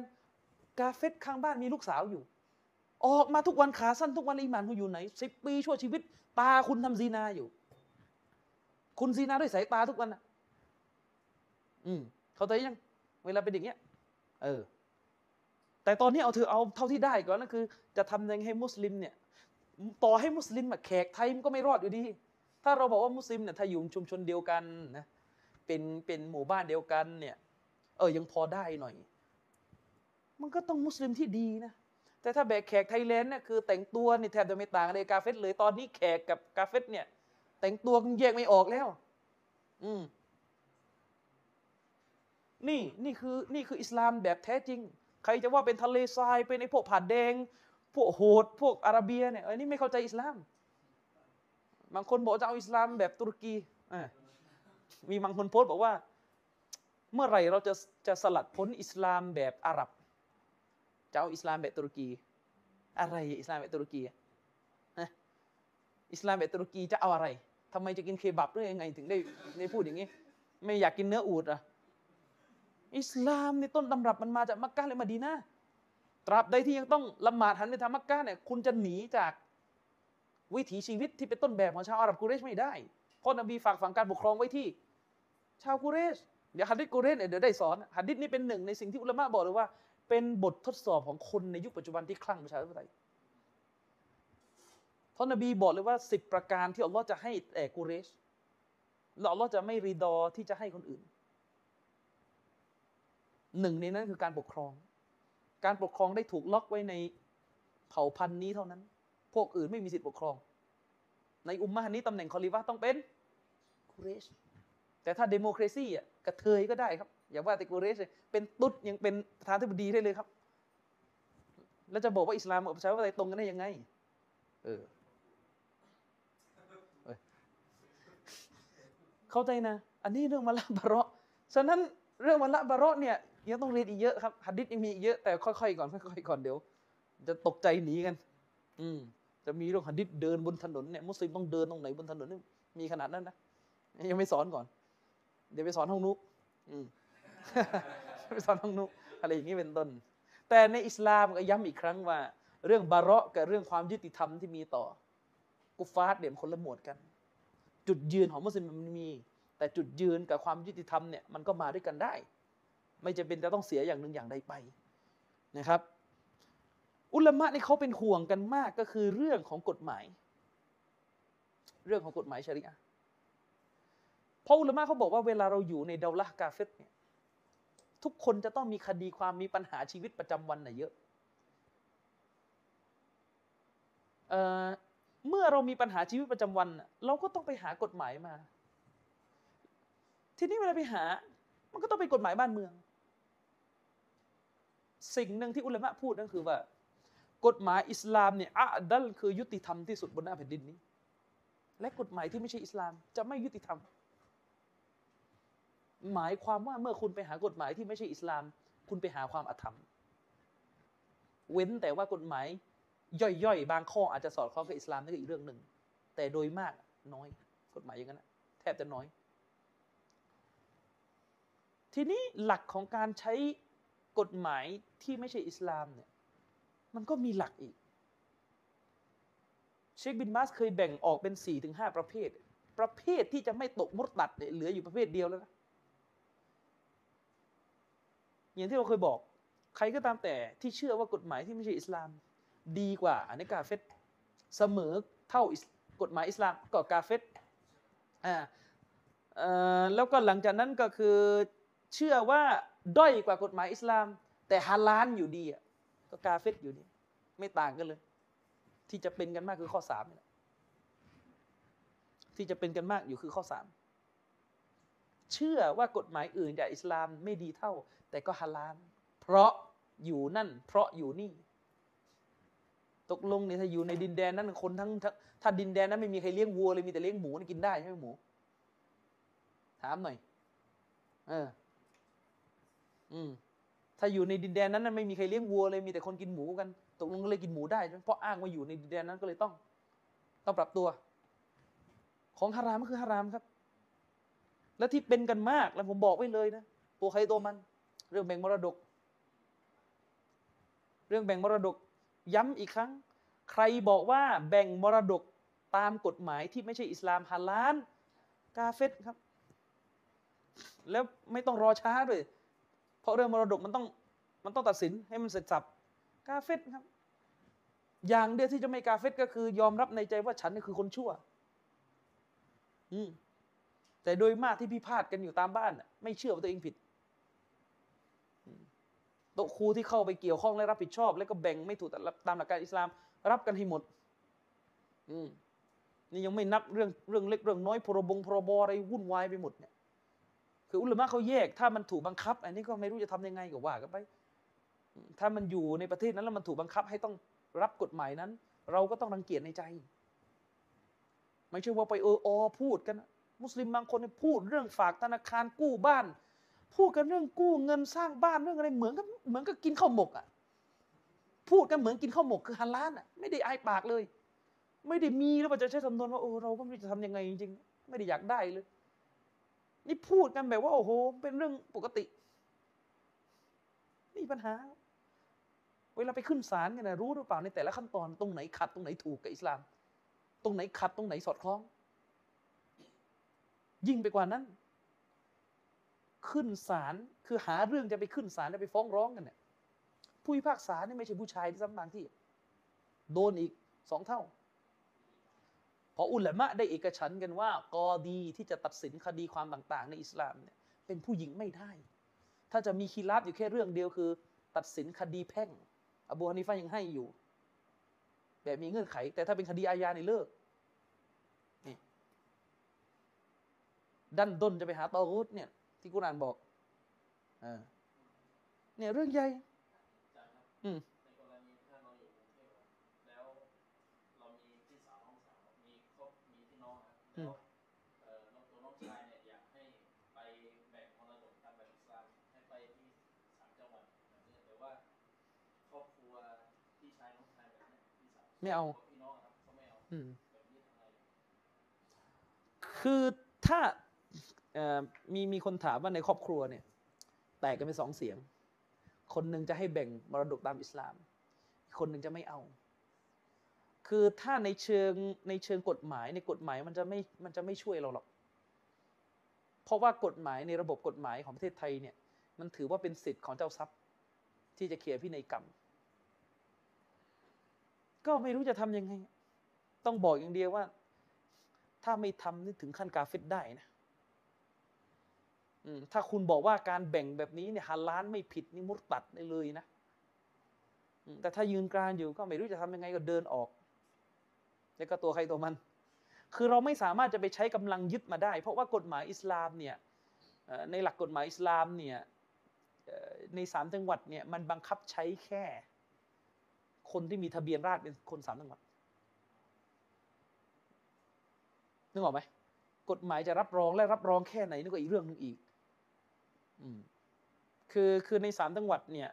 กาเฟตข้างบ้านมีลูกสาวอยู่ออกมาทุกวันขาสั้นทุกวันอิหม่านคุณอยู่ไหน10ปีชั่วชีวิตตาคุณทำซีนาอยู่คุณซีนาด้วยสายตาทุกวันอ่ะเขาใจยังเวลาเป็นอย่างเงี้ยแต่ตอนนี้เอาเธอเอาเท่าที่ได้ก่อนนั่นคือจะทำยังไงให้มุสลิมเนี่ยต่อให้มุสลิมแบบแขกไทยมันก็ไม่รอดอยู่ดีถ้าเราบอกว่ามุสลิมเนี่ยถ้าอยู่ชุมชนเดียวกันนะเป็นหมู่บ้านเดียวกันเนี่ยยังพอได้หน่อยมันก็ต้องมุสลิมที่ดีนะแต่ถ้าแบบแขกไทยแลนด์เนี่ยคือแต่งตัวนี่แทบจะไม่ต่างเลยกาเฟตเลยตอนนี้แขกกับกาเฟตเนี่ยแต่งตัวกันแยกไม่ออกแล้วนี่คืออิสลามแบบแท้จริงใครจะว่าเป็นทะเลทรายเป็นไอ้พวกผาดแดงพวกโหดพวกอาระเบียเนี่ยนี่ไม่เข้าใจอิสลามบางคนบอกจะเอาอิสลามแบบตุรกีมีบางคนโพสต์บอกว่าเมื่อไหร่เราจะสลัดพ้นอิสลามแบบอาหรับจะเอาอิสลามแบบตุรกีอะไรอิสลามแบบตุรกีนะอิสลามแบบตุรกีจะเอาอะไรทำไมจะกินเคบับด้วยยังไงถึงได้พูดอย่างนี้ไม่อยากกินเนื้ออูฐอ่ะอิสลามในต้นตำรับมันมาจากมักกะและมะดีนะห์ตราบใดที่ยังต้องละหมาดหันไปทางมักกะเนี่ยคุณจะหนีจากวิถีชีวิตที่เป็นต้นแบบของชาวอาหรับกุเรชไม่ได้เพราะนบีฝากฝังการปกครองไว้ที่ชาวกุเรชเดี๋ยวหะดีษกุเรชเดี๋ยวได้สอนหะดีษนี้เป็นหนึ่งในสิ่งที่อุลามะห์บอกเลยว่าเป็นบททดสอบของคนในยุคปัจจุบันที่คลั่งประชาธิปไตยเพราะนบีบอกเลยว่า10ประการที่อัลลอฮ์จะให้แต่กุเรชแล้วอัลลอฮ์จะไม่รีดอที่จะให้คนอื่นหนึ่งในนั้นคือการปกครองได้ถูกล็อกไว้ในเผ่าพันธุ์นี้เท่านั้นพวกอื่นไม่มีสิทธิปกครองในอุมมะห์นี้ตำแหน่งคอลิฟะห์ต้องเป็นกุเรชแต่ถ้าเดโมคราซีอ่ะกระเทยก็ได้ครับอย่าว่าแต่กุเรชเลยเป็นตุ๊ดยังเป็นประธานาธิบดีได้เลยครับแล้วจะบอกว่าอิสลามกับประชาธิปไตยตรงกันได้ยังไงเข้าใจนะอันนี้เรื่องมะละบะเราะห์ฉะนั้นเรื่องมะละบะเราะห์เนี่ยยังต้องเรียนอีกเยอะครับหะดีษยังมีอีกเยอะแต่ค่อยๆก่อนเดี๋ยวจะตกใจหนีกันจะมีเรื่องหะดีษเดินบนถนนเนี่ยมุสลิมต้องเดินตรงไหนบนถนนนี่มีขนาดนั้นนะยังไม่สอนก่อนเดี๋ยวไปสอนห้องนุ๊กไปสอนห้องนุ๊กอะไรอย่างนี้เป็นต้นแต่ในอิสลามก็ย้ำอีกครั้งว่าเรื่องบะเราะห์กับเรื่องความยุติธรรมที่มีต่อกุฟฟาร์เนี่ยคนละหมวดกันจุดยืนของมุสลิมมันมีแต่จุดยืนกับความยุติธรรมเนี่ยมันก็มาด้วยกันได้ไม่จำเป็นจะต้องเสียอย่างหนึ่งอย่างใดไปนะครับอุลามะนี่เขาเป็นห่วงกันมากก็คือเรื่องของกฎหมายชะรีอะห์เพราะอุลามะเขาบอกว่าเวลาเราอยู่ในดาวละห์กาเฟตเนี่ยทุกคนจะต้องมีคดีความมีปัญหาชีวิตประจำวันน่ะเยอะเมื่อเรามีปัญหาชีวิตประจำวันเราก็ต้องไปหากฎหมายมาทีนี้เวลาไปหามันก็ต้องเป็นกฎหมายบ้านเมืองสิ่งหนึ่งที่อุลามะพูดนั่นคือว่ากฎหมายอิสลามเนี่ยอะดัลคือยุติธรรมที่สุดบนหน้าแผ่นดินนี้และกฎหมายที่ไม่ใช่อิสลามจะไม่ยุติธรรมหมายความว่าเมื่อคุณไปหากฎหมายที่ไม่ใช่อิสลามคุณไปหาความอธรรมเว้นแต่ว่ากฎหมายย่อยๆบางข้ออาจจะสอดคล้องกับอิสลามนั่นก็อีกเรื่องหนึ่งแต่โดยมากน้อยกฎหมายอย่างนั้นแทบจะน้อยทีนี้หลักของการใช้กฎหมายที่ไม่ใช่อิสลามเนี่ยมันก็มีหลักอีก เชคบินบาสเคยแบ่งออกเป็น 4-5 ประเภทที่จะไม่ตกมุรตัดเหลืออยู่ประเภทเดียวแล้วนะอย่างที่เราเคยบอกใครก็ตามแต่ที่เชื่อว่ากฎหมายที่ไม่ใช่อิสลามดีกว่าอันนี้กาเฟตเสมอเท่ากฎหมายอิสลามก็กาเฟตแล้วก็หลังจากนั้นก็คือเชื่อว่าด้อยกว่ากฎหมายอิสลามแต่ฮาลาลอยู่ดีก็กาเฟตอยู่ดีไม่ต่างกันเลยที่จะเป็นกันมากคือข้อ3นี่แหละที่จะเป็นกันมากอยู่คือข้อ3เชื่อว่ากฎหมายอื่นจากอิสลามไม่ดีเท่าแต่ก็ฮาลาลเพราะอยู่นั่นเพราะอยู่นี่ตกลงเนี่ยถ้าอยู่ในดินแดนนั้นคนทั้งถ้าดินแดนนั้นไม่มีใครเลี้ยงวัวเลยมีแต่เลี้ยงหมูกินได้ใช่ไหมหมูถามหน่อยถ้าอยู่ในดินแดนนั้นไม่มีใครเลี้ยงวัวเลยมีแต่คนกินหมูกันตกลงก็เลยกินหมูได้เพราะอ้างว่าอยู่ในดินแดนนั้นก็เลยต้องปรับตัวของฮารามก็คือฮารามครับและที่เป็นกันมากแล้วผมบอกไว้เลยนะตัวใครตัวมันเรื่องแบ่งมรดกย้ำอีกครั้งใครบอกว่าแบ่งมรดกตามกฎหมายที่ไม่ใช่อิสลามฮาลาลกาเฟรครับแล้วไม่ต้องรอช้าด้วยเพราะเรื่องมรดกมันต้องตัดสินให้มันเสร็จสับกาเฟรครับอย่างเดียวที่จะไม่กาเฟรก็คือยอมรับในใจว่าฉันนี่คือคนชั่วแต่โดยมากที่พิพาทกันอยู่ตามบ้านไม่เชื่อว่าตัวเองผิดโต๊ะครูที่เข้าไปเกี่ยวข้องและรับผิดชอบแล้วก็แบ่งไม่ถูกตามหลักการอิสลามรับกันให้หมดนี่ยังไม่นับเรื่องเล็กเรื่องน้อยพรบอะไรวุ่นวายไปหมดเนี่ยคืออุลามะเขาแยกถ้ามันถูกบังคับอันนี้ก็ไม่รู้จะทำยังไงก็ว่ากันไปถ้ามันอยู่ในประเทศนั้นแล้วมันถูกบังคับให้ต้องรับกฎหมายนั้นเราก็ต้องรังเกียจในใจไม่ใช่ว่าไปพูดกันมุสลิมบางคนพูดเรื่องฝากธนาคารกู้บ้านพูดกันเรื่องกู้เงินสร้างบ้านเรื่องอะไรเหมือนกับกินข้าวหมกอ่ะพูดกันเหมือนกินข้าวหมกคือฮาลาลอ่ะไม่ได้อายปากเลยไม่ได้มีแล้วจะใช้สำนวนว่าเราก็ไม่รู้จะทำยังไงจริงๆไม่ได้อยากได้เลยนี่พูดกันแบบว่าโอ้โหเป็นเรื่องปกตินี่ปัญหาเวลาไปขึ้นศาลกันนะรู้หรือเปล่าในแต่ละขั้นตอนตรงไหนขัดตรงไหนถูกกับอิสลามตรงไหนขัดตรงไหนสอดคล้องยิ่งไปกว่านั้นขึ้นศาลคือหาเรื่องจะไปขึ้นศาลแล้วไปฟ้องร้องกันเนี่ยผู้พิพากษาเนี่ยไม่ใช่ผู้ชายที่ซ้ำบางที่โดนอีก2 เท่าเพราะอุลามะได้เอกฉันท์กันว่ากอดีที่จะตัดสินคดีความต่างๆในอิสลามเนี่ยเป็นผู้หญิงไม่ได้ถ้าจะมีคีราฟอยู่แค่เรื่องเดียวคือตัดสินคดีแพ่งอบูฮานิฟะห์ยังให้อยู่แบบมีเงื่อนไขแต่ถ้าเป็นคดีอาญาเนี่ยเลิกนี่ดันด้นจะไปหาตอฆูตเนี่ยที่กุรอานบอกเนี่ยเรื่องใหญ่ในกรณีถ้าเราอยู่กรุงเทพแล้วเรามีพี่สาวน้องสาวมีครอบมีพี่น้องครับแล้วตัวน้องชายเนี่ยอยากให้ไปแบ่งมรดกตามแบบอิสลามให้ไปที่3 จังหวัดแบบนี้แต่ว่าครอบครัวพี่ชายน้องชายแบบนี้พี่สาวไม่เอาพี่น้องครับเขาไม่เอาแบบนี้ทำไงคือถ้ามีคนถามว่าในครอบครัวเนี่ยแตกกันเป็น2 เสียงคนหนึ่งจะให้แบ่งมรดกตามอิสลามคนหนึ่งจะไม่เอาคือถ้าในเชิงกฎหมายในกฎหมายมันจะไม่ช่วยเราหรอกเพราะว่ากฎหมายในระบบกฎหมายของประเทศไทยเนี่ยมันถือว่าเป็นสิทธิ์ของเจ้าทรัพย์ที่จะเคลียร์พินัยกรรมก็ไม่รู้จะทำยังไงต้องบอกอย่างเดียวว่าถ้าไม่ทำนี่ถึงขั้นกาเฟรได้นะถ้าคุณบอกว่าการแบ่งแบบนี้เนี่ยฮาลาลไม่ผิดนี่มุรตัดได้เลยนะแต่ถ้ายืนกลางอยู่ก็ไม่รู้จะทำยังไงก็เดินออกแล้วก็ตัวใครตัวมันคือเราไม่สามารถจะไปใช้กำลังยึดมาได้เพราะว่ากฎหมายอิสลามเนี่ยในหลักกฎหมายอิสลามเนี่ยใน3 จังหวัดเนี่ยมันบังคับใช้แค่คนที่มีทะเบียนราษฎร์เป็นคน3 จังหวัดนึกออกไหมกฎหมายจะรับรองและรับรองแค่ไหนนี่ก็อีกเรื่องนึงอีกคือใน3 จังหวัดเนี่ย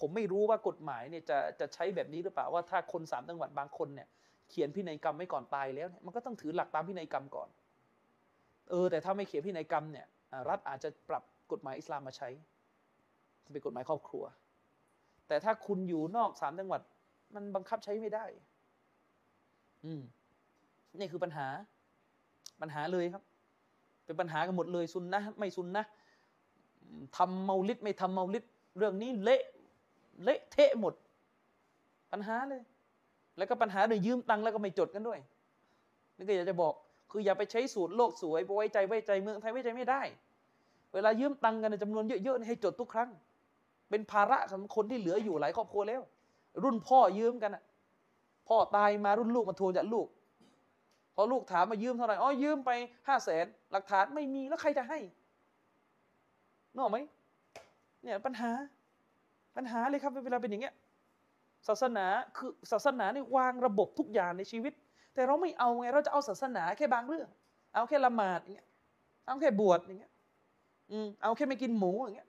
ผมไม่รู้ว่ากฎหมายเนี่ยจะใช้แบบนี้หรือเปล่าว่าถ้าคน3 จังหวัดบางคนเนี่ยเขียนพินัยกรรมไว้ก่อนตายแล้วมันก็ต้องถือหลักตามพินัยกรรมก่อนแต่ถ้าไม่เขียนพินัยกรรมเนี่ยรัฐอาจจะปรับกฎหมายอิสลามมาใช้เป็นกฎหมายครอบครัวแต่ถ้าคุณอยู่นอก3 จังหวัดมันบังคับใช้ไม่ได้ นี่คือปัญหาเลยครับเป็นปัญหากันหมดเลยซุนนะห์ไม่ซุนนะห์ทำเมาลิดไม่ทำเมาลิดเรื่องนี้เละเทะหมดปัญหาเลยแล้วก็ปัญหาเรื่องยืมตังค์แล้วก็ไม่จดกันด้วยนี่ก็อยากจะบอกคืออย่าไปใช้สูตรโลกสวยไว้ใจเมืองไทยไว้ใจไม่ได้เวลายืมตังค์กันจำนวนเยอะๆให้จดทุกครั้งเป็นภาระของคนที่เหลืออยู่หลายครอบครัวแล้วรุ่นพ่อยืมกันพ่อตายมารุ่นลูกมาทวงจากลูกพอลูกถามมายืมเท่าไหร่อ๋อยืมไป500,000หลักฐานไม่มีแล้วใครจะให้นึกออกไหมเนี่ยปัญหาเลยครับเวลาเป็นอย่างเงี้ยศาสนาคือศาสนาเนี่ยวางระบบทุกอย่างในชีวิตแต่เราไม่เอาไงเราจะเอาศาสนาแค่บางเรื่องเอาแค่ละหมาดอย่างเงี้ยเอาแค่บวชอย่างเงี้ยเอาแค่ไม่กินหมูอย่างเงี้ย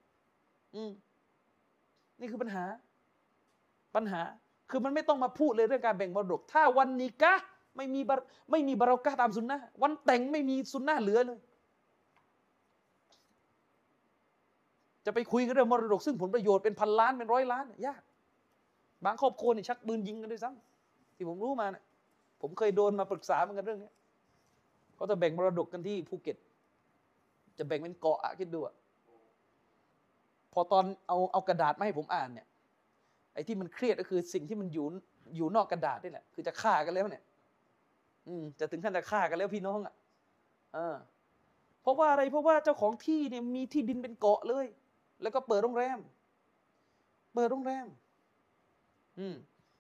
นี่คือปัญหาคือมันไม่ต้องมาพูดเลยเรื่องการแบ่งมรดกถ้าวันนิกะห์ไม่มีบารอกะห์ตามซุนนะห์วันแต่งไม่มีซุนนะห์เหลือเลยจะไปคุยกันเรื่องมรดกซึ่งผลประโยชน์เป็นพันล้านเป็นร้อยล้านยากบางครอบครัวเนี่ยชักปืนยิงกันด้วยซ้ำที่ผมรู้มาเนี่ยผมเคยโดนมาปรึกษาเหมือนกันเรื่องนี้เขาจะแบ่งมรดกกันที่ภูเก็ตจะแบ่งเป็นเกาะคิดดูอะพอตอนเอากระดาษมาให้ผมอ่านเนี่ยไอ้ที่มันเครียดก็คือสิ่งที่มันอยู่นอกกระดาษนี่แหละคือจะฆ่ากันแล้วเนี่ยจะถึงขั้นจะฆ่ากันแล้วพี่น้องอ่ะเพราะว่าอะไรเพราะว่าเจ้าของที่เนี่ยมีที่ดินเป็นเกาะเลยแล้วก็เปิดโรงแรม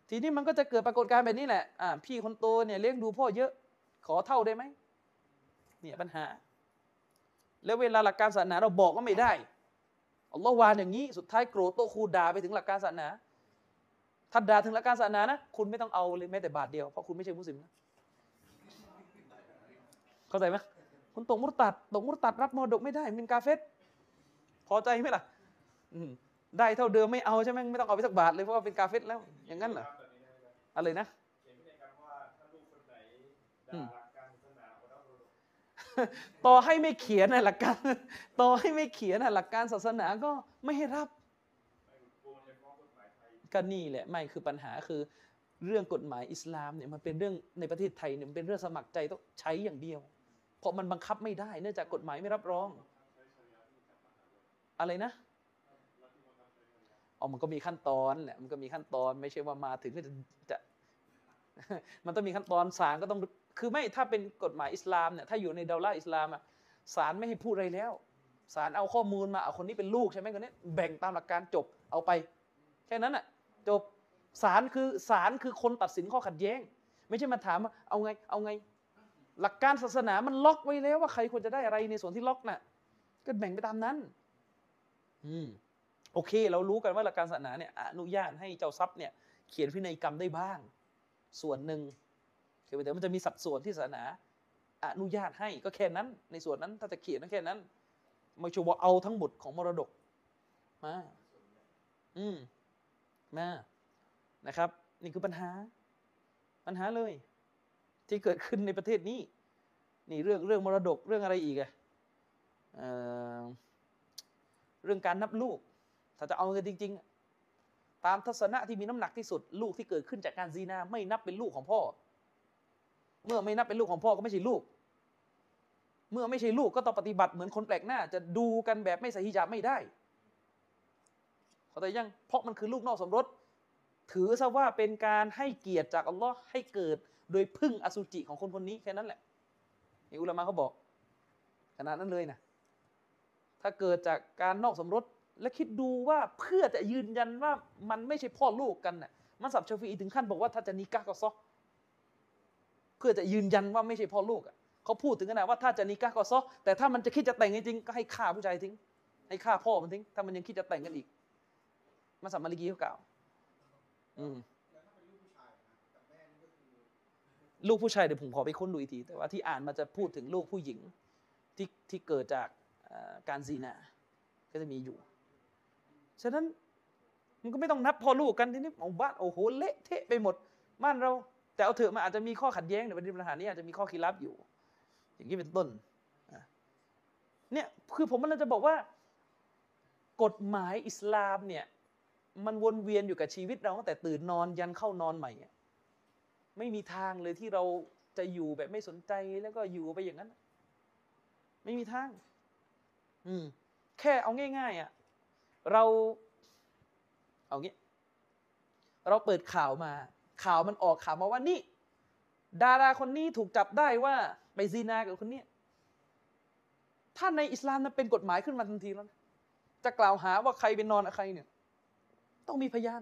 ทีนี้มันก็จะเกิดปรากฏการณ์แบบนี้แหละพี่คนโตเนี่ยเลี้ยงดูพ่อเยอะขอเท่าได้ไหมเนี่ยปัญหาแล้วเวลาหลักการศาสนาเราบอกก็ไม่ได้อัลลอฮ์วานอย่างนี้สุดท้ายโกรธโตคูด่าไปถึงหลักการศาสนาถ้าด่าถึงหลักการศาสนานะคุณไม่ต้องเอาเลยแม้แต่บาทเดียวเพราะคุณไม่ใช่มุสลิมนะเข้าใจไหมคุณตกมุรตัดรับมรดกไม่ได้เป็นกาเฟรพอใจไหมล่ะได้เท่าเดิมไม่เอาใช่ไหมไม่ต้องเอาไปสักบาทเลยเพราะว่าเป็นกาเฟรแล้วอย่างนั้นเหรออะไรนะต่อให้ไม่เขียนหลักการต่อให้ไม่เขียนหลักการศาสนาก็ไม่ให้รับก็นี่แหละไม่คือปัญหาคือเรื่องกฎหมายอิสลามเนี่ยมันเป็นเรื่องในประเทศไทยเนี่ยมันเป็นเรื่องสมัครใจต้องใช้อย่างเดียวเพราะมันบังคับไม่ได้เนื่องจากกฎหมายไม่รับรองอะไรนะมันก็มีขั้นตอนแหละมันก็มีขั้นตอนไม่ใช่ว่ามาถึงก็จะมันต้องมีขั้นตอนศาลก็ต้องคือไม่ถ้าเป็นกฎหมายอิสลามเนี่ยถ้าอยู่ในดาวล่าอิสลามอ่ะศาลไม่ให้พูดอะไรแล้วศาลเอาข้อมูลมาเอาคนนี้เป็นลูกใช่ไหมคนนี้แบ่งตามหลักการจบเอาไปแค่นั้นอ่ะจบศาลคือคนตัดสินข้อขัดแย้งไม่ใช่มาถามว่าเอาไงหลักการศาสนามันล็อกไว้แล้วว่าใครควรจะได้อะไรในส่วนที่ล็อกน่ะก็แบ่งไปตามนั้นโอเคเรารู้กันว่าหลักการศาสนาเนี่ยอนุญาตให้เจ้าทรัพย์เนี่ยเขียนพินัยกรรมได้บ้างส่วนหนึ่งแต่มันจะมีสัดส่วนที่ศาสนาอนุญาตให้ก็แค่นั้นในส่วนนั้นถ้าจะเขียนก็แค่นั้นไม่ใช่ว่าเอาทั้งหมดของมรดกมามานะครับนี่คือปัญหาเลยที่เกิดขึ้นในประเทศนี้นี่เรื่องมรดกเรื่องอะไรอีกเรื่องการนับลูกถ้าจะเอากันจริงๆตามทัศนะที่มีน้ำหนักที่สุดลูกที่เกิดขึ้นจากการซีนาไม่นับเป็นลูกของพ่อเมื่อไม่นับเป็นลูกของพ่อก็ไม่ใช่ลูกเมื่อไม่ใช่ลูกก็ต้องปฏิบัติเหมือนคนแปลกหน้าจะดูกันแบบไม่ใส่ฮิญาบไม่ได้เข้าใจยังเพราะมันคือลูกนอกสมรสถือซะว่าเป็นการให้เกียรติจากอัลลอฮ์ให้เกิดโดยพึ่งอสุจิของคนคนนี้แค่นั้นแหละนี่อุลามะเขาบอกขนาดนั้นเลยนะถ้าเกิดจากการนอกสมรสและคิดดูว่าเพื่อจะยืนยันว่ามันไม่ใช่พ่อลูกกันน่ะมัซฮับชาฟิอีถึงขั้นบอกว่าถ้าจะนิกะห์ก็ซอเพื่อจะยืนยันว่าไม่ใช่พ่อลูกเขาพูดถึงขนาดว่าถ้าจะนิกะห์ก็ซอแต่ถ้ามันจะคิดจะแต่งจริงก็ให้ฆ่าผู้ชายทิ้งให้ฆ่าพ่อมันทิ้งถ้ามันยังคิดจะแต่งกันอีกมัซฮับมาลิกีเขากล่าวลูกผู้ชายเดี๋ยวผมขอไปค้นดูอีกทีแต่ว่าที่อ่านมันจะพูดถึงลูกผู้หญิงที่เกิดจากการซีนาก็จะมีอยู่ฉะนั้นมันก็ไม่ต้องนับพ่อลูกกันทีนี้เอาบ้านโอ้โหเละเทะไปหมดบ้านเราแต่เอาเถอะมันอาจจะมีข้อขัดแย้งในปัญหานี้อาจจะมีข้อขีดลับอยู่อย่างนี้เป็นต้นเนี่ยคือผมมันจะบอกว่ากฎหมายอิสลามเนี่ยมันวนเวียนอยู่กับชีวิตเราตั้งแต่ตื่นนอนยันเข้านอนใหม่ ไม่มีทางเลยที่เราจะอยู่แบบไม่สนใจแล้วก็อยู่ไปอย่างนั้นไม่มีทางแค่เอาง่ายๆอ่ะเราเอางี้เราเปิดข่าวมาข่าวมันออกข่าวมาว่านี่ดาราคนนี้ถูกจับได้ว่าไปซีนากับคนนี้ถ้าในอิสลามนั้นเป็นกฎหมายขึ้นมาทันทีแล้วนะจะกล่าวหาว่าใครเป็นนอนกับใครเนี่ยต้องมีพยาน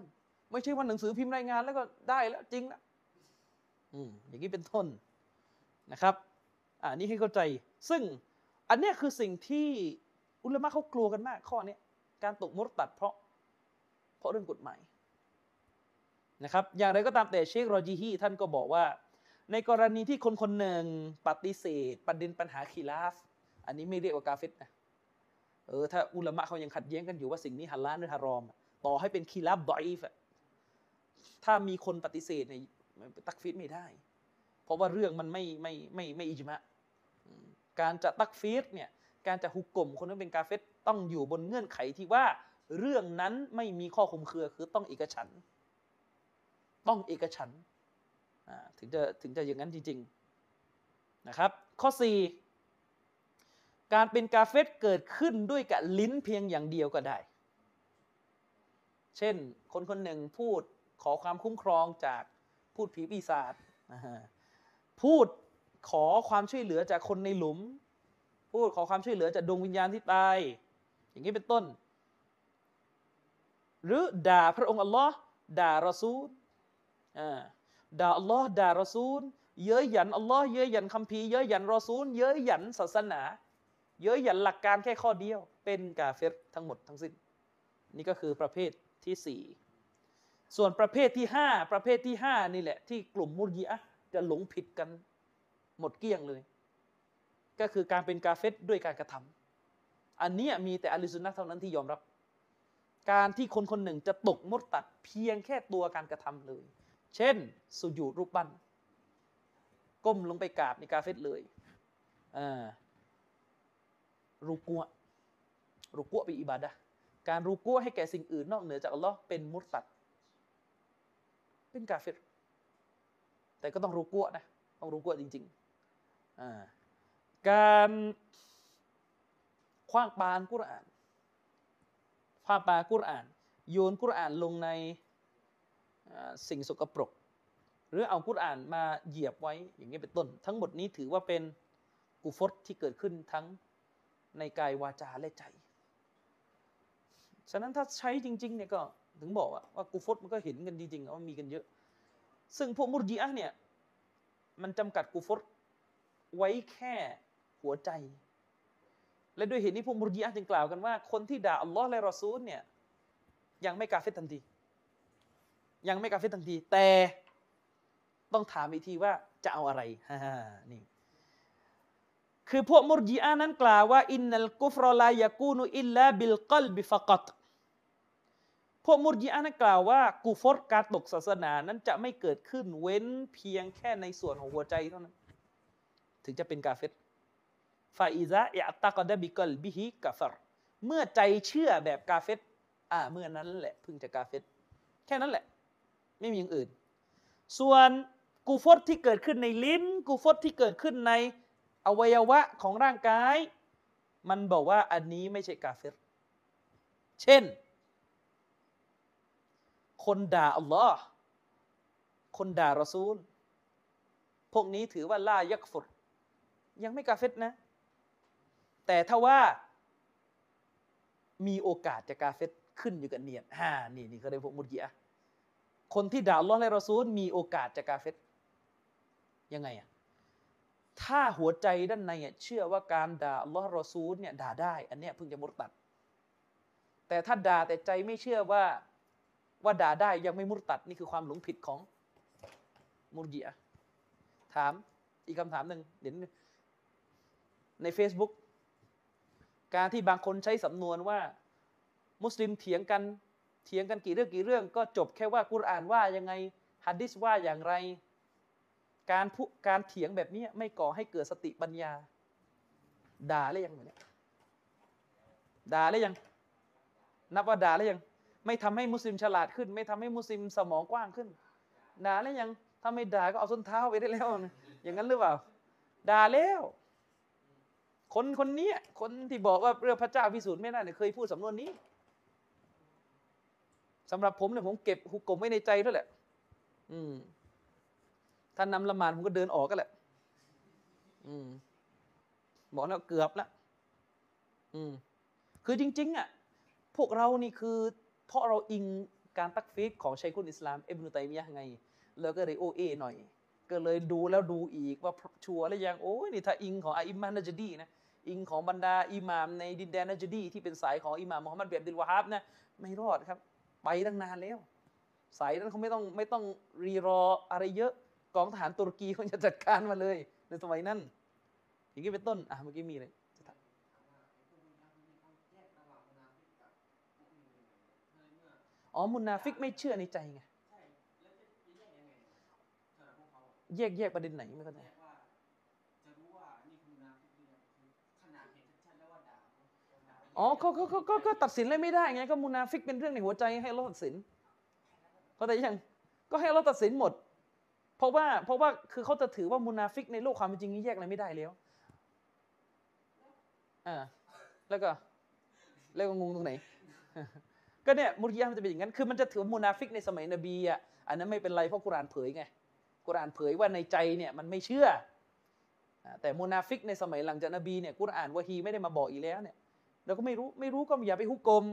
ไม่ใช่ว่าหนังสือพิมพ์รายงานแล้วก็ได้แล้วจริงแล้วอย่างนี้เป็นต้นนะครับนี่ให้เข้าใจซึ่งอันนี้คือสิ่งที่อุลามะเขากลัวกันมากข้อนี้การตกมุรตัดเพราะเรื่องกฎหมายนะครับอย่างไรก็ตามแต่เชครอจีฮีท่านก็บอกว่าในกรณีที่คนหนึ่งปฏิเสธประเด็นปัญหาขีลาฟอันนี้ไม่เรียกว่ากาเฟรนะถ้าอุลามะเขายังขัดแย้งกันอยู่ว่าสิ่งนี้ฮัลลาลหรือฮารอมต่อให้เป็นขีลาฟดอยฟถ้ามีคนปฏิเสธเนี่ยตักฟีรไม่ได้เพราะว่าเรื่องมันไม่อิจมะการจะตักฟีรเนี่ยการจะหุกกลมคนนั้นเป็นกาเฟรต้องอยู่บนเงื่อนไขที่ว่าเรื่องนั้นไม่มีข้อคลุมเครือคือต้องเอกฉันท์ต้องเอกฉันท์ถึงจะอย่างนั้นจริงๆนะครับข้อ4การเป็นกาเฟรเกิดขึ้นด้วยกับลิ้นเพียงอย่างเดียวก็ได้เช่นคนหนึ่งพูดขอความคุ้มครองจากพูดผีปีศาจพูดขอความช่วยเหลือจากคนในหลุมพูดขอความช่วยเหลือจากดวงวิญญาณที่ตายอย่างนี้เป็นต้นหรือด่าพระองค์อัลลอฮ์ด่ารอซูลด่าอัลลอฮ์ด่ารอซูลเย้ยหยันอัลลอฮ์เย้ยหยันคัมภีร์เย้ยหยันรอซูลเย้ยหยันศาสนาเย้ยหยันหลักการแค่ข้อเดียวเป็นกาเฟรทั้งหมดทั้งสิ้นนี่ก็คือประเภทที่ 4ส่วนประเภทที่ 5นี่แหละที่กลุ่มมุรญิอะห์จะหลงผิดกันหมดเกลี้ยงเลยก็คือการเป็นกาเฟรด้วยการกระทำอันนี้มีแต่อะห์ลุสซุนนะห์เท่านั้นที่ยอมรับการที่คนหนึ่งจะตกมุรตัดเพียงแค่ตัวการกระทำเลยเช่นสุญูดรูปปั้นก้มลงไปกราบในกาเฟรเลยรุกัวเป็นอิบาดะห์การรุกัวให้แก่สิ่งอื่นนอกเหนือจากอัลลอฮ์เป็นมุรตัดเป็นกาเฟรแต่ก็ต้องรู้กัวนะต้องรู้กัวจริงๆการคว้างปานกุรอานคว้างปานกุรอานโยนกุรอานลงในสิ่งสกปรกหรือเอากุรอานมาเหยียบไว้อย่างนี้เป็นต้นทั้งหมดนี้ถือว่าเป็นกุฟรที่เกิดขึ้นทั้งในกายวาจาและใจฉะนั้นถ้าใช้จริงๆเนี่ยก็ถึงบอกว่ากูฟรมันก็เห็นกันจริงๆว่ามีกันเยอะซึ่งพวกมุรญิอะห์เนี่ยมันจำกัดกูฟรไว้แค่หัวใจและด้วยเหตุนี้พวกมุรญิอะห์จึงกล่าวกันว่าคนที่ด่าอัลลอฮ์และรอซูลเนี่ยยังไม่กาเฟรทันทีแต่ต้องถามอีกทีว่าจะเอาอะไรนี่คือพวกมุรญิอะห์นั้นกล่าวว่าอินนัลกุฟรลายะกูนุอิลลาบิลกัลบิฟะกัตพวกมุรญิอะห์นั้นกล่าวว่ากุฟรการตกศาสนานั้นจะไม่เกิดขึ้นเว้นเพียงแค่ในส่วนของหัวใจเท่านั้นถึงจะเป็นกาเฟรฟาอิซะอิอ์ตะกอดะบิกัลบิฮิกะฟัรเมื่อใจเชื่อแบบกาเฟรเมื่อนั้นแหละเพิ่งจะกาเฟรแค่นั้นแหละไม่มีอย่างอื่นส่วนกุฟรที่เกิดขึ้นในลิ้นกุฟรที่เกิดขึ้นในอวัยวะของร่างกายมันบอกว่าอันนี้ไม่ใช่กาเฟรเช่นคนด่าอัลลอฮ์คนด่ารอซูลพวกนี้ถือว่าลายักฟุรยังไม่กาเฟรนะแต่ถ้าว่ามีโอกาสจะกาเฟรขึ้นอยู่กับเนียดนี่ก็ได้พวกมุรญิอะห์คนที่ด่าอัลลอฮ์และรอซูลมีโอกาสจะกาเฟรยังไงอะถ้าหัวใจด้านในเชื่อว่าการด่าอัลลอฮ์รอซูลเนี่ยด่าได้อันเนี้ยเพิ่งจะมุรตัดแต่ถ้าด่าแต่ใจไม่เชื่อว่าด่าได้ยังไม่มุรตัดนี่คือความหลงผิดของมุรญิอะห์ถามอีกคำถามหนึ่งเดี๋ยวใน Facebook การที่บางคนใช้สำนวนว่ามุสลิมเถียงกันกี่เรื่องก็จบแค่ว่ากุรอานว่ายังไงหะดีษว่าอย่างไรการเถียงแบบนี้ไม่ก่อให้เกิดสติปัญญาด่าแล้วยังเนี่ยด่าแล้วยังนับว่าด่าแล้วยังไม่ทำให้มุสลิมฉลาดขึ้นไม่ทำให้มุสลิมสมองกว้างขึ้นด่าแล้วยัง ถ้าไม่ด่าก็เอาส้นเท้าไปได้แล้วอย่างนั้นหรือเปล่าด่าแล้วคนนี้คนที่บอกว่าเรื่องพระเจ้าพิสูจน์ไม่ได้เนี่ยเคยพูดสำนวนนี้สำหรับผมเนี่ยผมเก็บหุกกลมไว้ในใจด้วยแหละท่านนำละหมาดผมก็เดินออกก็แหละบอกแล้วเกือบละคือจริงๆอ่ะพวกเรานี่คือเพราะเราอิงการตักฟีดของชัยคุลอิสลามอิบนุตัยมียะห์ไงแล้วก็เลยโอเอหน่อยก็เลยดูแล้วดูอีกว่าชัวร์แล้วยังโอ้ยนี่ถ้าอิงของอิมามนะจดีนะอิงของบรรดาอิหม่ามในดินแดนนะจดีที่เป็นสายของอิหม่ามมูฮัมหมัดบินอับดุลวะฮาบนะไม่รอดครับไปตั้งนานแล้วสายนั้นเขาไม่ต้องรีรออะไรเยอะกองทหารตุรกีเขาจะจัดการมาเลยในสมัยนั้นอย่างนี้เป็นต้นเมื่อกี้มีเลยมุนาฟิกไม่เชื่อในใจไงแยกประเด็นไหนไม่เข้าใจก็ตัดสินเลยไม่ได้ไงก็มุนาฟิกเป็นเรื่องในหัวใจให้เราตัดสินเข้าใจยังก็ให้เราตัดสินหมดเพราะว่าคือเขาจะถือว่ามุนาฟิกในโลกความเป็นจริงนี้แยกอะไรไม่ได้แล้วแล้วก็งงตรงไหนก็เนี่ยมุรจิอะห์มันจะเป็นอย่างนั้นคือมันจะถือมุนาฟิกในสมัยนบีอ่ะอันนั้นไม่เป็นไรเพราะกุรอานเผยไงกุรอานเผยว่าในใจเนี่ยมันไม่เชื่อแต่มุนาฟิกในสมัยหลังจากนบีเนี่ยกุรอานวะฮีไม่ได้มาบอกอีกแล้วเนี่ยเราก็ไม่รู้ก็อย่าไปฮุกกลม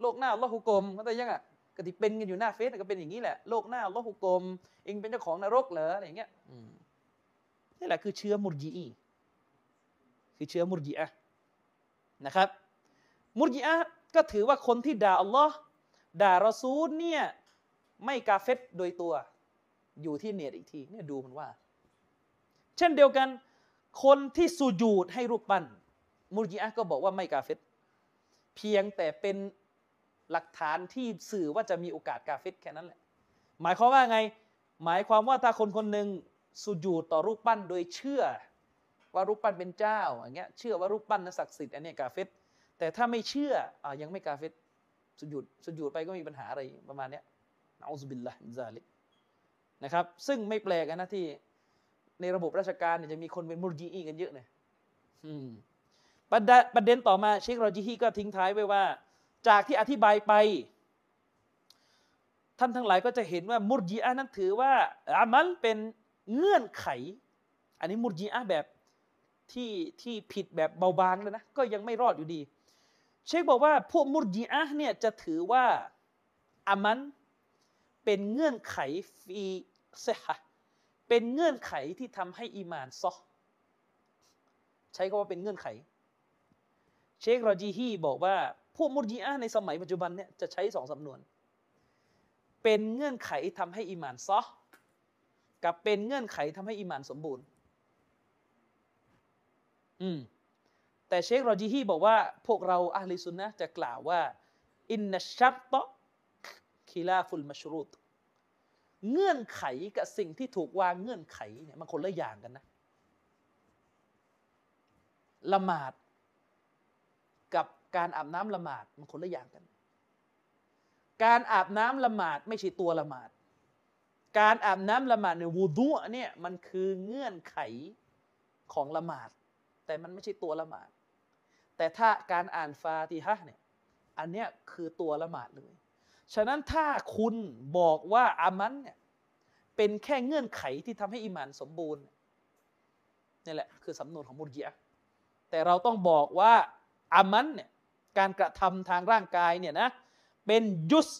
โลกหน้าอัลเลาะห์ฮุกกลมเข้าใจยังอ่ะก็ที่เป็นกันอยู่หน้าเฟซก็เป็นอย่างนี้แหละโลกหน้าอัลเลาะห์ฮุกกลมเองเป็นเจ้าของนรกเหรออะไรอย่างเงี้ยนี่แหละคือเชื้อมุรจิอีคือเชื้อมุรจิอะห์นะครับมุรจิอะห์ก็ถือว่าคนที่ด่าอัลลอฮ์ด่ารอซูลเนี่ยไม่กาเฟตโดยตัวอยู่ที่เนียดอีกทีเนี่ยดูมันว่าเช่นเดียวกันคนที่สุญูดให้รูปปั้นมุรจิอะห์ก็บอกว่าไม่กาเฟตเพียงแต่เป็นหลักฐานที่สื่อว่าจะมีโอกาสกาเฟตแค่นั้นแหละหมายความว่าไงหมายความว่าถ้าคนหนึ่งสุญูดต่อรูปปั้นโดยเชื่อว่ารูปปั้นเป็นเจ้าอย่างเงี้ยเชื่อว่ารูปปั้นนั้นศักดิ์สิทธิ์อันนี้กาเฟตแต่ถ้าไม่เชื่อยังไม่กาเฟตสุญูดไปก็มีปัญหาอะไรประมาณนี้เอาซุบิลละอินซาลิกนะครับซึ่งไม่แปลกนะที่ในระบบราชการจะมีคนเป็นมุรจิอีกันเยอะเลยประเด็นต่อมาเชครอจิฮีก็ทิ้งท้ายไว้ว่าจากที่อธิบายไปท่านทั้งหลายก็จะเห็นว่ามุรจิอะห์นั้นถือว่าอามัลเป็นเงื่อนไขอันนี้มุรจิอะห์แบบที่ผิดแบบเบาบางเลยนะก็ยังไม่รอดอยู่ดีเชคบอกว่าพวกมุรจิอะห์เนี่ยจะถือว่าอามันเป็นเงื่อนไขฟีซิฮะเป็นเงื่อนไขที่ทำให้อีหม่านซอใช้คำว่าเป็นเงื่อนไขเชครอจิฮีบอกว่าพวกมุรจิอะห์ในสมัยปัจจุบันเนี่ยจะใช้สองสำนวนเป็นเงื่อนไขทำให้อีหม่านซอกับเป็นเงื่อนไขทำให้อีหม่านสมบูรณ์แต่เชครอจิฮีบอกว่าพวกเราอะห์ลิสุนนะห์จะกล่าวว่าอินนัชชัรตะคิลาฟุลมัชรูตเงื่อนไขกับสิ่งที่ถูกวางเงื่อนไขเนี่ยมันคนละอย่างกันนะละหมาดกับการอาบน้ำละหมาดมันคนละอย่างกันการอาบน้ำละหมาดไม่ใช่ตัวละหมาดการอาบน้ำละหมาดในวูดุเนี่ยมันคือเงื่อนไขของละหมาดแต่มันไม่ใช่ตัวละหมาดแต่ถ้าการอ่านฟาติฮะห์เนี่ยอันเนี้ยคือตัวละหมาดเลยฉะนั้นถ้าคุณบอกว่าอามันเนี่ยเป็นแค่เงื่อนไขที่ทำให้อิหม่านสมบูรณ์นี่แหละคือสำนวนของมุรจิอะห์แต่เราต้องบอกว่าอามันเนี่ยการกระทำทางร่างกายเนี่ยนะเป็นยุส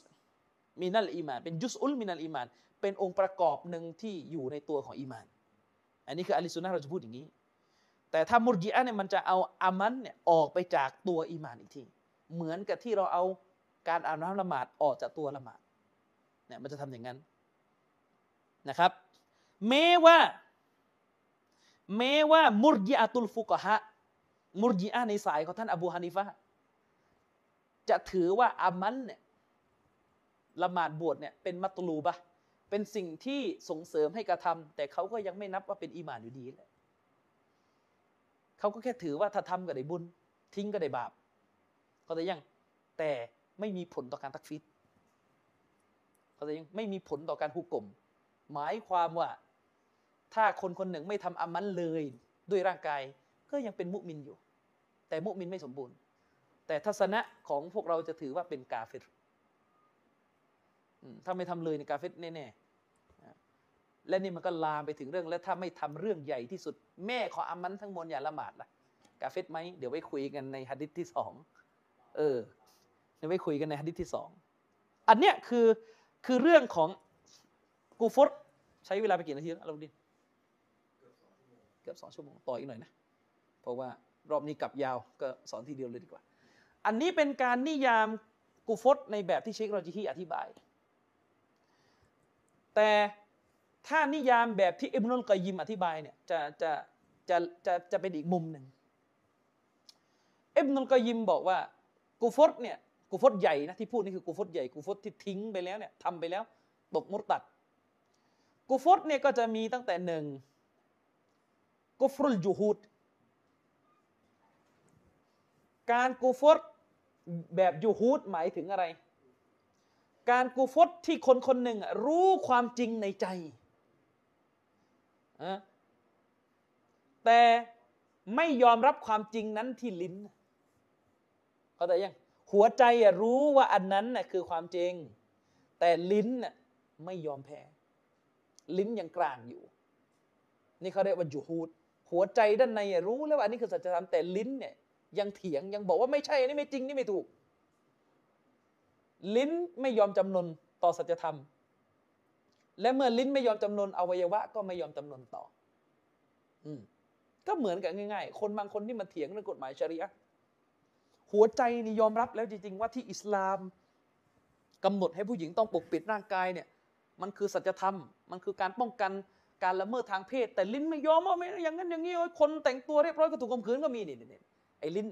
มินัลอิหม่านเป็นยุสอุลมินัลอิหม่านเป็นองค์ประกอบหนึ่งที่อยู่ในตัวของอิหม่านอันนี้คืออะห์ลิสซุนนะห์เราจะพูดอย่างนี้แต่ถ้ามุรจิอะห์เนี่ยมันจะเอาอามันเนี่ยออกไปจากตัวอิหม่านอีกทีเหมือนกับที่เราเอาการอาบน้ำละหมาดออกจากตัวละหมาดเนี่ยมันจะทำอย่างนั้นนะครับแม้ว่ามุรจิอะตุลฟุกะฮะมุรจิอะห์ในสายของท่านอบูฮานิฟะห์จะถือว่าอามันเนี่ยละหมาดบวชเนี่ยเป็นมัตลูบะห์เป็นสิ่งที่ส่งเสริมให้กระทำแต่เขาก็ยังไม่นับว่าเป็นอีหม่านอยู่ดีเขาก็แค่ถือว่าถ้าทำก็ได้บุญทิ้งก็ได้บาปเขาจะยังแต่ไม่มีผลต่อการตักฟีดเขาจะยังไม่มีผลต่อการฮุกกลม หมายความว่าถ้าคนคนหนึ่งไม่ทำอามัลเลยด้วยร่างกายก็ยังเป็นมุมินอยู่แต่มุมินไม่สมบูรณ์แต่ทัศนะของพวกเราจะถือว่าเป็นกาเฟรถ้าไม่ทำเลยในกาเฟรแน่ๆและนี่มันก็ลามไปถึงเรื่องและถ้าไม่ทำเรื่องใหญ่ที่สุดแม่ของอามัลทั้งมวลอย่าละหมาดล่ะกาเฟรไหมเดี๋ยวไว้คุยกันในหะดีษที่สองเดี๋ยวไว้คุยกันในหะดีษที่สองอันเนี้ยคือเรื่องของกูฟรใช้เวลาไปกี่นาทีแล้วเราดิเกือบ 2 ชั่วโมงต่ออีกหน่อยนะเพราะว่ารอบนี้กลับยาวก็สอนทีเดียวเลยดีกว่าอันนี้เป็นการนิยามกูฟรในแบบที่เชครอจิฮีอธิบายแต่ถ้านิยามแบบที่อิบนุลกอยยิมอธิบายเนี่ยจะเป็นอีกมุมหนึ่งอิบนุลกอยยิมบอกว่ากูฟรเนี่ยกูฟรใหญ่นะที่พูดนี่คือกูฟรใหญ่กูฟรที่ทิ้งไปแล้วเนี่ยทำไปแล้วตกมุรตัดกูฟรเนี่ยก็จะมีตั้งแต่หนึ่งกุฟรุลจูฮูดการกูฟรแบบยูฮูดหมายถึงอะไรการกูฟรที่คนคนหนึ่งรู้ความจริงในใจแต่ไม่ยอมรับความจริงนั้นที่ลิ้นเข้าใจยังหัวใจรู้ว่าอันนั้นคือความจริงแต่ลิ้นไม่ยอมแพ้ลิ้นยังกลางอยู่นี่เขาเรียกว่ายูฮูดหัวใจด้านในรู้แล้วว่าอันนี้คือสัจธรรมแต่ลิ้นเนี่ยยังเถียงยังบอกว่าไม่ใช่นี่ไม่จริงนี่ไม่ถูกลิ้นไม่ยอมจำนนต่อสัจธรรมและเมื่อลิ้นไม่ยอมจำนนอวัยวะก็ไม่ยอมจำนนต่อก็เหมือนกันง่ายๆคนบางคนที่มาเถียงเรื่องกฎหมายชะรีอะห์หัวใจนี่ยอมรับแล้วจริงๆว่าที่อิสลามกำหนดให้ผู้หญิงต้องปกปิดร่างกายเนี่ยมันคือสัจธรรมมันคือการป้องกันการละเมิดทางเพศแต่ลิ้นไม่ยอมว่าไม่อย่างนั้นอย่างนี้คนแต่งตัวเรียบร้อยก็ถูกข่มขืนก็มีนี่ไอ้ลิ้น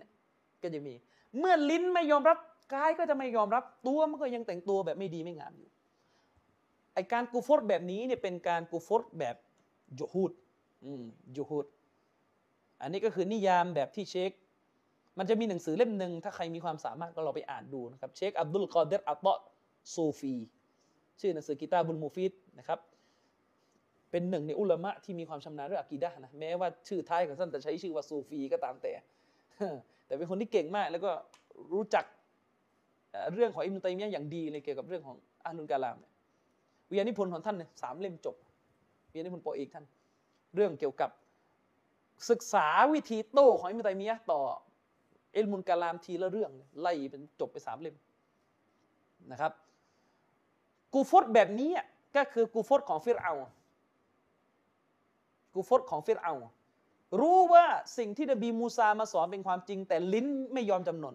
ก็จะมีเมื่อลิ้นไม่ยอมรับกายก็จะไม่ยอมรับตัวมันก็ยังแต่งตัวแบบไม่ดีไม่งามอยู่ไอ้การกูฟรแบบนี้เนี่ยเป็นการกูฟรแบบยูฮูดอันนี้ก็คือนิยามแบบที่เชคมันจะมีหนังสือเล่มหนึ่งถ้าใครมีความสามารถก็เราไปอ่านดูนะครับเชคอับดุลกอดิรอัตตะซูฟีชื่อหนังสือกิตาบุลมูฟิดนะครับเป็นหนึ่งในอุลามะที่มีความชำนาญเรื่องอะกีดะห์นะแม้ว่าชื่อท้ายของท่านจะใช้ชื่อว่าซูฟีก็ตามแต่เป็นคนที่เก่งมากแล้วก็รู้จักเรื่องของอิบนุตัยมียะห์อย่างดีเลยเกี่ยวกับเรื่องของอะห์ลุลกะลามวิทยานิพนธ์ของท่านเนี่ย3 เล่มจบวิทยานิพนธ์ปอเอกท่านเรื่องเกี่ยวกับศึกษาวิธีโต้ของอิบนุตัยมียะห์ต่ออิลมุลกะลามทีละเรื่องไล่เป็นจบไป3 เล่มนะครับกูฟรแบบนี้ก็คือกูฟรของฟิรเอาน์กูฟรของฟิรเอาน์รู้ว่าสิ่งที่นบีมูซามาสอนเป็นความจริงแต่ลิ้นไม่ยอมจำนน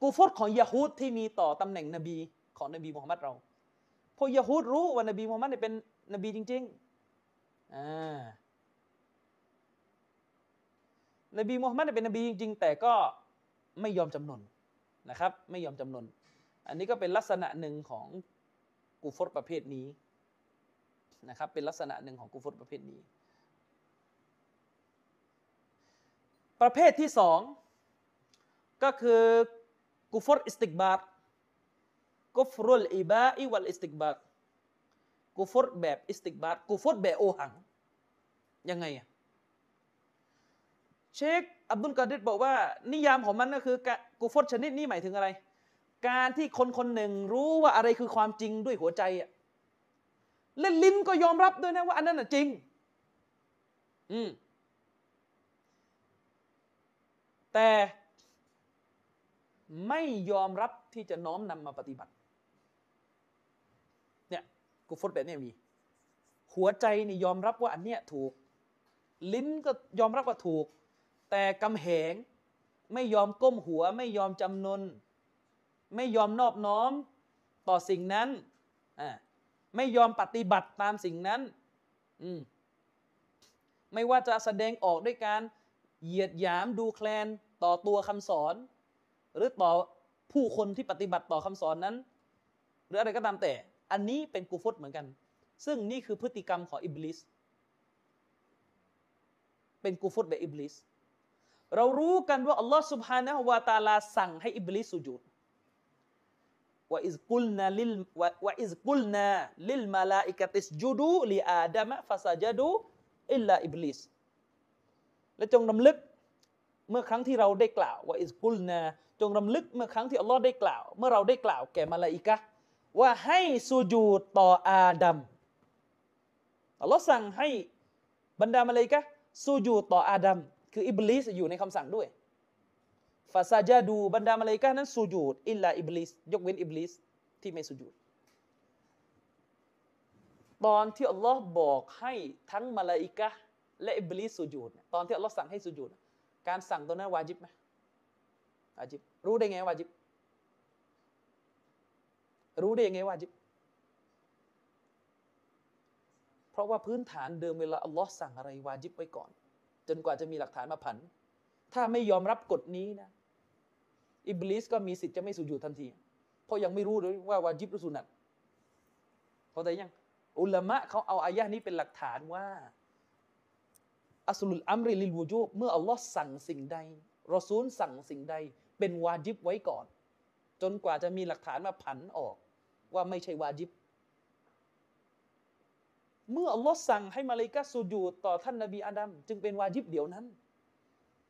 กูฟรของยะฮูดที่มีต่อตำแหน่งนบีของนบีมุฮัมมัดเราเพราะยะฮูดรู้ว่านบีมุฮัมมัดเนี่ยเป็นนบีจริงๆนบีมุฮัมมัดเนี่ยเป็นนบีจริงๆแต่ก็ไม่ยอมจำนนนะครับไม่ยอมจำนนอันนี้ก็เป็นลักษณะหนึ่งของกูฟรประเภทนี้นะครับเป็นลักษณะหนึ่งของกูฟรประเภทนี้ประเภทที่สองก็คือกูฟรอิสติกบาตกูฟรุลอิบาอิวัลอิสติกบาตกูฟรแบบอิสติกบาตกูฟรแบบโอหังยังไงอะเชคอับดุลกอดิรบอกว่านิยามของมันก็คือกูฟรชนิดนี้หมายถึงอะไรการที่คนคนหนึ่งรู้ว่าอะไรคือความจริงด้วยหัวใจอะและลิ้นก็ยอมรับด้วยนะว่าอันนั้นน่ะจริงแต่ไม่ยอมรับที่จะน้อมนำมาปฏิบัติเนี่ยกูฟรแบบนี้มีหัวใจนี่ยอมรับว่าอันเนี้ยถูกลิ้นก็ยอมรับว่าถูกแต่กำแหงไม่ยอมก้มหัวไม่ยอมจำนนไม่ยอมนอบน้อมต่อสิ่งนั้นไม่ยอมปฏิบัติตามสิ่งนั้นไม่ว่าจะแสดงออกด้วยการเหยียดหยามดูแคลนต่อตัวคำสอนหรือต่อผู้คนที่ปฏิบัติต่อคำสอนนั้นหรืออะไรก็ตามแต่อันนี้เป็นกูฟรเหมือนกันซึ่งนี่คือพฤติกรรมของอิบลิสเป็นกูฟรแบบอิบลิสเรารู้กันว่าอัลลอฮฺซุบฮานะฮูวะตะอาลาสั่งให้อิบลิสสุญูด ว่าอิซกุลนาลิลมาลาอิกะติสจูดูลิอาดามะฟาซาจาดูอิลลาอิบลิสและจงรำลึกเมื่อครั้งที่เราได้กล่าวว่าอิซกุลนาจงรำลึกเมื่อครั้งที่อัลลอฮ์ได้กล่าวเมื่อเราได้กล่าวแก่มาลาอิกะว่าให้สุญูดต่ออาดัมอัลลอฮ์สั่งให้บรรดามาลาอิกะห์สุญูดต่ออาดัมคืออิบลิสอยู่ในคำสั่งด้วยฟาซาจาดูบรรดามาลาอิกะห์นั้นสุญูดอิลลาอิบลิสยกเว้นอิบลิสที่ไม่สุญูดตอนที่อัลลอฮ์บอกให้ทั้งมาลาอิกะห์และอิบลิสสุญูดตอนที่อัลลอฮ์สั่งให้สุญูดการสั่งตัวนั้นวาญิบไหมวาญิบรู้ได้ไงวาญิบรู้ได้ยังไงวาญิบเพราะว่าพื้นฐานเดิมเวลาอัลลอฮ์สั่งอะไรวาญิบไว้ก่อนจนกว่าจะมีหลักฐานมาผันถ้าไม่ยอมรับกฎนี้นะอิบลิสก็มีสิทธิ์จะไม่สุญูดทันทีเพราะยังไม่รู้เลยว่าวาญิบหรือสุนัตเข้าใจยังอุลามะเขาเอาอายะห์นี้เป็นหลักฐานว่าอัสลุลอัมริลิลวูญูบเมื่ออัลลอฮ์สั่งสิ่งใดรอซูลสั่งสิ่งใดเป็นวาญิบไว้ก่อนจนกว่าจะมีหลักฐานมาผันออกว่าไม่ใช่วาญิบเมื่ออัลลอฮ์สั่งให้มาลาอิกะห์สุญูดต่อท่านนบีอาดัมจึงเป็นวาญิบเดี๋ยวนั้น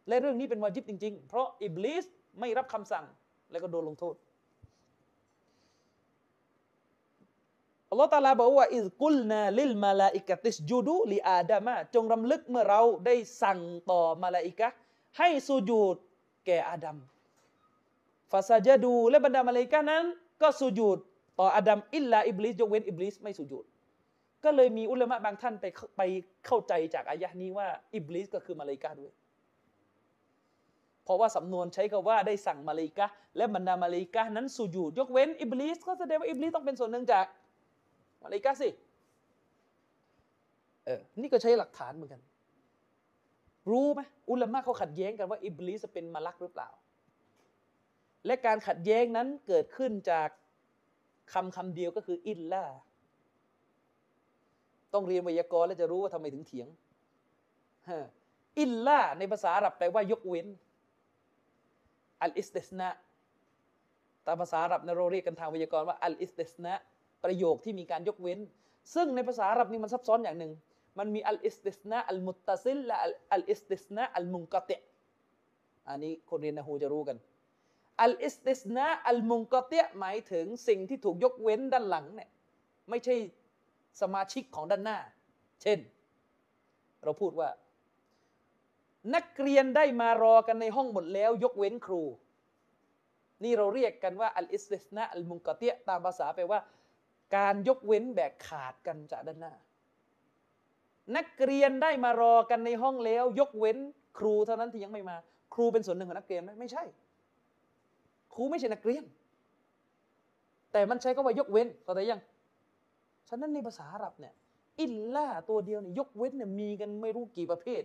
และเรื่องนี้เป็นวาญิบจริงๆเพราะอิบลิสไม่รับคำสั่งแล้วก็โดนลงโทษอัลลอฮ์ตะอาลาบอกว่าอิซกุลนาลิลมาลาอิกะติสจูดูลิอาดามะจงรำลึกเมื่อเราได้สั่งต่อมาลาอิกะห์ให้สุญูดแก่อาดัมฟาซาจาดูและบรรดามาลาอิกะห์นั้นก็สุญูดต่ออาดัมอิลลาอิบลิสยกเว้นอิบลิสไม่สุญูดก็เลยมีอุลามะบางท่านไปเข้าใจจากอายะห์นี้ว่าอิบลิสก็คือมาลาอิกะห์ด้วยเพราะว่าสำนวนใช้คำว่าได้สั่งมาลาอิกะห์และบรรดามาลาอิกะห์นั้นสุญูดยกเว้นอิบลิสก็แสดงว่าอิบลิสต้องเป็นส่วนหนึ่งจากมาลาอิกะห์สินี่ก็ใช้หลักฐานเหมือนกันรู้ไหมอุลามะเขาขัดแย้งกันว่าอิบลิสจะเป็นมาลักหรือเปล่าและการขัดแย้งนั้นเกิดขึ้นจากคำเดียวก็คืออิลลาต้องเรียนไวยากรณ์แล้วจะรู้ว่าทำไมถึงเถียงอิลลาในภาษาอาหรับแปลว่ายกเว้นอัลอิสติสนะตามภาษาอาหรับเราเรียกกันทางไวยากรณ์ว่าอัลอิสติสนะประโยคที่มีการยกเว้นซึ่งในภาษาอาหรับนี่มันซับซ้อนอย่างหนึ่งมันมีอัลอิสติสนะอัลมุตตะซิลและอัลอิสติสนะอัลมุนกะติอันนี้คนเรียนนะฮูจะรู้กันอัลอิสติสนะอัลมุนกะติหมายถึงสิ่งที่ถูกยกเว้นด้านหลังเนี่ยไม่ใช่สมาชิกของด้านหน้าเช่นเราพูดว่านักเรียนได้มารอกันในห้องหมดแล้วยกเว้นครูนี่เราเรียกกันว่าอัลอิสติสนะอัลมุนกะติตามภาษาแปลว่าการยกเว้นแบกขาดกันจากด้านหน้านักเรียนได้มารอกันในห้องแล้วยกเว้นครูเท่านั้นที่ยังไม่มาครูเป็นส่วนหนึ่งของนักเรียนไหมไม่ใช่ครูไม่ใช่นักเรียนแต่มันใช้คำว่ายกเว้นเข้าใจยังฉะนั้นในภาษาอาหรับเนี่ยอิลลาตัวเดียวเนี่ยยกเว้นเนี่ยมีกันไม่รู้กี่ประเภท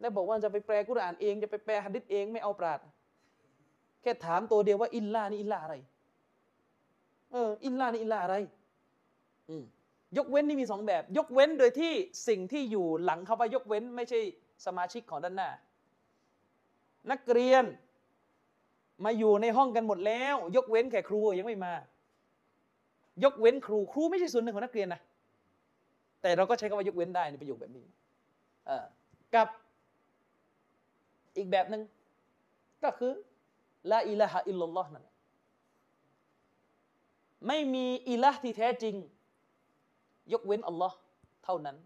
แล้วบอกว่าจะไปแปลกุรอานเองจะไปแปลหะดีษเองไม่เอาปราชญ์แค่ถามตัวเดียวว่าอิลลานี่อิลลาอะไรอิลลานี่อิลลาอะไรยกเว้นนี่มีสองแบบยกเว้นโดยที่สิ่งที่อยู่หลังเขาไปยกเว้นไม่ใช่สมาชิกของด้านหน้านักเรียนมาอยู่ในห้องกันหมดแล้วยกเว้นแค่ครูยังไม่มายกเว้นครูไม่ใช่ส่วนหนึ่งของนักเรียนนะแต่เราก็ใช้คำว่ายกเว้นได้ในประโยคแบบนี้กับอีกแบบหนึ่งก็คือลาอิลาฮะอิลลัลลอฮ์นั่นไม่มีอิละห์ที่แท้จริงยกเว้นอัลลอฮ์เท่านั้น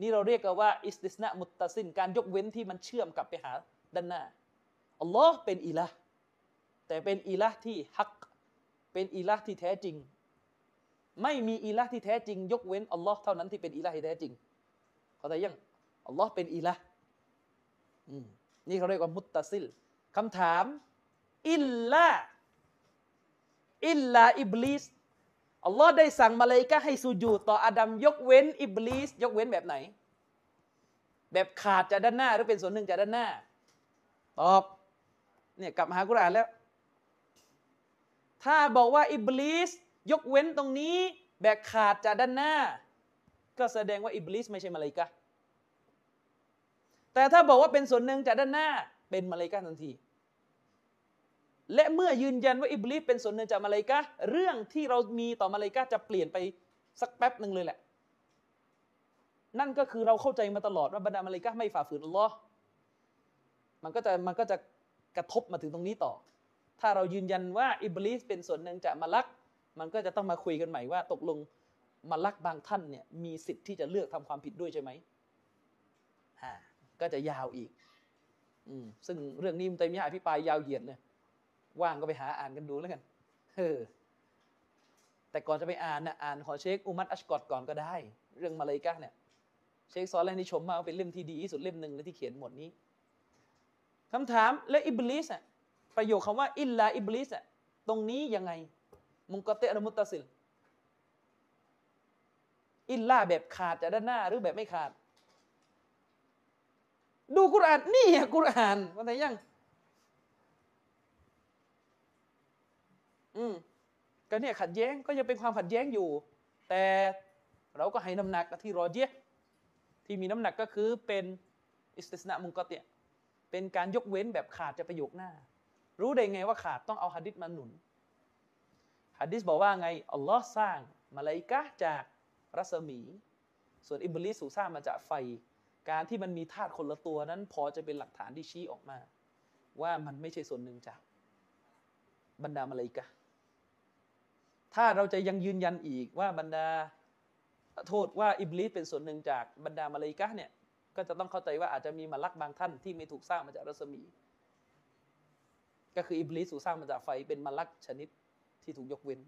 นี่เราเรียกกันว่าอิสติสนะมุตตะซินการยกเว้นที่มันเชื่อมกลับไปหาด้านหน้าอัลลอฮ์เป็นอิละห์แต่เป็นอิละห์ที่ฮักเป็นอิละห์ที่แท้จริงไม่มีอิละห์ที่แท้จริงยกเว้นอัลลอฮ์เท่านั้นที่เป็นอิละห์ที่แท้จริงเข้าใจยังอัลลอฮ์เป็นอิละห์นี่เขาเรียกว่ามุตตะซิลคำถามอิลลาอิบลิสอัลลอฮ์ได้สั่งมาลาอิกะห์ให้สุญูดต่ออาดัมยกเว้นอิบลิสยกเว้นแบบไหนแบบขาดจากด้านหน้าหรือเป็นส่วนหนึ่งจากด้านหน้าตอบเนี่ยกลับมาหากุรอานแล้วถ้าบอกว่าอิบลิสยกเว้นตรงนี้แบกขาดจากด้านหน้าก็แสดงว่าอิบลิสไม่ใช่มาลาอิกะห์แต่ถ้าบอกว่าเป็นส่วนหนึ่งจากด้านหน้าเป็นมาลาอิกะห์ทันที และเมื่อยืนยันว่าอิบลิสเป็นส่วนหนึ่งจากมาลาอิกะฮ์เรื่องที่เรามีต่อมาลาอิกะฮ์จะเปลี่ยนไปสักแป๊บหนึ่งเลยแหละนั่นก็คือเราเข้าใจมาตลอดว่าบรรดามาลาอิกะฮ์ไม่ฝ่าฝืนอัลลอฮ์มันก็จะกระทบมาถึงตรงนี้ต่อถ้าเรายืนยันว่าอิบลิสเป็นส่วนหนึ่งจากมาลักมันก็จะต้องมาคุยกันใหม่ว่าตกลงมาลักบางท่านเนี่ยมีสิทธิ์ที่จะเลือกทำความผิดด้วยใช่ไหมก็จะยาวอีกซึ่งเรื่องนี้มันเต็มยาอภิปรายยาวเหยียดเลยว่างก็ไปหาอ่านกันดูแล้วกันแต่ก่อนจะไปอ่านนะอ่านขอเชคอุมัรอัชกอตก่อนก็ได้เรื่องมาลาอิกะฮ์เนี่ยเชคซอลแลห์นี่ชมมาว่าเป็นเล่มที่ดีที่สุดเล่มหนึ่งเลยที่เขียนหมดนี้คำถามและอิบลิสอะประโยคคำว่าอิลลาอิบลิสอะตรงนี้ยังไงมุงกอติอ์หรือมุตตัซิลอิลลาแบบขาดจากด้านหน้าหรือแบบไม่ขาดดูกุรอานนี่อะกุรอานว่าไงยังก็เนี่ยขัดแย้งก็ยังเป็นความขัดแย้งอยู่แต่เราก็ให้น้ำหนักที่รอเจียที่มีน้ำหนักก็คือเป็นอิสติสนะมุงกอติอ์เป็นการยกเว้นแบบขาดจะประโยคหน้ารู้ได้ไงว่าขาดต้องเอาหะดีษมาหนุนหะดีษบอกว่าไงอัลลอฮ์สร้างมาลาอิกะฮ์จากรัศมีส่วนอิบลิสถูกสร้างมาจากไฟการที่มันมีธาตุคนละตัวนั้นพอจะเป็นหลักฐานที่ชี้ออกมาว่ามันไม่ใช่ส่วนหนึ่งจากบรรดามาลาอิกะฮ์ถ้าเราจะยังยืนยันอีกว่าบรรดาโทษว่าอิบลิสเป็นส่วนหนึ่งจากบรรดามาลาอิกะฮ์เนี่ยก็จะต้องเข้าใจว่าอาจจะมีมลักบางท่านที่ไม่ถูกสร้างมาจากรัศมีก็คืออิบลิสถูกสร้างมาจากไฟเป็นมลักชนิดที่ถูกยกเว้น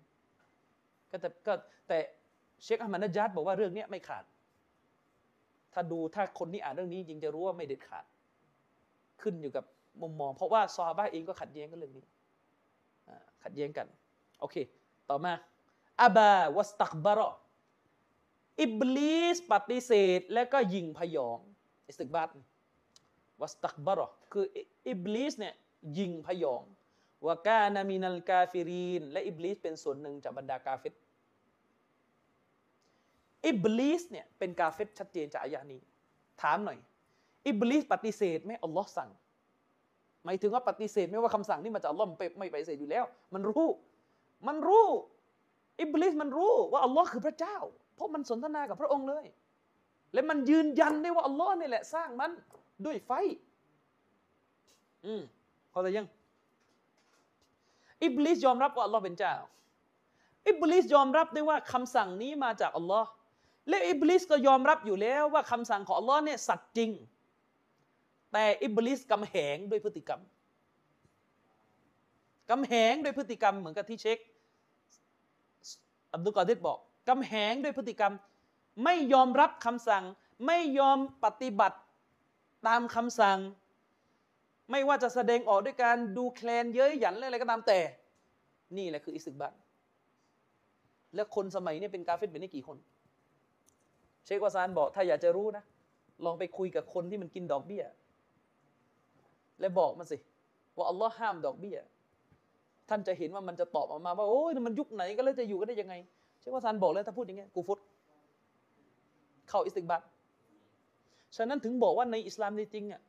แต่เชคอามานะญัดบอกว่าเรื่องนี้ไม่ขาดถ้าคนที่อ่านเรื่องนี้จริงจะรู้ว่าไม่เด็ดขาดขึ้นอยู่กับมุมมองเพราะว่าซอฮาบะห์เองก็ขัดแย้งกันเรื่องนี้ขัดแย้งกันโอเคต่อมาอับาวัสตักบารออิบลิสปฏิเสธและก็ยิงพยองอิสติกบัตวัสตักบารอคืออิบลิสเนี่ยยิงพยองวะกานามินัลกาฟิรีนและอิบลิสเป็นส่วนหนึ่งจากบรรดากาเฟตอิบลิสเนี่ยเป็นกาเฟตชัดเจนจากอายะห์นี้ถามหน่อยอิบลิสปฏิเสธไหมอัลลอฮ์สั่งหมายถึงว่าปฏิเสธไม่ว่าคำสั่งนี่มาจากอัลลอฮ์ไม่ปฏิเสธอยู่แล้วมันรู้อิบลิสมันรู้ว่าอัลลอฮ์คือพระเจ้าเพราะมันสนทนากับพระองค์เลยและมันยืนยันได้ว่าอัลลอฮ์นี่แหละสร้างมันด้วยไฟเข้าใจยังอิบลิสยอมรับว่าอัลลอฮ์เป็นเจ้าอิบลิสยอมรับได้ว่าคำสั่งนี้มาจากอัลลอฮ์และอิบลิสก็ยอมรับอยู่แล้วว่าคำสั่งของอัลลอฮ์เนี่ยสัตย์จริงแต่อิบลิสกำแหงด้วยพฤติกรรมกำแหงด้วยพฤติกรรมเหมือนกับที่เชคอับดุลกอดิรบอกกำแหงด้วยพฤติกรรมไม่ยอมรับคำสั่งไม่ยอมปฏิบัติตามคำสั่งไม่ว่าจะแสดงออกด้วยการดูแคลนเย้ยหยันอะไรก็ตามแต่นี่แหละคืออิสติกบัรและคนสมัยนี้เป็นกาเฟรเป็นนี่กี่คนเชควาซานบอกถ้าอยากจะรู้นะลองไปคุยกับคนที่มันกินดอกเบี้ยและบอกมันสิว่าอัลลอฮ์ห้ามดอกเบี้ยท่านจะเห็นว่ามันจะตอบออกมาว่าโอ้ยมันยุคไหนก็แล้วจะอยู่กันได้ยังไงเชคว่าซานบอกแล้วถ้าพูดอย่างเงี้ยกูฟุตเข้าอิสติกบัตฉะนั้นถึงบอกว่าในอิสลามจริงๆอ่ะ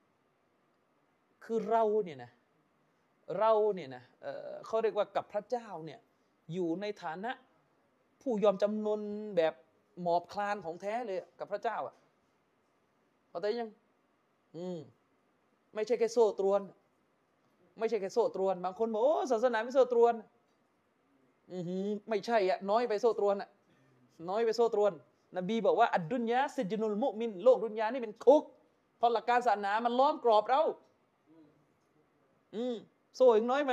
คือเราเนี่ยนะเขาเรียกว่ากับพระเจ้าเนี่ยอยู่ในฐานะผู้ยอมจำนนแบบหมอบคลานของแท้เลยกับพระเจ้าอ่ะเข้าใจยังไม่ใช่แค่โซ่ตรวนไม่ใช่แค่โซ่ตรวนบางคนบอกโอ้ศาสนาไม่โซ่ตรวนไม่ใช่อะน้อยไปโซ่ตรวนอะน้อยไปโซ่ตรวนนบีบอกว่าอัดดุนยาซิจนุลมุมินโลกดุนยานี่เป็นคุกเพราะหลักการศาสนามันล้อมกรอบเราโซ่ยังน้อยไป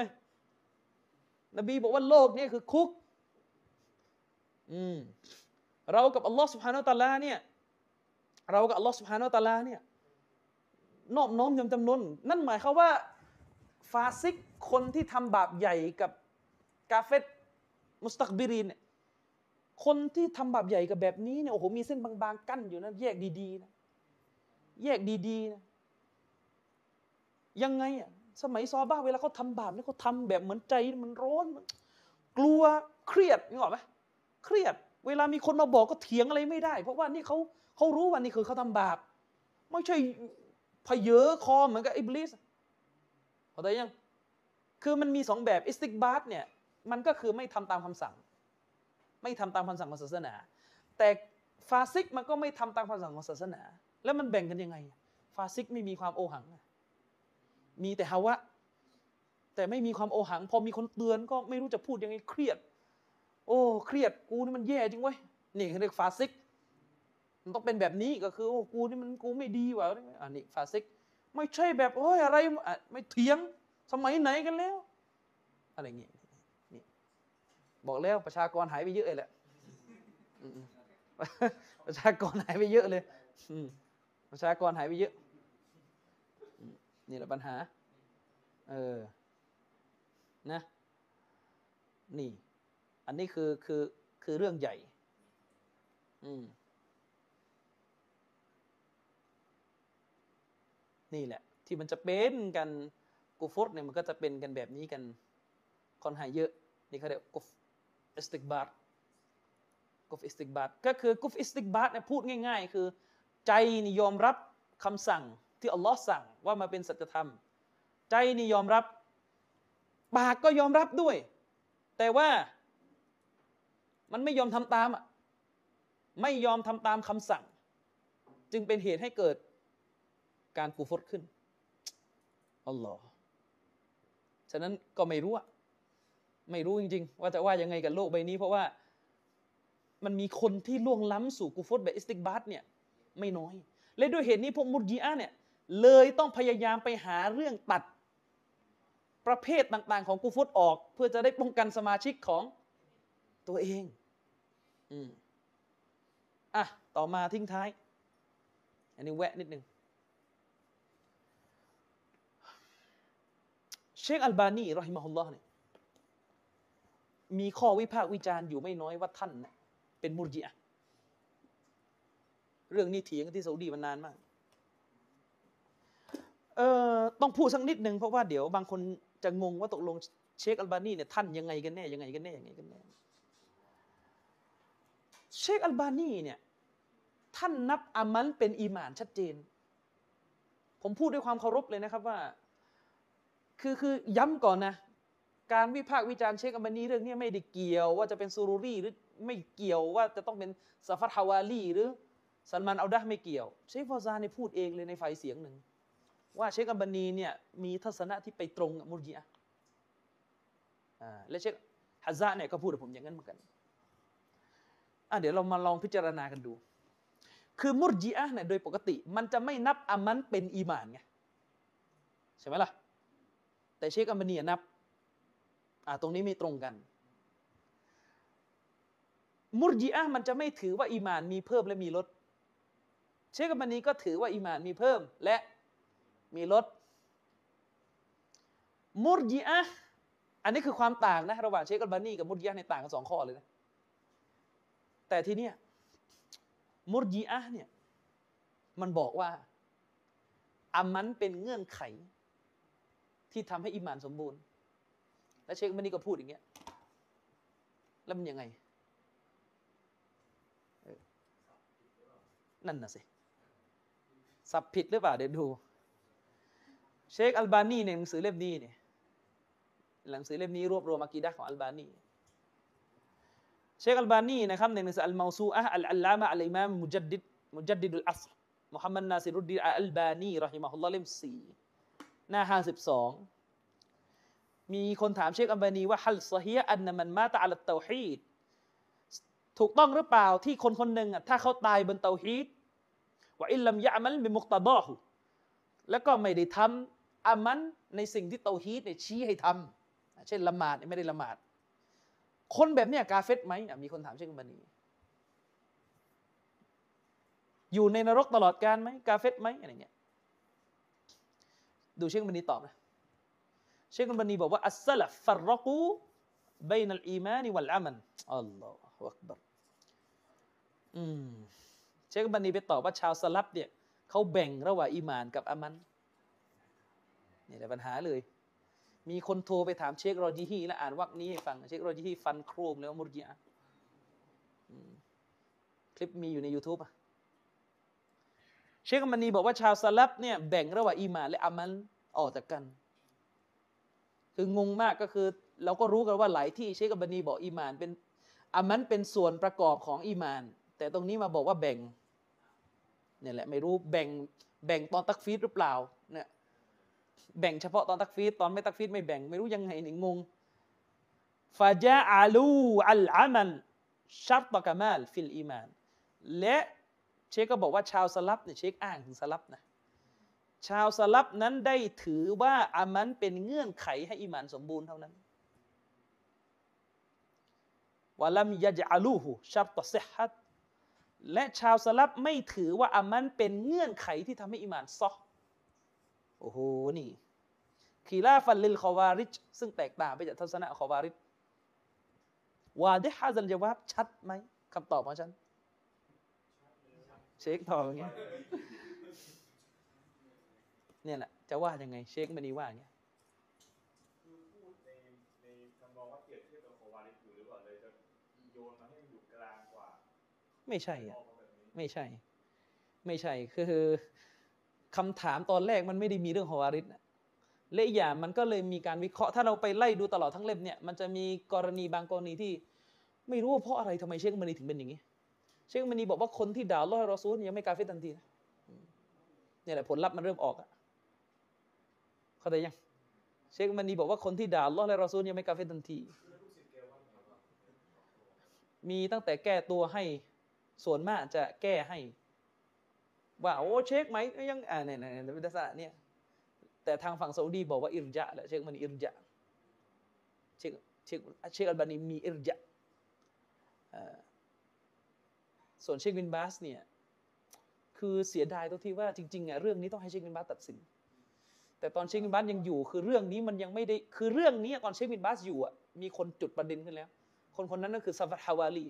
นบีบอกว่าโลกนี่คือคุกเรากับอัลลอฮ์ซุบฮานะฮูวะตะอาลาเนี่ยเรากับอัลลอฮ์ซุบฮานะฮูวะตะอาลาเนี่ยนอบน้อมยำจำนนนั่นหมายความว่าฟาซิกคนที่ทำบาปใหญ่กับกาเฟตมุสตักบิรินเนี่ยคนที่ทำบาปใหญ่กับแบบนี้เนี่ยโอ้โหมีเส้นบางๆกั้นอยู่นะแยกดีๆนะแยกดีๆนะยังไงอ่ะสมัยซอบ้าเวลาเขาทำบาปเนี่ยเขาทำแบบเหมือนใจมันร้อนมันกลัวเครียดนึกออกไหมเครียดเวลามีคนมาบอกก็เถียงอะไรไม่ได้เพราะว่านี่เขารู้ว่านี่คือเขาทำบาปไม่ใช่พเยอะคอเหมือนกับอิบลิสเข้าใจยัง คือมันมีสองแบบอิสติกบาดเนี่ยมันก็คือไม่ทำตามคำสั่งไม่ทำตามคำสั่งของศาสนาแต่ฟาซิกมันก็ไม่ทำตามคำสั่งของศาสนาแล้วมันแบ่งกันยังไงฟาซิกไม่มีความโอหังมีแต่ฮาวะแต่ไม่มีความโอหังพอมีคนเตือนก็ไม่รู้จะพูดยังไงเครียดโอ้เครียดกูนี่มันแย่จริงเว้ยนี่เรียกฟาซิกมันต้องเป็นแบบนี้ก็คือโอ้กูนี่มันกูไม่ดีว่ะอันนี้ฟาซิกไม่ใช่แบบโอ้ยอะไรไม่เถียงสมัยไหนกันแล้วอะไรอย่างเงี้ยบอกแล้วประชากรหายไปเยอะเลยแหละประชากรหายไปเยอะเลยประชากรหายไปเยอะนี่แหละปัญหานะนี่อันนี้คือเรื่องใหญ่นี่แหละที่มันจะเป็นกันกุฟรเนี่ยมันก็จะเป็นกันแบบนี้กันค่อนข้างเยอะนี่เขาเรียกกุฟอิสติกบาดกุฟอิสติกบาดก็คือกุฟอิสติกบาดเนี่ยพูดง่ายๆคือใจนี่ยอมรับคำสั่งที่อัลลอฮ์สั่งว่ามาเป็นสัจธรรมใจนี่ยอมรับปากก็ยอมรับด้วยแต่ว่ามันไม่ยอมทำตามไม่ยอมทำตามคำสั่งจึงเป็นเหตุให้เกิดการกูฟรขึ้นอัลลอฮ์ฉะนั้นก็ไม่รู้จริงๆว่าจะว่ายังไงกับโลกใบนี้เพราะว่ามันมีคนที่ล่วงล้ำสู่กูฟรแบบอิสติกบาดเนี่ยไม่น้อยและด้วยเหตุนี้พวกมุรญิอะห์เนี่ยเลยต้องพยายามไปหาเรื่องตัดประเภทต่างๆของกูฟรออกเพื่อจะได้ป้องกันสมาชิกของตัวเองต่อมาทิ้งท้ายอันนี้แวะนิดนึงเชคอัลบานีรอฮิมะฮุลลอฮ์เนี่ยมีข้อวิพากษ์วิจารณ์อยู่ไม่น้อยว่าท่านเป็นมุรญิอะห์เรื่องนี้เถียงกันที่ซาอุดีมานานมากต้องพูดสักนิดหนึ่งเพราะว่าเดี๋ยวบางคนจะงงว่าตกลงเชคอัลบานีเนี่ยท่านยังไงกันแน่เชคอัลบานีเนี่ยท่านนับอามัลเป็นอีหม่านชัดเจนผมพูดด้วยความเคารพเลยนะครับว่าคือย้ำก่อนนะการวิพากษ์วิจารณ์เชคอัลบานีเรื่องนี้ไม่ได้เกี่ยวว่าจะเป็นซูรูรีหรือไม่เกี่ยวว่าจะต้องเป็นซาฟัดฮาวาลีหรือซัลมานอัลดะห์ไม่เกี่ยวเชคฟอซานเนี่ยพูดเองเลยในฝ่ายเสียงหนึ่งว่าเชคอัลบานีเนี่ยมีทัศนะที่ไปตรงกับมุรญิอะห์และเชคฮัซซะเนี่ยก็พูดกับผมอย่างนั้นเหมือนกันเดี๋ยวเรามาลองพิจารณากันดูคือมุรญิอะห์เนี่ยโดยปกติมันจะไม่นับอามันเป็นอีหม่านไงใช่ไหมล่ะแต่เชคอัลบานีนับตรงนี้ไม่ตรงกันมุรญิอะห์มันจะไม่ถือว่าอีหม่านมีเพิ่มและมีลดเชคอัลบานีก็ถือว่าอีหม่านมีเพิ่มและมีลดมุรญิอะห์อันนี้คือความต่างนะระหว่างเชคอัลบานีกับมุรญิอะห์ในต่างกันสองข้อเลยนะแต่ทีนี้มุรญิอะห์เนี่ยมันบอกว่าอามันเป็นเงื่อนไขที่ทำให้อิมานสมบูรณ์และเชคมันนี่ก็พูดอย่างเงี้ยแล้วมันยังไงนั่นน่ะสิสับผิดหรือเปล่าเดี๋ยวดูเชคอัลบานีในหนังสือเล่มนี้เนี่ยหนังสือเล่มนี้รวบรวมอะกีดะห์ของอัลบานีเชคอัลบานีนะครับในหนังสืออัลเมาซูอะห์อัลอัลลามะอัลอิมามมุจัดดิดุลอัศรมุฮัมมัดนาซิรุดดีนอัลบานีรอฮิมะฮุลลอฮ์เล่ม4หน้า52มีคนถามเชคอัลบานีว่าฮัลซอฮีฮ์อันนะมันมาตะอะลัตเตาฮีดถูกต้องหรือเปล่าที่คนหนึ่งถ้าเขาตายบนเตาฮีดวะอิลลัมยะอ์มัลบิมุกตะฎอฮุแล้วก็ไม่ได้ทำอามันในสิ่งที่เตาฮีดเนี่ยชี้ให้ทำเช่นละหมาดไม่ได้ละหมาดคนแบบนี้กาเฟรไหมมีคนถามเชคอัลบานีอยู่ในนรกตลอดกาลไหมกาเฟรไหมอะไรเงี้ยดูเชคอัลบานีตอบนะเชคอัลบานีบอกว่าอัสซะลัฟฟัรรกูบัยนัลอีมานวัลอามัลอัลลอฮุอักบัรเชคอัลบานีไปตอบว่าชาวสลับเนี่ยเขาแบ่งระหว่างอีมานกับอามัลนี่แหละปัญหาเลยมีคนโทรไปถามเชครอจิฮีและอ่านวรรคนี้ให้ฟังเชครอจิฮีฟันโครมเลยว่ามุรญิอะห์คลิปมีอยู่ใน YouTube เชคอัลบานีบอกว่าชาวซะลัฟเนี่ยแบ่งระหว่างอีหม่านและอามัลออกจากกัน คืองงมากก็คือเราก็รู้กันว่าหลายที่เชคอัลบานีบอกอีหม่านเป็นอามันเป็นส่วนประกอบของอีหม่านแต่ตรงนี้มาบอกว่าแบ่งเนี่ยแหละไม่รู้แบ่งตอนตักฟีดหรือเปล่าเนี่ยแบ่งเฉพาะตอนตักฟีดตอนไม่ตักฟีดไม่แบ่งไม่รู้ยังไงนี่งงฟาจาอาลูอัลอามันชัรตกะมาลฟิลอีมานและเชคก็บอกว่าชาวสลับเนี่ยเชคอ้างถึงสลับนะชาวสลับนั้นได้ถือว่าอามันเป็นเงื่อนไขให้อีมานสมบูรณ์เท่านั้นวะลัมยะญะอะลูฮุชัรตะซิฮฮะฮ์และชาวสลับไม่ถือว่าอามันเป็นเงื่อนไขที่ทำให้อีมานซอฮ์โอ้โหนี่คีลาฟันลิลคอวาริจซึ่งแตกต่างไปจากทัศนะคอวาริจวาดิฮะซันญะวาบชัดไหมคำตอบของฉันเชคตอบอย่างเงี้ยเนี่ยแหละจะว่ายังไงเชคมันนี่ว่าอย่างเงี้ยคือพูดในคำบอกว่าเกี่ยวเทียบกับคอวาริจอยู่หรือเปล่าเลยจะโยนมาให้มันอยู่กลางกว่าไม่ใช่อ่ะไม่ใช่คือคำถามตอนแรกมันไม่ได้มีเรื่องฮาวาริสนะและอีกอย่างมันก็เลยมีการวิเคราะห์ถ้าเราไปไล่ดูตลอดทั้งเล่มเนี่ยมันจะมีกรณีบางกรณีที่ไม่รู้ว่าเพราะอะไรทำไมเชคมณีถึงเป็นอย่างนี้เชคมณีบอกว่าคนที่ด่าอัลเลาะห์รอซูลยังไม่กาเฟรทันทีนะเนี่ยแหละผลลัพธ์มันเริ่มออกอ่ะเข้าใจยังเชคมณีบอกว่าคนที่ด่าอัลเลาะห์และรอซูลยังไม่กาเฟรทันทีมีตั้งแต่แก้ตัวให้ส่วนมากจะแก้ให้ว่าโอ้เช็คไหมยังเนี่ยเป็นลักษณะเนี่ยแต่ทางฝั่งซาอุดีบอกว่าอิรญะแหละเช็คมันอิรญะเช็คอัลบานีมีอิรญะส่วนเช็คบินบาสเนี่ยคือเสียดายตรงที่ว่าจริงๆอ่ะเรื่องนี้ต้องให้เช็คบินบาสตัดสินแต่ตอนเช็คบินบาสยังอยู่คือเรื่องนี้มันยังไม่ได้คือเรื่องนี้ตอนเช็คบินบาสอยู่อ่ะมีคนจุดประเด็นขึ้นแล้วคนนั้นก็คือซาฟัดฮาวาลี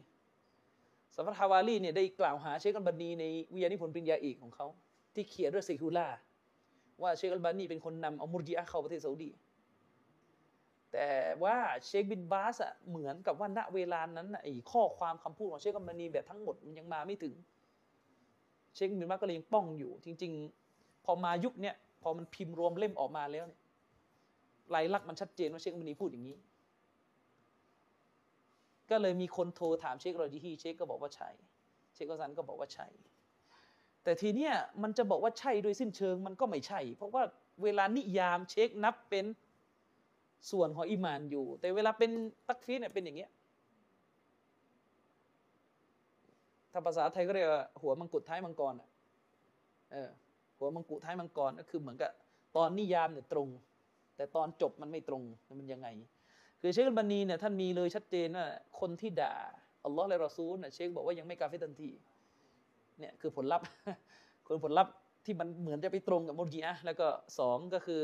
ซาฟัดฮาวาลีเนี่ยได้กล่าวหาเชคอัลบานีในวิทยานิพนธ์ปริญญาเอกของเขาที่เขียนเรื่องเซคูล่าว่าเชคอัลบานีเป็นคนนำเอามุรจิอะห์เข้าประเทศซาอุดีแต่ว่าเชคบินบาสอะเหมือนกับว่าณเวลานั้นไอ้ข้อความคำพูดของเชคอัลบานีแบบทั้งหมดมันยังมาไม่ถึงเชคบินบาสก็เลยยังป้องอยู่จริงๆพอมายุคนี้พอมันพิมพ์รวมเล่มออกมาแล้วเนี่ยลายลักษณ์มันชัดเจนว่าเชคอัลบานีพูดอย่างนี้ก็เลยมีคนโทรถามเชครอจิฮีเชคก็บอกว่าใช่เชคกอซันก็บอกว่าใช่แต่ทีเนี้ยมันจะบอกว่าใช่โดยสิ้นเชิงมันก็ไม่ใช่เพราะว่าเวลานิยามเชคนับเป็นส่วนของอีหม่านอยู่แต่เวลาเป็นตักฟีรเนี่ยเป็นอย่างเงี้ยถ้าภาษาไทยก็เรียกว่าหัวมังกรท้ายมังกรอ่ะหัวมังกรท้ายมังกรก็คือเหมือนกับตอนนิยามเนี่ยตรงแต่ตอนจบมันไม่ตรงมันยังไงคือเชคอัลบานีเนี่ยท่านมีเลยชัดเจนว่าคนที่ด่าอัลลอฮ์และรอซูลเนี่ยเชคบอกว่ายังไม่กาเฟรทันทีเนี่ยคือผลลัพธ์คนผลลัพธ์ที่มันเหมือนจะไปตรงกับมุรจิอะห์แล้วก็สองก็คือ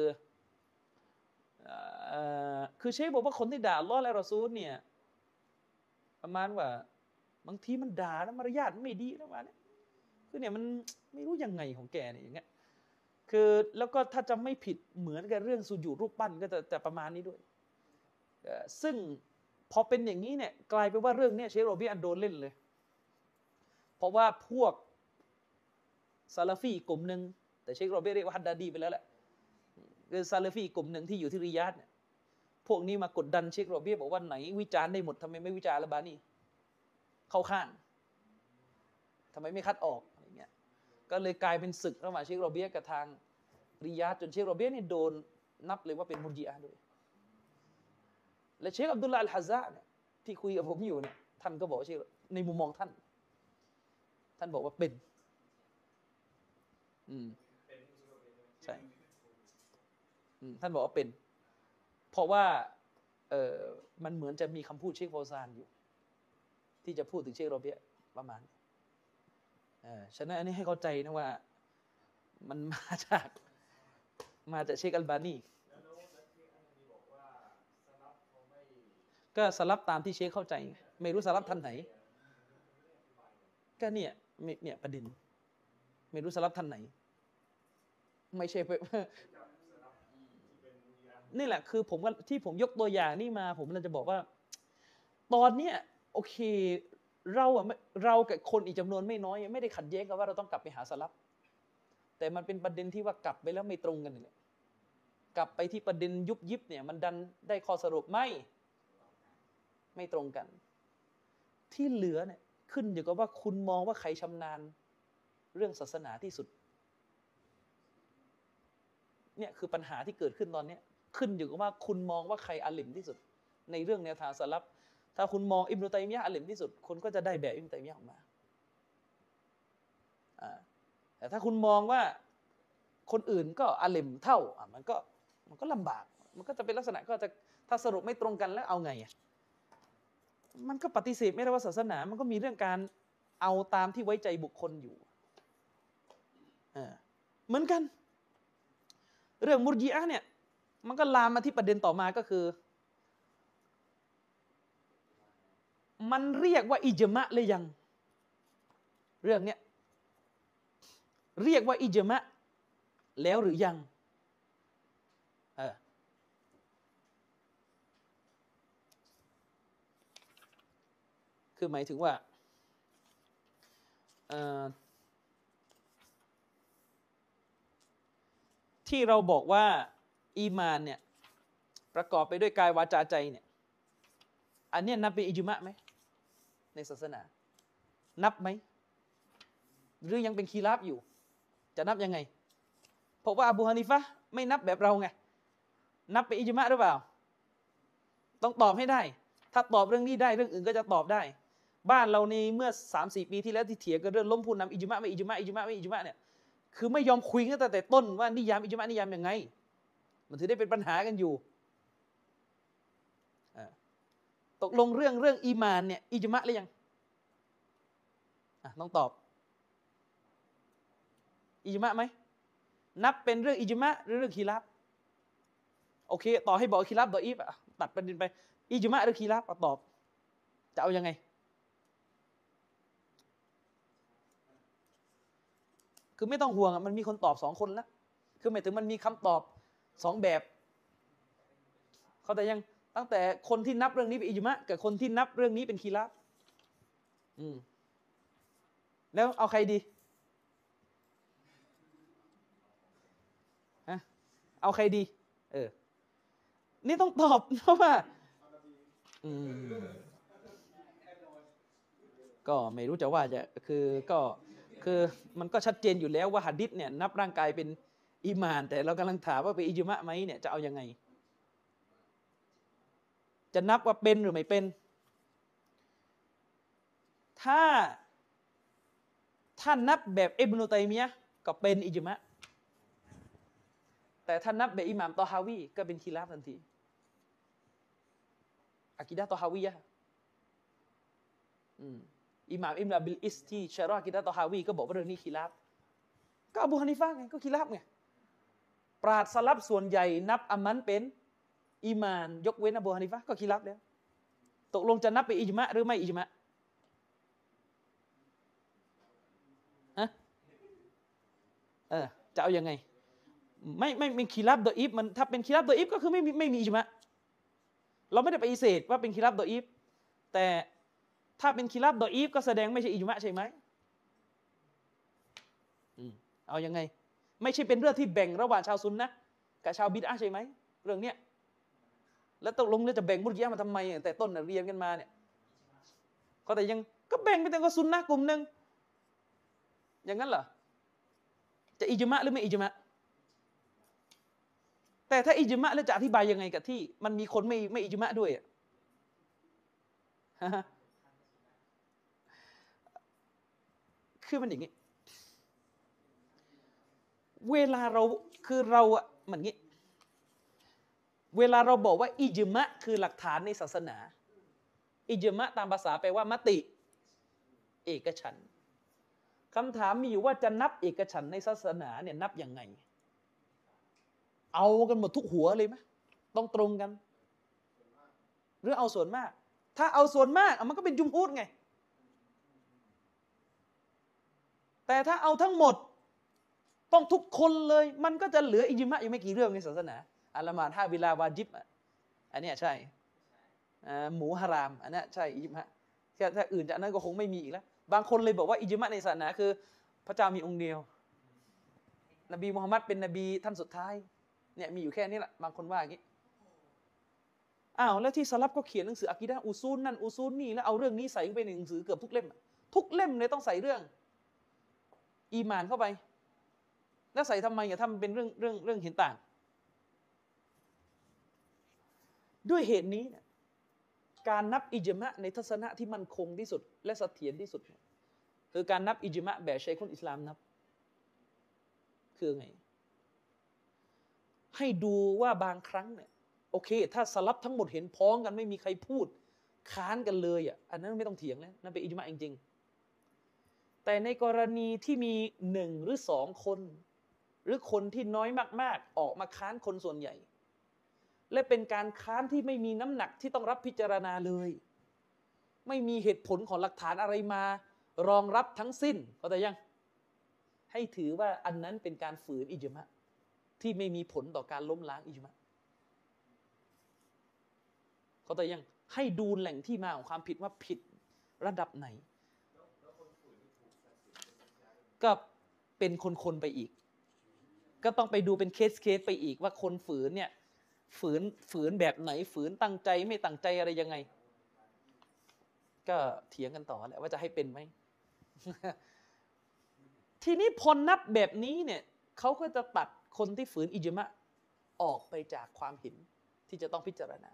เชคบอกว่าคนที่ด่าอัลลอฮ์และรอซูลเนี่ยประมาณว่าบางทีมันด่าแล้วมารยาทไม่ดีนะว่าเนี่ยคือเนี่ยมันไม่รู้ยังไงของแกเนี่ยอย่างเงี้ยคือแล้วก็ถ้าจะไม่ผิดเหมือนกับเรื่องสุญูดรูปปั้นก็จะประมาณนี้ด้วยซึ่งพอเป็นอย่างนี้เนี่ยกลายเป็นว่าเรื่องนี้เชคโรเบียโดนเล่นเลยเพราะว่าพวกซาลาฟีกลุ่มหนึ่งแต่เชคโรเบียเรียกว่าฮัดดาดีไปแล้วแหละคือซาลาฟีกลุ่มหนึ่งที่อยู่ที่ริยาดเนี่ยพวกนี้มากดดันเชคโรเบียบอกว่าไหนวิจารณ์ได้หมดทำไมไม่วิจารณ์ละบานี่เข้าข้างทำไมไม่คัดออกอะไรเงี้ยก็เลยกลายเป็นศึกระหว่างเชคโรเบียกับทางริยาดจนเชคโรเบียเนี่ยโดนนับเลยว่าเป็นมุรจิอะห์ด้วยและเชคอับดุลลาห์อัลฮะซะเนี่ยที่คุยกับผมอยู่เนี่ยท่านก็บอกเชคในมุมมองท่านบอกว่าเป็นใช่ท่านบอกว่าเป็นเพราะว่ามันเหมือนจะมีคำพูดเชคฟาวซานอยู่ที่จะพูดถึงเชคโรเบียประมาณฉะนั้นอันนี้ให้เข้าใจนะว่ามันมาจากเชคอัลบานีก็สลับตามที่เชคเข้าใจไม่รู้สลับท่านไหนก็เนี่ยประเด็นไม่รู้สลับท่านไหนไม่ใช่นี่แหละคือผมก็ที่ผมยกตัวอย่างนี่มาผมเลยจะบอกว่าตอนเนี้ยโอเคเรากับคนอีกจำนวนไม่น้อยไม่ได้ขัดแย้งกันว่าเราต้องกลับไปหาสลับแต่มันเป็นประเด็นที่ว่ากลับไปแล้วไม่ตรงกันเลย กลับไปที่ประเด็นยุบยิบเนี่ยมันดันได้ข้อสรุปไม่ตรงกันที่เหลือเนี่ยขึ้นอยู่กับว่าคุณมองว่าใครชำนาญเรื่องศาสนาที่สุดเนี่ยคือปัญหาที่เกิดขึ้นตอนนี้ขึ้นอยู่กับว่าคุณมองว่าใครอาลิมที่สุดในเรื่องแนวทางสลับถ้าคุณมองอิบนุตัยมียะห์อาลิมที่สุดคุณก็จะได้แบบอิบนุตัยมียะห์ออกมาแต่ถ้าคุณมองว่าคนอื่นก็อาลิมเท่ามันก็ลำบากมันก็จะเป็นลักษณะก็จะถ้าสรุปไม่ตรงกันแล้วเอาไงมันก็ปฏิเสธไม่ได้ว่าศาสนามันก็มีเรื่องการเอาตามที่ไว้ใจบุคคลอยู่เหมือนกันเรื่องมุรญิอะห์เนี่ยมันก็ลามมาที่ประเด็นต่อมาก็คือมันเรียกว่าอิจมะหรือยังเรื่องเนี้ยเรียกว่าอิจมะแล้วหรือยังคือหมายถึงว่าที่เราบอกว่าอีมานเนี่ยประกอบไปด้วยกายวาจาใจเนี่ยอันนี้นับเป็นอิจมะไหมในศาสนานับไหมหรือยังเป็นคีราฟอยู่จะนับยังไงเพราะว่าอบูฮานิฟะห์ไม่นับแบบเราไงนับเป็นอิจมะหรือเปล่าต้องตอบให้ได้ถ้าตอบเรื่องนี้ได้เรื่องอื่นก็จะตอบได้บ้านเราในเมื่อ 3-4 ปีที่แล้วที่เถียงกันเรื่องล้มพูนนำอิจมะไม่อิจมะเนี่ยคือไม่ยอมคุยกันตั้งแต่ต้นว่านิยามอิจมะนิยามยังไงมันถึงได้เป็นปัญหากันอยู่ตกลงเรื่องอีมานเนี่ยอิจมะหรือยังต้องตอบอิจมะไหมนับเป็นเรื่องอิจมะหรือเรื่องคีรับโอเคต่อให้บอกคีรับต่ออีฟตัดประเด็นไปอิจมะหรือคีรับตอบจะเอายังไงคือไม่ต้องห่วงมันมีคนตอบ2คนแล้วคือหมายถึงมันมีคำตอบ2แบบเขาแต่ยังตั้งแต่คนที่นับเรื่องนี้เป็นอิจมะกับคนที่นับเรื่องนี้เป็นคีราฟแล้วเอาใครดีเอาใครดีนี่ต้องตอบเพราะว่าก็ไม่รู้จะว่าจะคือมันก็ชัดเจนอยู่แล้วว่าหะดีษเนี่ยนับร่างกายเป็นอีมานแต่เรากำลังถามว่าเป็นอิจมะไหมเนี่ยจะเอายังไงจะนับว่าเป็นหรือไม่เป็นถ้านับแบบอิบนุตัยมียะห์ก็เป็นอิจมะแต่ถ้านับแบบอิหม่ามตอฮาวีก็เป็นคีราฟทันทีอะกีดะห์ตอฮาวียะห์อิหม่ามอิบนุอับิลอิสที่ชะรอกิดะห์ตอฮาวีก็บอกว่าเรื่องนี้คีราฟก็อบูฮานิฟะห์ไงก็คีราฟไงปราชญ์สลับส่วนใหญ่นับอามันเป็นอีมานยกเว้นอบูฮานิฟะห์ก็คีราฟแล้วตกลงจะนับเป็นอิจมะหรือไม่อิจมะจะเอายังไงไม่เป็นคีราฟดออีฟมันถ้าเป็นคีราฟดออีฟก็คือไม่มีอิจมะเราไม่ได้ปฏิเสธว่าเป็นคีราฟดออีฟแต่ถ้าเป็นคีราฟดออีฟก็แสดงไม่ใช่อิจมะใช่ไหมเอายังไงไม่ใช่เป็นเรื่องที่แบ่งระหว่างชาวซุนนะกับชาวบิดอะห์ใช่ไหมเรื่องเนี้ยแล้วตกลงเราจะแบ่งมุรญิอะห์มาทำไมแต่ต้นเรียนกันมาเนี่ยก็แต่ยังก็แบ่งไปแต่ก็ซุนนะกลุ่มหนึ่งอย่างนั้นเหรอจะอิจมะหรือไม่อิจมะแต่ถ้าอิจมะแล้วจะอธิบายยังไงกับที่มันมีคนไม่อิจมะด้วยคือมันอย่างนี้เวลาเราคือเรามันอย่างนี้เวลาเราบอกว่าอิจมะคือหลักฐานในศาสนาอิจมะตามภาษาแปลว่ามติเอกฉันท์คำถามมีอยู่ว่าจะนับเอกฉันท์ในศาสนาเนี่ยนับยังไงเอากันหมดทุกหัวเลยไหมต้องตรงกันหรือเอาส่วนมากถ้าเอาส่วนมากมันก็เป็นจุมฮูรไงแต่ถ้าเอาทั้งหมดต้องทุกคนเลยมันก็จะเหลืออิจมะอยู่ไม่กี่เรื่องในศาสนาอะละหมาด5เวลาวาญิบอันนี้ใช่หมูฮารามอันนี้ใช่อิจมะถ้าอื่นจากนั้นก็คงไม่มีอีกแล้วบางคนเลยบอกว่าอิจมะในศาสนาคือพระเจ้ามีองค์เดียวนบีมุฮัมมัดเป็นนบีท่านสุดท้าย เนี่ยมีอยู่แค่นี้แหละบางคนว่าอย่างนี้อ้าวแล้วที่สลับก็เขียนหนังสืออะกีดะห์อุซูลนั่นอุซูลนี่แล้วเอาเรื่องนี้ใส่ไปในหนังสือเกือบทุกเล่มทุกเล่มเลยต้องใส่เรื่องอีหม่านเข้าไปแล้วใส่ทำไมอย่าทำเป็นเรื่องเห็นต่างด้วยเหตุนี้นะการนับอิจมะในทัศนะที่มันคงที่สุดและเสถียรที่สุดคือการนับอิจมะแบบใช้คนอิสลามนับคือไงให้ดูว่าบางครั้งเนี่ยโอเคถ้าสลับทั้งหมดเห็นพ้องกันไม่มีใครพูดค้านกันเลยอ่ะอันนั้นไม่ต้องเถียงแล้วนั่นเป็นอิจมะจริงๆแต่ในกรณีที่มีหนึ่งหรือสองคนหรือคนที่น้อยมากๆออกมาค้านคนส่วนใหญ่และเป็นการค้านที่ไม่มีน้ำหนักที่ต้องรับพิจารณาเลยไม่มีเหตุผลของหลักฐานอะไรมารองรับทั้งสิ้นเข้าใจยังให้ถือว่าอันนั้นเป็นการฝืนอิจมะที่ไม่มีผลต่อการล้มล้างอิจมะเข้าใจยังให้ดูแหล่งที่มาของความผิดว่าผิดระดับไหนก็เป็นคนๆไปอีกก็ต้องไปดูเป็นเคสไปอีกว่าคนฝืนเนี่ยฝืนแบบไหนฝืนตั้งใจไม่ตั้งใจอะไรยังไงก็เถียงกันต่อแหละว่าจะให้เป็นไหม ทีนี้พอนับแบบนี้เนี่ยเขาก็จะตัดคนที่ฝืนอิจมะออกไปจากความเห็นที่จะต้องพิจารณา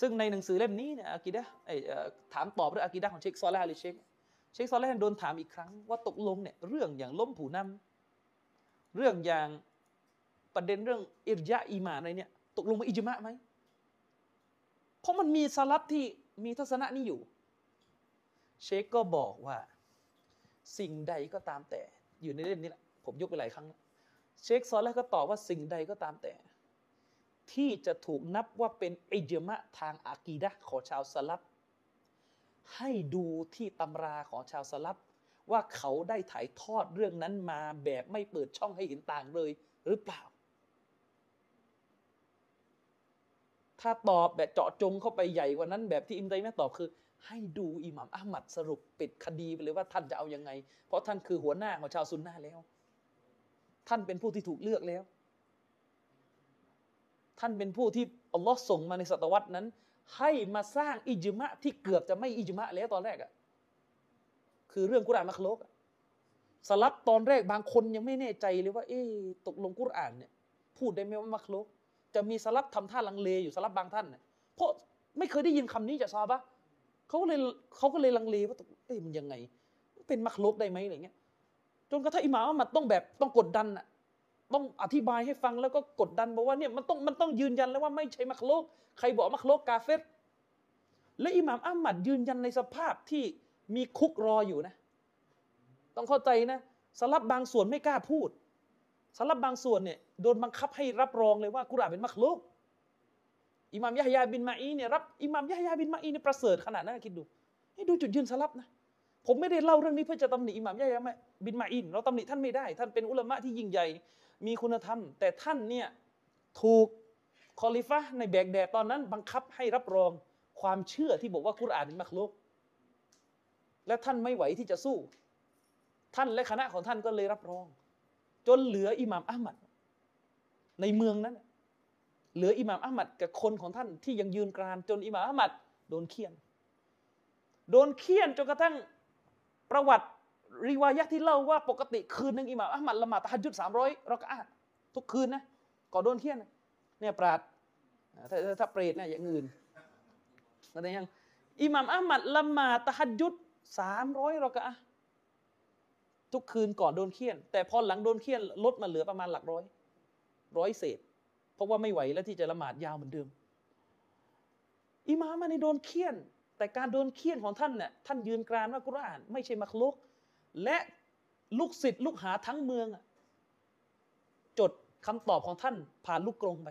ซึ่งในหนังสือเล่มนี้เนี่ยอากีดะห์ถามตอบเรื่องอากีดะห์ของเชคซอลาห์หรือเชคซอลาห์โดนถามอีกครั้งว่าตกลงเนี่ยเรื่องอย่างล้มผู้นำเรื่องอย่างประเด็นเรื่องอิรญาอิหม่านอะไรเนี่ยตกลงว่าอิจมะไหมเพราะมันมีสลับที่มีทัศนะนี้อยู่เชคก็บอกว่าสิ่งใดก็ตามแต่อยู่ในเล่มนี้แหละผมยกไปหลายครั้งเชคซอลาห์ก็ตอบว่าสิ่งใดก็ตามแต่ที่จะถูกนับว่าเป็นอิจมะทางอะกีดะห์ของชาวสลับให้ดูที่ตำราของชาวสลับว่าเขาได้ถ่ายทอดเรื่องนั้นมาแบบไม่เปิดช่องให้เห็นต่างเลยหรือเปล่าถ้าตอบแบบเจาะจงเข้าไปใหญ่กว่านั้นแบบที่อิมตัยมียะห์ตอบคือให้ดูอิหม่ามอะห์มัดสรุปปิดคดีไปเลยว่าท่านจะเอายังไงเพราะท่านคือหัวหน้าของชาวซุนนะห์แล้วท่านเป็นผู้ที่ถูกเลือกแล้วท่านเป็นผู้ที่อัลลอฮ์ส่งมาในศตวรรษนั้นให้มาสร้างอิจมะที่เกือบจะไม่อิจมะแล้วตอนแรกอะคือเรื่องกุรอานมักลุกสลับตอนแรกบางคนยังไม่แน่ใจเลยว่าเอ๊ะตกลงกุรอานเนี่ยพูดได้ไหมว่ามักลุกจะมีสลับทำท่าลังเลอยู่สลับบางท่านเนี่ยเพราะไม่เคยได้ยินคำนี้จากซอฮาบะห์เขาก็เลยลังเลว่าเอ๊ะมันยังไงเป็นมักลุกได้ไหมอะไรเงี้ยจนกระทั่งอิหม่ามอะห์มัดต้องกดดันอะต้องอธิบายให้ฟังแล้วก็กดดันบอกว่าเนี่ยมันต้องยืนยันแล้วว่าไม่ใช่มักลุกใครบอกมักลุกกาเฟรและอิหม่ามอะห์มัดยืนยันในสภาพที่มีคุกรออยู่นะต้องเข้าใจนะสลับบางส่วนไม่กล้าพูดสลับบางส่วนเนี่ยโดนบังคับให้รับรองเลยว่ากุรอานเป็นมักลุกอิหม่ามยะฮยาบินมาอีเนี่ยรับอิหม่ามยะฮยาบินมาอีเนี่ยประเสริฐขนาดนั้นคิดดูให้ดูจุดยืนสลับนะผมไม่ได้เล่าเรื่องนี้เพื่อจะตำหนิอิหม่ามยะฮยาบินมาอีเราตำหนิท่านไม่ได้ท่านเป็นอุลามะที่ยิ่งใหญ่มีคุณธรรมแต่ท่านเนี่ยถูกคอลิฟะในแบกแดดตอนนั้นบังคับให้รับรองความเชื่อที่บอกว่ากุรอานเป็นมักลุกและท่านไม่ไหวที่จะสู้ท่านและคณะของท่านก็เลยรับรองจนเหลืออิหม่ามอะห์มัดในเมืองนั้นเหลืออิหม่ามอะห์มัดกับคนของท่านที่ยังยืนกรานจนอิหม่ามอะห์มัดโดนเฆี่ยนจนกระทั่งประวัติริวายะห์ที่เล่าว่าปกติคืนนึงอิหม่ามอะห์มัดละหมาดตะฮัจญุด300เราก็อะห์ทุกคืนนะก่อนโดนเฆี่ยนเนี่ยปราดถ้าเปรตเนี่ยอย่างอื่นนั่นยังอิหม่ามอะห์มัดละหมาดตะฮัจญุด300เราก็อะทุกคืนก่อนโดนเคี่ยนแต่พอหลังโดนเคี่ยนลดมาเหลือประมาณหลักร้อยเศษเพราะว่าไม่ไหวแล้วที่จะละหมาดยาวเหมือนเดิมอิหม่ามอะห์มัดโดนเคี่ยนแต่การโดนเคี่ยนของท่านเนี่ยท่านยืนกรานว่ากุรอานไม่ใช่มักลุกและลูกศิษย์ลูกหาทั้งเมืองจดคำตอบของท่านผ่านลูกกรงไป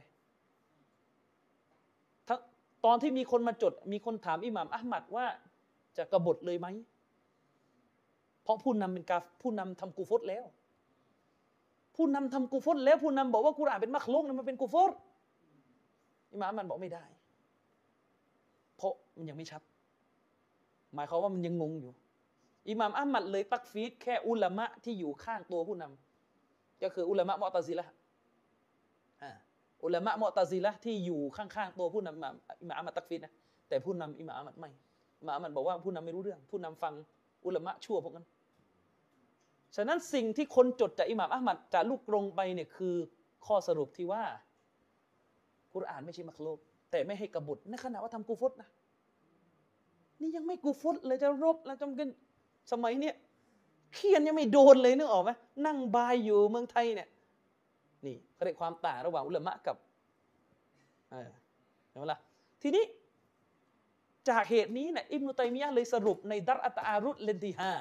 ตอนที่มีคนมาจดมีคนถามอิหม่ามอะห์มัดว่าจะกบฏเลยไหมเพราะผู้นำเป็นกาผู้นำทำกูฟรแล้วผู้นำทำกูฟรแล้วผู้นำบอกว่ากุรอานเป็นมักลุกมันเป็นกูฟรอิหม่ามมันบอกไม่ได้เพราะมันยังไม่ชัดหมายความว่ามันยังงงอยู่อิหม่ามอะห์มัดเลยตักฟีดแค่อุลามะที่อยู่ข้างตัวผู้นำก็คืออุลามะมุอ์ตะซิละฮ์ อุลามะมอตะซิละห์ที่อยู่ข้างๆตัวผู้นำอิหม่ามอะห์มัดตักฟีรนะแต่ผู้นำอิหม่ามอะห์มัดไม่อิหม่ามอะห์มัดบอกว่าผู้นำไม่รู้เรื่องผู้นำฟังอุลามะชั่วพวกนั้นฉะนั้นสิ่งที่คนจดจากอิหม่ามอะห์มัดจากลูกกรงไปเนี่ยคือข้อสรุปที่ว่ากุรอานไม่ใช่มักลูกแต่ไม่ให้กบฏในขณะว่าทำกูฟรนะนี่ยังไม่กูฟรเลยจะรบแล้วจำกันสมัยเนี้ยเขียนยังไม่โดนเลยนึกออกไหมนั่งบายอยู่เมืองไทยเนี่ยนี่เขาเรียกความต่างระหว่างอุลามะกับเห็นไหมล่ะทีนี้จากเหตุนี้เนี่ยอิบนุตัยมียะห์เลยสรุปในดัรอัตตะอารุดเลนติฮา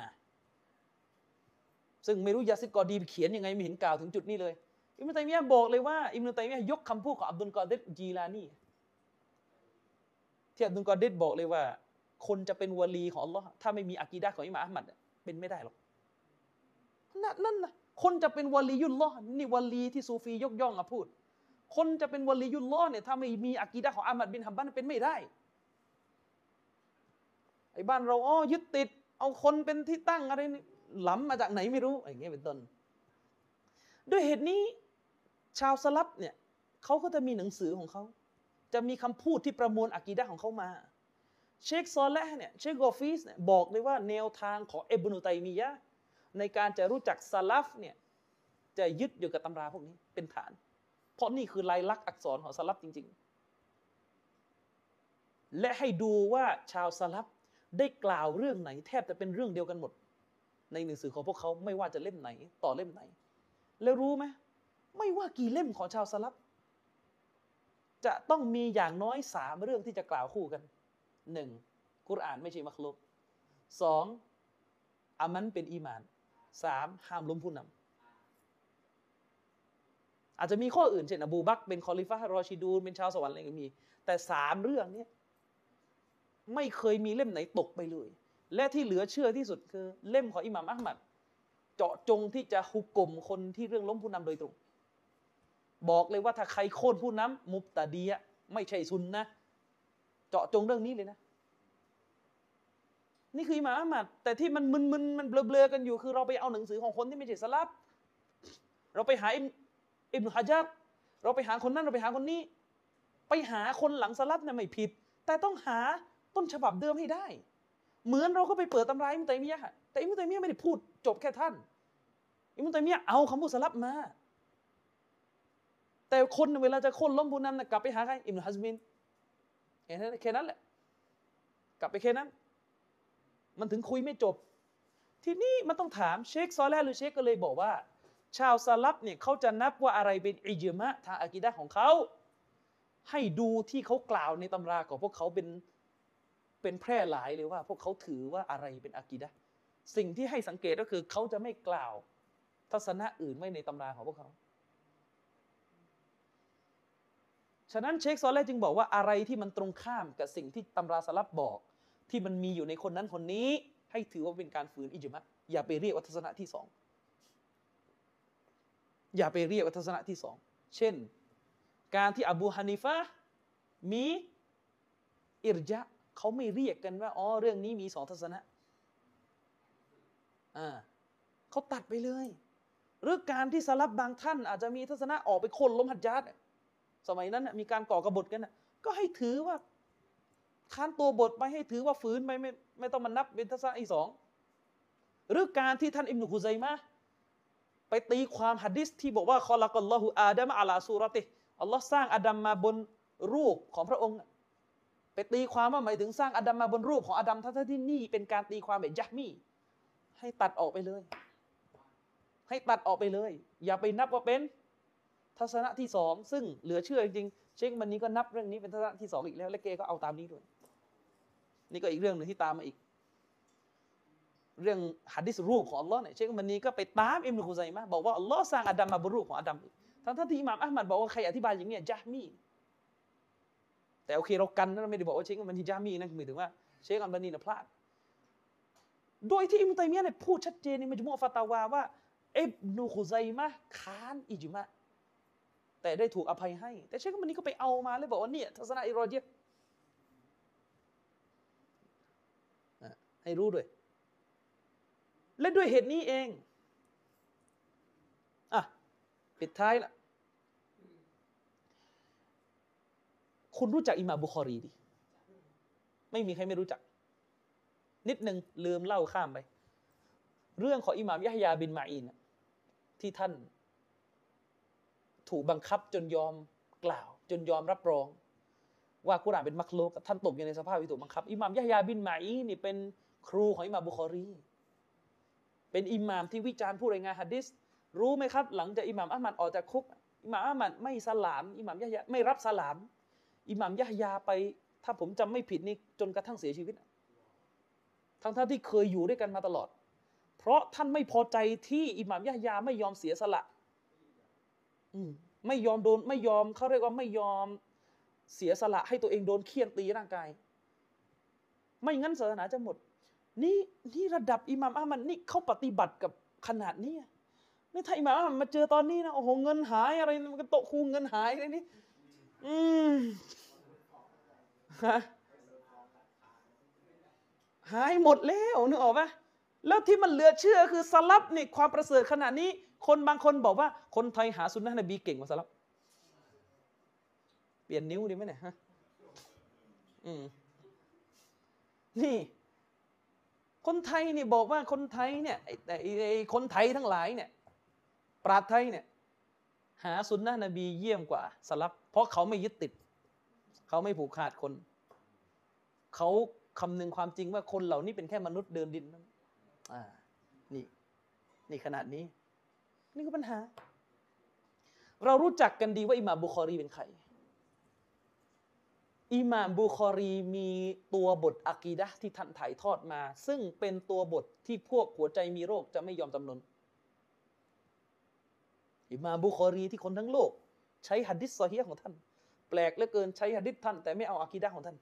ซึ่งไม่รู้ยาซิด กอดีรเขียนยังไงไม่เห็นกล่าวถึงจุดนี้เลยอิบนุตัยมียะห์บอกเลยว่าอิบนุตัยมียะห์ยกคำพูดของอับดุลกอดิรจีลานีที่อับดุลกอดิรบอกเลยว่าคนจะเป็นวะลีของอัลลอฮ์ถ้าไม่มีอะกีดะห์ของอิหม่ามอะห์มัดเป็นไม่ได้หรอกนั่นนะคนจะเป็นวะลียุลลอฮ์นี่วะลีที่ซูฟียกย่องพูดคนจะเป็นวะลียุลลอฮ์เนี่ยถ้าไม่มีอะกีดะห์ของอามัดบินฮัมบัลเป็นไม่ได้ไอ้บ้านเรายึดติดเอาคนเป็นที่ตั้งอะไรนี่ล้ำมาจากไหนไม่รู้อย่างเงี้ยเป็นต้นด้วยเหตุนี้ชาวสลับเนี่ยเขาก็จะมีหนังสือของเขาจะมีคำพูดที่ประมวลอะกีดะห์ของเขามาเชคซอเลห์เนี่ยเชคกอฟีสเนี่ยบอกเลยว่าแนวทางของอิบนุตัยมียะห์ในการจะรู้จักซาลัฟเนี่ยจะยึดอยู่กับตำราพวกนี้เป็นฐานเพราะนี่คือลายลักษณ์อักษรของซาลัฟจริงๆและให้ดูว่าชาวซาลัฟได้กล่าวเรื่องไหนแทบจะเป็นเรื่องเดียวกันหมดในหนังสือของพวกเขาไม่ว่าจะเล่มไหนต่อเล่มไหนแล้วรู้ไหมไม่ว่ากี่เล่มของชาวซาลัฟจะต้องมีอย่างน้อย3เรื่องที่จะกล่าวคู่กัน1กุรอานไม่ใช่มักลุก2อามันเป็นอีหม่าน3ห้ามล้มผู้นำอาจจะมีข้ออื่นเช่นอบูบักรเป็นคอลิฟะห์รอชิดูนเป็นชาวสวรรค์อะไรก็มีแต่3เรื่องนี้ไม่เคยมีเล่มไหนตกไปเลยและที่เหลือเชื่อที่สุดคือเล่มของอิหม่ามอะห์มัดเจาะจงที่จะหุกมคนที่เรื่องล้มผู้นำโดยตรงบอกเลยว่าถ้าใครโค่นผู้นำมุบตะดีอะห์ไม่ใช่ซุนนะห์เจาะจงเรื่องนี้เลยนะนี่คืออิหม่ามอะห์มัดแต่ที่มันมึนๆมันเบลอๆกันอยู่คือเราไปเอาหนังสือของคนที่ไม่ใช่สลัฟเราไปหาอิบนุฮะญัรเราไปหาคนนั้นเราไปหาคนนี้ไปหาคนหลังสลัฟเนี่ยไม่ผิดแต่ต้องหาต้นฉบับเดิมให้ได้เหมือนเราก็ไปเปิดตำราอิบนุตัยมียะห์แต่อิบนุตัยมียะห์ไม่ได้พูดจบแค่ท่านอิบนุตัยมียะห์เอาคำพูดสลัฟมาแต่คนเวลาจะโค่นล้มผู้นำกลับไปหาใครอิบนุฮัซมินแค่นั้นแหละกลับไปแค่นั้นมันถึงคุยไม่จบทีนี้มันต้องถามเชคซอเลห์หรือเชคก็เลยบอกว่าชาวซาลัฟเนี่ยเขาจะนับว่าอะไรเป็นอิจมะทางอะกีดะห์ของเขาให้ดูที่เขากล่าวในตำราของพวกเขาเป็นแพร่หลายเลยว่าพวกเขาถือว่าอะไรเป็นอะกีดะห์สิ่งที่ให้สังเกตก็คือเขาจะไม่กล่าวทัศนะอื่นไว้ในตำราของพวกเขาฉะนั้นเชคซอเลห์จึงบอกว่าอะไรที่มันตรงข้ามกับสิ่งที่ตำราสลับบอกที่มันมีอยู่ในคนนั้นคนนี้ให้ถือว่าเป็นการฝืนอิจมะอย่าไปเรียกว่าทัศนะที่2อย่าไปเรียกว่าทัศนะที่2เช่นการที่อบูฮานิฟะห์มีอิรญะเขาไม่เรียกกันว่าเรื่องนี้มี2ทัศนะเขาตัดไปเลยหรือการที่สลับบางท่านอาจจะมีทัศนะออกไปโค่นล้มหัจญาจสมัยนั้นมีการก่อกบฏกันก็ให้ถือว่าค้านตัวบทไปให้ถือว่าฝืนไปไม่ต้องมานับเป็นทัศนะที่สองหรือการที่ท่านอิบนุคุซัยมะห์ไปตีความหะดีษที่บอกว่าคอลักัลลอฮุอาดัมอะลาซูเราะติฮ์อัลลอฮ์สร้างอาดัมมาบนรูปของพระองค์ไปตีความว่าหมายถึงสร้างอาดัมมาบนรูปของอาดัมทั้งที่นี่เป็นการตีความแบบยะห์มีให้ตัดออกไปเลยให้ตัดออกไปเลยอย่าไปนับว่าเป็นทัศนะที่สองซึ่งเหลือเชื่อจริงๆเชคมันนี้ก็นับเรื่องนี้เป็นทัศนะที่สองอีกแล้วและเกก็เอาตามนี้ด้วยนี่ก็อีกเรื่องหนึ่งที่ตามมาอีกเรื่องหะดีษรูปของอัลลอฮ์เนี่ยเชคมันนี้ก็ไปตามอิบนุคุซัยมะห์บอกว่าอัลลอฮ์สร้างอาดัมมาบนรูปของอาดัมทั้งที่อิหม่ามอะห์มัดบอกว่าใครอธิบายอย่างนี้ญะห์มีแต่โอเคเรากันนะไม่ได้บอกว่าเชคมันนี้ญะห์มีนะหมายถึงว่าเชคอัลบานีน่ะพลาดโดยที่อิบนุตัยมียะห์เนี่ยพูดชัดเจนในมัจมูอ์ฟะตาวาว่าอิบนุคุซัยมะห์ค้านอิจมาแต่ได้ถูกอภัยให้แต่เชคมันนี้ก็ไปเอามาเลยบอกว่าเนี่ยทัศนะอิรอญิยะห์ให้รู้ด้วยและด้วยเหตุนี้เองปิดท้ายละ คุณรู้จักอิหม่ามบุคอรีดิไม่มีใครไม่รู้จักนิดนึงลืมเล่าข้ามไปเรื่องของอิหม่ามยะฮยาบินมาอีนที่ท่านถูกบังคับจนยอมกล่าวจนยอมรับรองว่ากุรอานเป็นมักลูกท่านตกอยู่ในสภาพที่ถูกบังคับอิหม่ามยะฮยาบินมาอีนนี่เป็นครูของอิหม่ามบุคอรีเป็นอิหม่ามที่วิจารณ์ผู้รายงานหะดีษรู้ไหมครับหลังจากอิหม่ามอะห์มัดออกจากคุกอิหม่ามอะห์มัดไม่สลามอิหม่ามยะฮยาไม่รับสลามอิหม่ามยะฮยาไปถ้าผมจำไม่ผิดนี่จนกระทั่งเสียชีวิตทั้งที่เคยอยู่ด้วยกันมาตลอดเพราะท่านไม่พอใจที่อิหม่ามยะฮยาไม่ยอมเสียสละไม่ยอมโดนไม่ยอมเขาเรียกว่าไม่ยอมเสียสละให้ตัวเองโดนเคี่ยนตีร่างกายไม่งั้นศาสนาจะหมดนี่ระดับอิหม่ามอะห์มัดนี่เขาปฏิบัติกับขนาดนี้นี่ถ้าอิหม่ามอะห์มัดมาเจอตอนนี้นะโอ้โหเงินหายอะไรมันก็โตคูเงินหายอะไรนี่หายหมดแล้วนึกออกปะแล้วที่มันเหลือเชื่อคือสลับนี่ความประเสริฐขนาดนี้คนบางคนบอกว่าคนไทยหาซุนนะห์นบีเก่งกว่าสลับเปลี่ยนนิ้วดีไหมเนี่ยฮะนี่คนไทยนี่บอกว่าคนไทยเนี่ยไอ้คนไทยทั้งหลายเนี่ยปราชญ์ไทยเนี่ยหาซุนนะห์นบีเยี่ยมกว่าสลับเพราะเขาไม่ยึดติดเขาไม่ผูกขาดคนเขาคำนึงความจริงว่าคนเหล่านี้เป็นแค่มนุษย์เดินดินนี่ขนาดนี้นี่คือปัญหาเรารู้จักกันดีว่าอิหม่ามบุคอรีเป็นใครอิหม่ามบุคอรีมีตัวบทอะกีดะห์ที่ท่านถ่ายทอดมาซึ่งเป็นตัวบทที่พวกหัวใจมีโรคจะไม่ยอมจำนนอิหม่ามบุคอรีที่คนทั้งโลกใช้หะดีษซอฮีฮ์ของท่านแปลกเหลือเกินใช้หะดีษท่านแต่ไม่เอาอะกีดะห์ของท่าน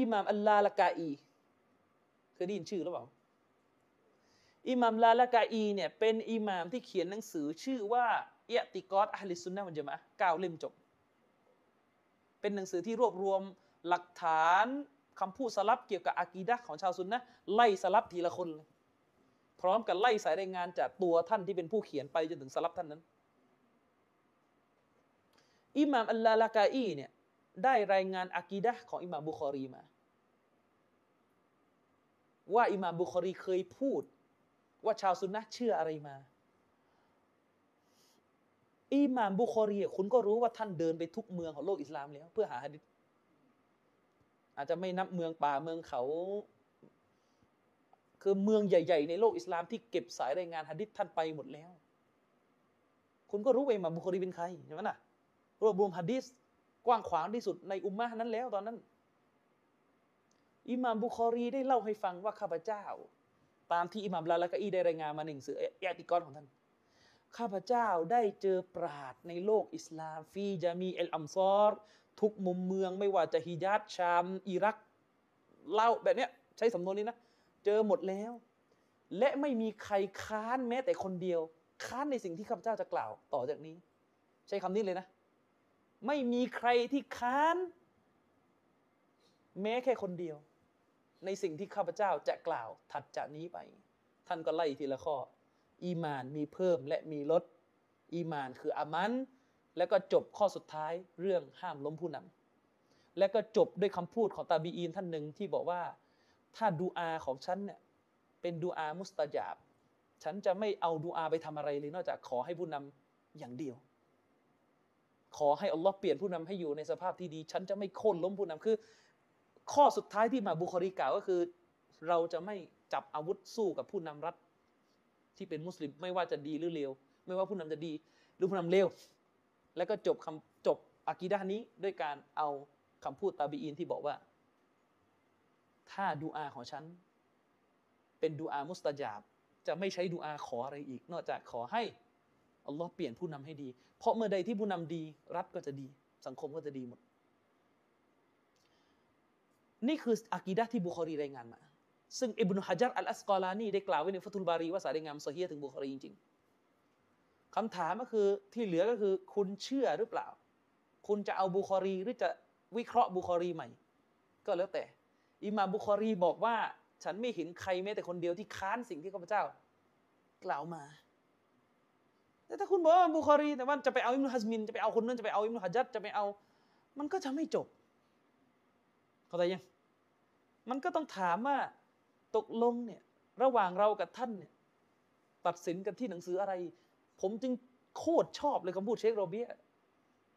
อิหม่ามอัลลาละกาอีเคยได้ยินชื่อหรือเปล่าอิหม่ามลาละกาอีเนี่ยเป็นอิหม่ามที่เขียนหนังสือชื่อว่าอิอติกอดอะห์ลิสซุนนะฮ์วัลญะมาอะห์9 เล่มจบเป็นหนังสือที่รวบรวมหลักฐานคำพูดสลับเกี่ยวกับอะกีดะห์ของชาวซุนนะห์ไล่สลับทีละคนพร้อมกับไล่สายรายงานจากตัวท่านที่เป็นผู้เขียนไปจนถึงสลับท่านนั้นอิหม่ามอัลลาละกาอีเนี่ยได้รายงานอะกีดะห์ของอิหม่ามบุคอรีมาว่าอิหม่ามบุคอรีเคยพูดว่าชาวซุนนะห์เชื่ออะไรมาอิหม่ามบุคอรีคุณก็รู้ว่าท่านเดินไปทุกเมืองของโลกอิสลามแล้วเพื่อหาหะดีษอาจจะไม่นับเมืองป่าเมืองเขาคือเมืองใหญ่ๆในโลกอิสลามที่เก็บสายรายงานหะดีษท่านไปหมดแล้วคุณก็รู้ว่าอิหม่ามบุคอรีเป็นใครใช่ไหมนะรวบรวมหะดีษกว้างขวางที่สุดในอุมมะห์นั้นแล้วตอนนั้นอิหม่ามบุคอรีได้เล่าให้ฟังว่าข้าพเจ้าตามที่อิหม่ามลาละกะอีได้รายงานมาในหนังสืออิอติกอดของท่านข้าพเจ้าได้เจอปราชญ์ในโลกอิสลามฟีจามีอัลอัมซอรทุกมุมเมืองไม่ว่าจะฮิญาซชามอิรักเล่าแบบนี้ใช้สำนวนนี้นะเจอหมดแล้วและไม่มีใครค้านแม้แต่คนเดียวค้านในสิ่งที่ข้าพเจ้าจะกล่าวต่อจากนี้ใช้คำนี้เลยนะไม่มีใครที่ค้านแม้แค่คนเดียวในสิ่งที่ข้าพเจ้าจะกล่าวถัดจากนี้ไปท่านก็ไล่ทีละข้ออีมานมีเพิ่มและมีลดอีมานคืออามันแล้วก็จบข้อสุดท้ายเรื่องห้ามล้มผู้นำและก็จบด้วยคำพูดของตาบีอีนท่านหนึ่งที่บอกว่าถ้าดูอาของฉันเนี่ยเป็นดูอามุสตะญาบฉันจะไม่เอาดูอาไปทำอะไรเลยนอกจากขอให้ผู้นำอย่างเดียวขอให้อัลลอฮ์เปลี่ยนผู้นำให้อยู่ในสภาพที่ดีฉันจะไม่โค่นล้มผู้นำคือข้อสุดท้ายที่มาบุคอรีกล่าวก็คือเราจะไม่จับอาวุธสู้กับผู้นำรัฐที่เป็นมุสลิมไม่ว่าจะดีหรือเลวไม่ว่าผู้นำจะดีหรือผู้นำเลวแล้วก็จบอะกีดะห์นี้ด้วยการเอาคำพูดตาบีอีนที่บอกว่าถ้าดูอาของฉันเป็นดูอามุสตะญาบจะไม่ใช้ดูอาขออะไรอีกนอกจากขอให้อัลลอฮ์เปลี่ยนผู้นำให้ดีเพราะเมื่อใดที่ผู้นำดีรัฐก็จะดีสังคมก็จะดีหมดนี่คืออะกีดะห์ที่บุคอรีรายงานมาซึ่งอิบนุฮะญัรอัลอัสกอลานีได้กล่าวไว้ในฟัตุลบารีว่าสายรายงานซอฮีฮ์ถึงบุคอรีจริงๆคำถามก็คือที่เหลือก็คือคุณเชื่อหรือเปล่าคุณจะเอาบุคอรีหรือจะวิเคราะห์บุคอรีใหม่ก็แล้วแต่อิหม่ามบุคอรีบอกว่าฉันไม่เห็นใครแม้แต่คนเดียวที่ค้านสิ่งที่ข้าพเจ้ากล่าวมา แต่ถ้าคุณบอกว่าบุคอรีแต่ว่าจะไปเอาอิบนุฮัซมินจะไปเอาคนนั้นจะไปเอาอิบนุฮะญัจญ์จะไปเอามันก็จะไม่จบเข้าใจยังมันก็ต้องถามว่าตกลงเนี่ยระหว่างเรากับท่านเนี่ยตัดสินกันที่หนังสืออะไรผมจึงโคตรชอบเลยคำพูดเชคโรเบีย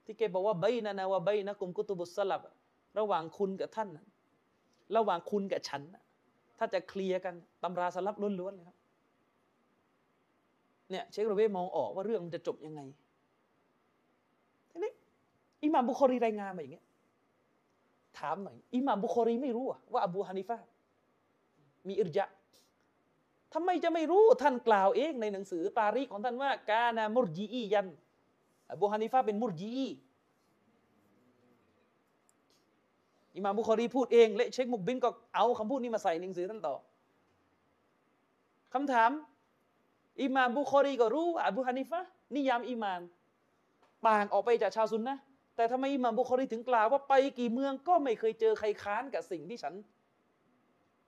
ที่แกบอกว่าใบนานะว่าใบนะกุมกุตุบุสสลับระหว่างคุณกับท่านระหว่างคุณกับฉันถ้าจะเคลียร์กันตำราสลับล้วนๆเลยครับเนี่ยเชคโรเบียมองออกว่าเรื่องมันจะจบยังไงทีนี้อิหม่ามบุคอรีรายงานมาอย่างเงี้ยถามหน่อยอิหม่ามบุคอรีไม่รู้ว่าอบูฮานิฟะมีอิรญะทำไมจะไม่รู้ท่านกล่าวเองในหนังสือตารีขของท่านว่ากานามุรจีอียันอบูฮานิฟะเป็นมุรจีอีอิหม่ามบุคอรีพูดเองและเชคมุกบินก็เอาคำพูดนี้มาใส่ในหนังสือท่านต่อคำถามอิหม่ามบุคอรีก็รู้ว่าอบูฮานิฟะนิยามอิมานต่างออกไปจากชาวซุนนะห์แต่ทำไมอิหม่ามบุคอรีถึงกล่าวว่าไปกี่เมืองก็ไม่เคยเจอใครค้านกับสิ่งที่ฉัน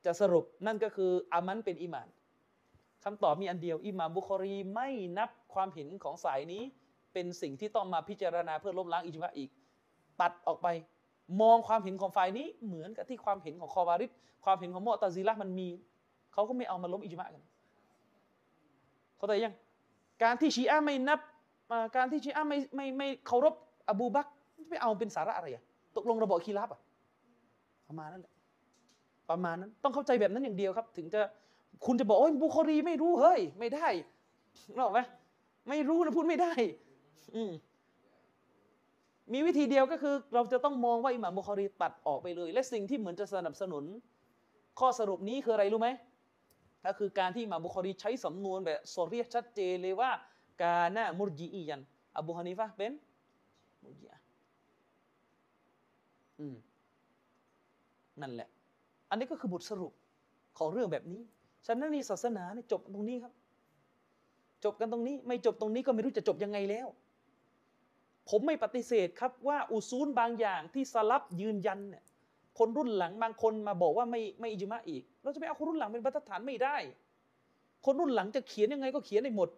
จะสรุปนั่นก็คืออามันเป็นอิมานคำตอบมีอันเดียวอิหม่ามบุคอรีไม่นับความเห็นของสายนี้เป็นสิ่งที่ต้องมาพิจารณาเพื่อล้มล้างอิจมาอีกตัดออกไปมองความเห็นของฝ่ายนี้เหมือนกับที่ความเห็นของคอวาริดความเห็นของมุอ์ตะซิละห์มันมีเขาก็ไม่เอามาล้มอิจมากันเข้าใจยังการที่ชีอะห์ไม่นับการที่ชีอะห์ไม่เคารพอบูบักรไปเอาเป็นสาระอะไรตกลงระบอบคีลัฟประมาณนั้นแหละประมาณนั้นต้องเข้าใจแบบนั้นอย่างเดียวครับถึงจะคุณจะบอกโอ้ยบุคอรีไม่รู้เฮ้ยไม่ได้หรอกไหมไม่รู้นะพูดไม่ได้มีวิธีเดียวก็คือเราจะต้องมองว่าอิหม่ามบุคอรีตัดออกไปเลยและสิ่งที่เหมือนจะสนับสนุนข้อสรุปนี้คืออะไรรู้ไหมก็คือการที่อิหม่ามบุคอรีใช้สำนวนแบบโซเรียชัดเจนเลยว่ากานะมุรจีอียันอบูฮานิฟะห์เป็นมุรจีอะห์นั่นแหละอันนี้ก็คือบทสรุปของเรื่องแบบนี้ฉะนั้นนี่ศาสนาเนี่ยจบตรงนี้ครับจบกันตรงนี้ไม่จบตรงนี้ก็ไม่รู้จะจบยังไงแล้วผมไม่ปฏิเสธครับว่าอุซูลบางอย่างที่สลับยืนยันเนี่ยคนรุ่นหลังบางคนมาบอกว่าไม่อิจมาอีกเราจะไปเอาคนรุ่นหลังเป็นบรรทัดฐานไม่ได้คนรุ่นหลังจะเขียนยังไงก็เขียนได้หมด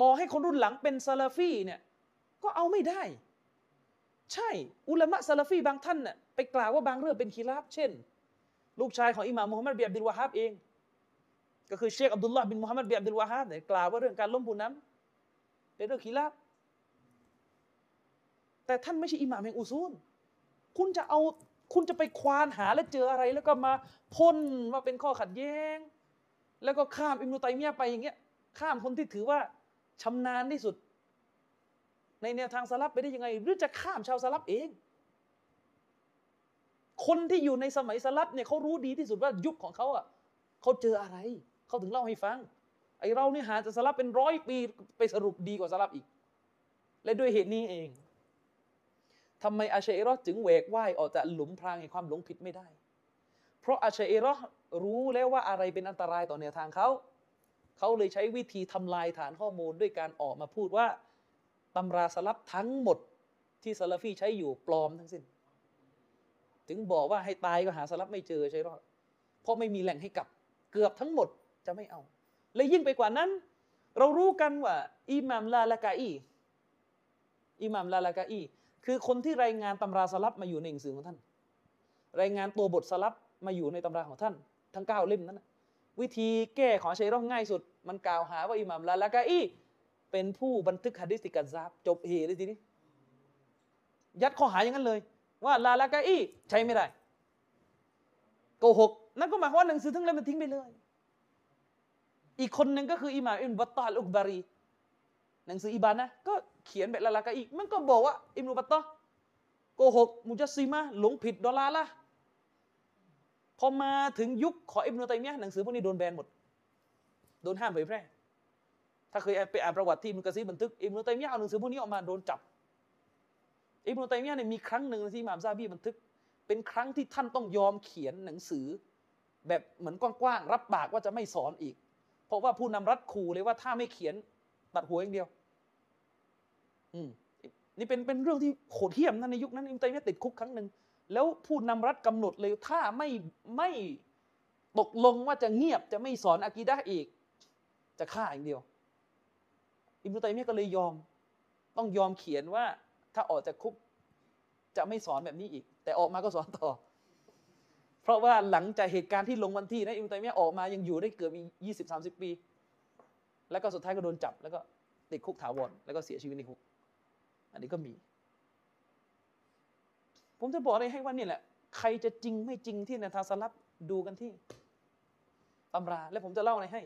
ต่อให้คนรุ่นหลังเป็นซาลาฟีเนี่ยก็เอาไม่ได้ใช่อุลามะซาลาฟีบางท่านน่ะไปกล่าวว่าบางเรื่องเป็นคีลาฟเช่นลูกชายของอิหม่ามมุฮัมมัดบินอับดุลวะฮาบเองก็คือเชคอับดุลลอฮ์บินมุฮัมมัดบินอับดุลวะฮาบเนี่ยกล่าวว่าเรื่องการล้มผู้นำเป็นเรื่องคีลาฟแต่ท่านไม่ใช่อิหม่ามแห่งอุซูลคุณจะไปควานหาและเจออะไรแล้วก็มาพ่นว่าเป็นข้อขัดแย้งแล้วก็ข้ามอิบนุตัยมียะห์ไปอย่างเงี้ยข้ามคนที่ถือว่าชำนาญที่สุดในแนวทางสลับไปได้ยังไงหรือจะข้ามชาวสลับเองคนที่อยู่ในสมัยสลับเนี่ยเขารู้ดีที่สุดว่ายุคของเขาเขาเจออะไรเขาถึงเล่าให้ฟังไอเราเนี่ยหาจะสลับเป็นร้อยปีไปสรุปดีกว่าสลับอีกและด้วยเหตุนี้เองทำไมอาชัยรอจึงแหวกว่ายออกจากหลุมพรางแห่งความหลงผิดไม่ได้เพราะอาชัยรอรู้แล้วว่าอะไรเป็นอันตรายต่อแนวทางเขาเลยใช้วิธีทำลายฐานข้อมูลด้วยการออกมาพูดว่าตำราสลับทั้งหมดที่ซาลาฟีใช้อยู่ปลอมทั้งสิ้นถึงบอกว่าให้ตายก็หาสลับไม่เจอใช่หรอเพราะไม่มีแหล่งให้กลับเกือบทั้งหมดจะไม่เอาและยิ่งไปกว่านั้นเรารู้กันว่าอิหม่ามลาลากาอีคือคนที่รายงานตำราสลับมาอยู่ในหนังสือของท่านรายงานตัวบทสลับมาอยู่ในตำราของท่านทั้ง9เล่มนั้นวิธีแก้ของชัยรอง่ายสุดมันกล่าวหาว่าอิหม่ามลาลากาอีเป็นผู้บันทึกหะดีษที่กัซซาบจบเหตุเลยทีนี้ยัดข้อหาอย่างนั้นเลยว่าลาลากาอีใช้ไม่ได้โกหกนั่นก็หมายความว่าหนังสือทั้งเล่มมันทิ้งไปเลยอีกคนหนึ่งก็คืออิหม่ามอิบนุบัตตอลอุกบารีหนังสืออิบานะก็เขียนแบบลาลากาอีมันก็บอกว่าอิบนุบัตตอลโกหกมุจัสซิมะห์หลงผิดดอลาละห์พอมาถึงยุคของอิบนุตัยมียะห์หนังสือพวกนี้โดนแบนหมดโดนห้ามเผยแพร่ถ้าเคยไปอ่านประวัติที่อิบนุกะซีรบันทึกอิบนุตัยมียะห์เอาหนังสือพวกนี้ออกมาโดนจับอิบนุตัยมียะห์เนี่ยมีครั้งหนึ่งที่อิหม่ามซะฮาบีบันทึกเป็นครั้งที่ท่านต้องยอมเขียนหนังสือแบบเหมือนกว้างๆรับปากว่าจะไม่สอนอีกเพราะว่าผู้นำรัฐขู่เลยว่าถ้าไม่เขียนตัดหัวอย่างเดียวนี่เป็นเรื่องที่โหดเหี้ยมนะในยุคนั้นอิบนุตัยมียะห์ติดคุกครั้งหนึ่งแล้วผู้นำรัฐกำหนดเลยถ้าไม่ตกลงว่าจะเงียบจะไม่สอนอะกีดะห์อีกจะฆ่าอย่างเดียว อิบนุตัยมียะห์ก็เลยยอมต้องยอมเขียนว่าถ้าออกจากคุกจะไม่สอนแบบนี้อีกแต่ออกมาก็สอนต่อเพราะว่าหลังจากเหตุการณ์ที่ลงวันที่นะอิบนุตัยมียะห์ออกมายังอยู่ได้เกือบอีก 20-30 ปีแล้วก็สุดท้ายก็โดนจับแล้วก็ติดคุกถาวรแล้วก็เสียชีวิตในคุกอันนี้ก็มีผมจะบอกอะไรให้ว่านี่แหละใครจะจริงไม่จริงที่นะทางสลับดูกันที่ตำราและผมจะเล่าอะไรให้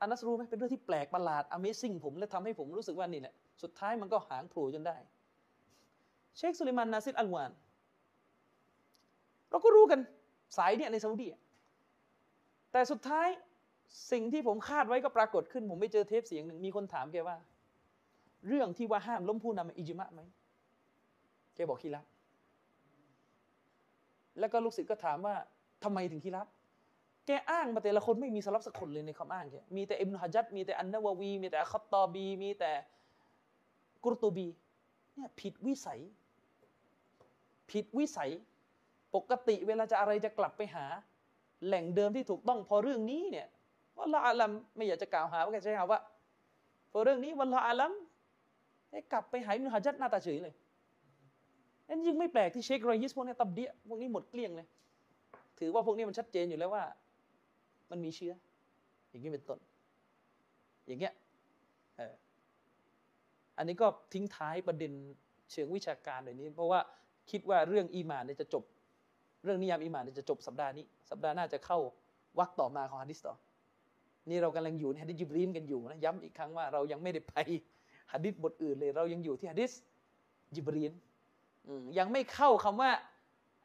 อานัสรู้ไหมเป็นเรื่องที่แปลกประหลาด Amazing ผมและทำให้ผมรู้สึกว่านี่แหละสุดท้ายมันก็หางโผล่จนได้เชคสุไลมาน นาซิร อัลวานเราก็รู้กันสายเนี่ยในซาอุดีแต่สุดท้ายสิ่งที่ผมคาดไว้ก็ปรากฏขึ้นผมไปเจอเทปเสียงหนึ่งมีคนถามแกว่าเรื่องที่ว่าห้ามล้มผู้นำอิจมะไหมแกบอกคีรับแล้วก็ลูกศิษย์ก็ถามว่าทำไมถึงคีรับแกอ้างมาแต่ละคนไม่มีสลับสักคนเลยในคำอ้างแกมีแต่อิบนุฮะญัรมีแต่อันนะวะวีมีแต่อัลค็อฏฏอบีมีแต่กุรตุบีเนี่ยผิดวิสัยปกติเวลาจะอะไรจะกลับไปหาแหล่งเดิมที่ถูกต้องพอเรื่องนี้เนี่ยวัลลอฮุอาลัมไม่อยากจะกล่าวหาว่าแกใช้คำว่าพอเรื่องนี้วัลลอฮุอาลัมกลับไปหาอิบนุฮะญัรหน้าตาเฉยเลยนั่นยิ่งไม่แปลกที่เชครอยิสพวกนี้ตับเดียพวกนี้หมดเกลี้ยงเลยถือว่าพวกนี้มันชัดเจนอยู่แล้วว่ามันมีเชื้ออย่างนี้เป็นต้นอย่างเงี้ยอันนี้ก็ทิ้งท้ายประเด็นเชิงวิชาการหน่อยนี้เพราะว่าคิดว่าเรื่องอีหม่านเนี่ยจะจบเรื่องนิยามอีหม่านเนี่ยจะจบสัปดาห์นี้สัปดาห์หน้าจะเข้าวรรคต่อมาของหะดีษต่อนี่เรากำลังอยู่ในหะดีษญิบรีลกันอยู่นะย้ำอีกครั้งว่าเรายังไม่ได้ไปหะดีษบทอื่นเลยเรายังอยู่ที่หะดีษญิบรีลยังไม่เข้าคำว่า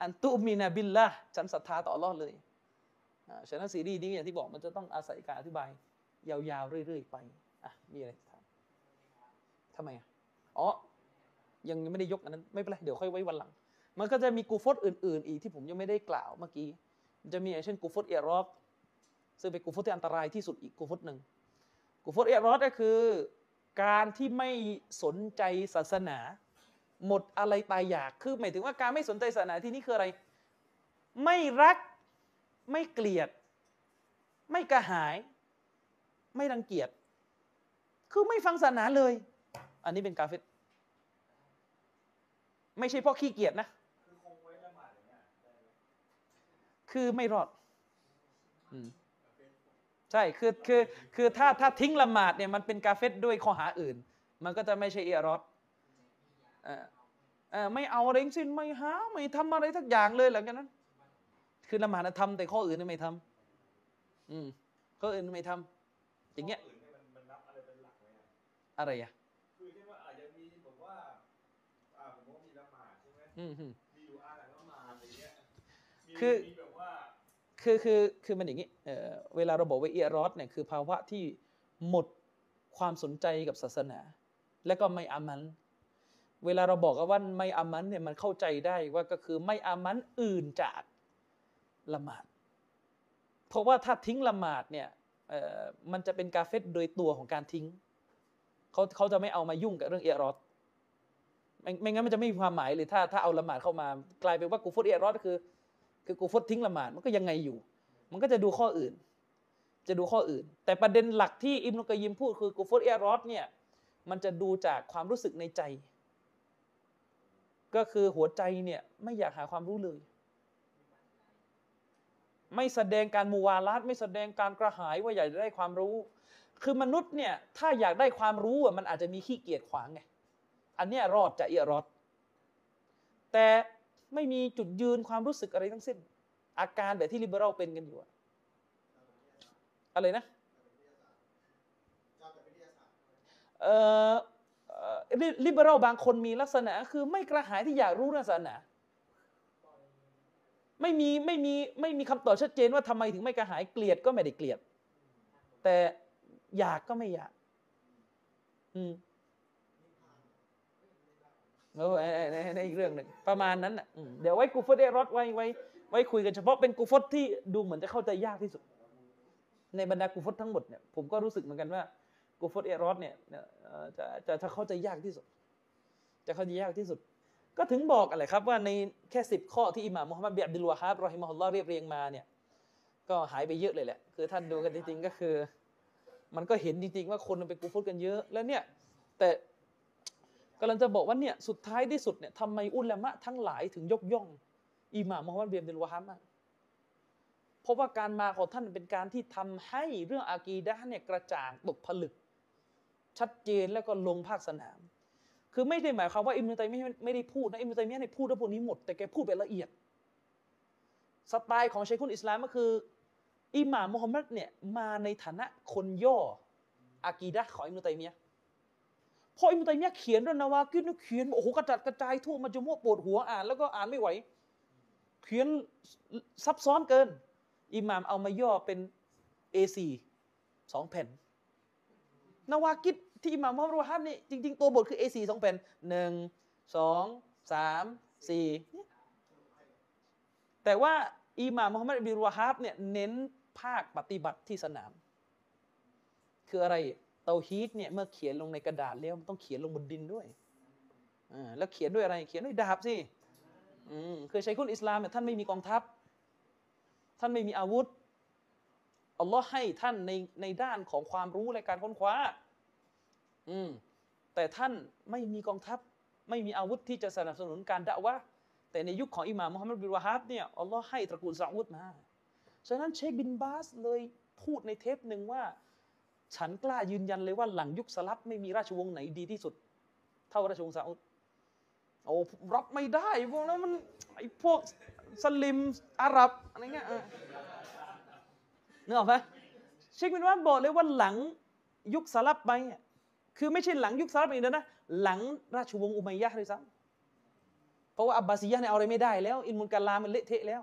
อันตุมินะบิลละฉันศรัทธาต่ออัลเลาะห์เลยฉะนั้นซีรีส์นี้อย่างที่บอกมันจะต้องอาศัยการอธิบายยาวๆเรื่อยๆไปมีอะไรถามทำไมอ๋อยังไม่ได้ยกอันนั้นไม่เป็นไรเดี๋ยวค่อยไว้วันหลังมันก็จะมีกูฟอดอื่นๆอีกที่ผมยังไม่ได้กล่าวเมื่อกี้มันจะมีอย่างเช่นกูฟอดเอรอฟซึ่งเป็นกูฟอดที่อันตรายที่สุดอีกกูฟอดหนึ่งกูฟอดเอรอฟก็คือการที่ไม่สนใจศาสนาหมดอะไรตายอยากคือหมายถึงว่าการไม่สนใจศาสนาที่นี่คืออะไรไม่รักไม่เกลียดไม่กระหายไม่รังเกียจคือไม่ฟังศาสนาเลยอันนี้เป็นกาเฟรไม่ใช่เพราะขี้เกียจนะคือไม่รอดใช่คือถ้าทิ้งละหมาดเนี่ยมันเป็นกาเฟรด้วยข้อหาอื่นมันก็จะไม่ใช่เอรอดไม่เอาอะไรทั้งสิ้นไม่หาไม่ทำอะไรสักอย่างเลยหลังจากนั้นคือละหมาดทำแต่ข้ออื่นไม่ทำข้ออื่นไม่ทำอย่างเงี้ยมันนับอะไรเป็นหลักไหมอะไรอ่ะคือเช่นว่าอาจจะมีผมว่าผมมีละหมาดใช่ไหมมีอยู่อาหลังละหมาดอย่างเงี้ยมีแบบว่าคือมันอย่างงี้เวลาเราบอกว่าอิรอดเนี่ยคือภาวะที่หมดความสนใจกับศาสนาและก็ไม่อามันเวลาเราบอกว่าไม่อามันเนี่ยมันเข้าใจได้ว่าก็คือไม่อามันอื่นจากละหมาดเพราะว่าถ้าทิ้งละหมาดเนี่ยมันจะเป็นกาเฟรโดยตัวของการทิ้งเขาจะไม่เอามายุ่งกับเรื่องเอรอดไม่งั้นมันจะไม่มีความหมายเลยถ้าเอาละหมาดเข้ามากลายเป็นว่ากูฟอดเอรอดคือกูฟอดทิ้งละหมาดมันก็ยังไงอยู่มันก็จะดูข้ออื่นแต่ประเด็นหลักที่อิบนุกอยยิมพูดคือกูฟอดเอรอดเนี่ยมันจะดูจากความรู้สึกในใจก็คือหัวใจเนี่ยไม่อยากหาความรู้เลยไม่แสดงการมูวาลาตไม่แสดงการกระหายว่าอยากจะได้ความรู้คือมนุษย์เนี่ยถ้าอยากได้ความรู้มันอาจจะมีขี้เกียจขวางไงอันเนี้ยรอดจะเอียรอดแต่ไม่มีจุดยืนความรู้สึกอะไรทั้งสิ้นอาการแบบที่ลิเบอรัลเป็นกันอยู่อะไรนะลิเบอรัลบางคนมีลักษณะคือไม่กระหายที่อยากรู้เรื่องศาสนาไม่มีคำตอบชัดเจนว่าทำไมถึงไม่กระหายเกลียดก็ไม่ได้เกลียดแต่อยากก็ไม่อยากในอีกเรื่องหนึ่งประมาณนั้นนะเดี๋ยวไว้กูฟอดได้รอดไว้คุยกันเฉพาะเป็นกูฟอดที่ดูเหมือนจะเข้าใจยากที่สุดในบรรดากูฟอดทั้งหมดเนี่ยผมก็รู้สึกเหมือนกันว่ากูฟอดเอรอดเนี่ยจะเข้าใจยากที่สุดก็ถึงบอกอะไรครับว่าในแค่10ข้อที่อิหม่ามมุฮัมมัด บิน อับดุลวะฮาบ รอฮิมะฮุลลอฮ์เรียบเรียงมาเนี่ยก็หายไปเยอะเลยแหละคือท่านดูกันจริงๆก็คือ มันก็เห็นจริงๆว่าคนมันไปกูฟรกันเยอะแล้วเนี่ยแต่กำลังจะบอกว่าเนี่ยสุดท้ายที่สุดเนี่ยทำไมอุลามะทั้งหลายถึงยกย่องอิหม่ามมุฮัมมัด บิน อับดุลวะฮาบเพราะว่าการมาของท่านเป็นการที่ทำให้เรื่องอากีดะห์เนี่ยกระจ่างตกผลึกชัดเจนแล้วก็ลงภาคสนามคือไม่ได้หมายความว่าอิบนุตัยมียะห์ไม่ได้พูดนะอิบนุตัยมียะห์เนี่ยพูดเรื่องพวกนี้หมดแต่แกพูดแบบละเอียดสไตล์ของชัยคุลอิสลามก็คืออิหม่ามมุฮัมมัดเนี่ยมาในฐานะคนย่ออากีดะห์ของอิบนุตัยมียะห์พออิบนุตัยมียะห์เขียนด้วยนาวากิดเนี่ยเขียนโอ้โหกระจัดกระจายทั่วมัจมูอ์ปวดหัวอ่านแล้วก็อ่านไม่ไหวเขียนซับซ้อนเกินอิหม่ามเอามาย่อเป็น A4 2 แผ่นนาวากิดที่อิหม่ามมุฮัมมัด บิน อับดุลวะฮาบนี่จริงๆตัวบทคือ A4 2 แผ่น 1 2 3 4 แต่ว่าอิหม่ามมุฮัมมัด บิน อับดุลวะฮาบเนี่ยเน้นภาคปฏิบัติที่สนามคืออะไรเตาฮีดเนี่ยเมื่อเขียนลงในกระดาษแล้วมันต้องเขียนลงบนดินด้วยแล้วเขียนด้วยอะไรเขียนด้วยดาบสิคือชัยคุลอิสลามเนี่ยท่านไม่มีกองทัพท่านไม่มีอาวุธอัลลอฮ์ให้ท่านในด้านของความรู้และการค้นคว้าแต่ท่านไม่มีกองทัพไม่มีอาวุธที่จะสนับสนุนการดะวะห์แต่ในยุคของอิหม่ามมุฮัมมัด บิน อับดุลวะฮาบเนี่ยอัลลอฮ์ให้ตระกูลซาอุดมาฉะนั้นเชคบินบาสเลยพูดในเทปหนึ่งว่าฉันกล้ายืนยันเลยว่าหลังยุคสลับไม่มีราชวงศ์ไหนดีที่สุดเท่าราชวงศ์ซาอุดโอ้รับไม่ได้พวกนั้นมันไอพวกสลิมอาหรับอะไรเงี้ยนึกออกไหมเชคบินบาสบอกเลยว่าหลังยุคสลับไปคือไม่ใช่หลังยุคซาลาฟอีกแล้วนะหลังราชวงศ์อุมัยยะห์เลยซ้ำเพราะว่าอับบาซียะห์เนี่ยเอาอะไรไม่ได้แล้วอิลมุลกะลามมันเละเทะแล้ว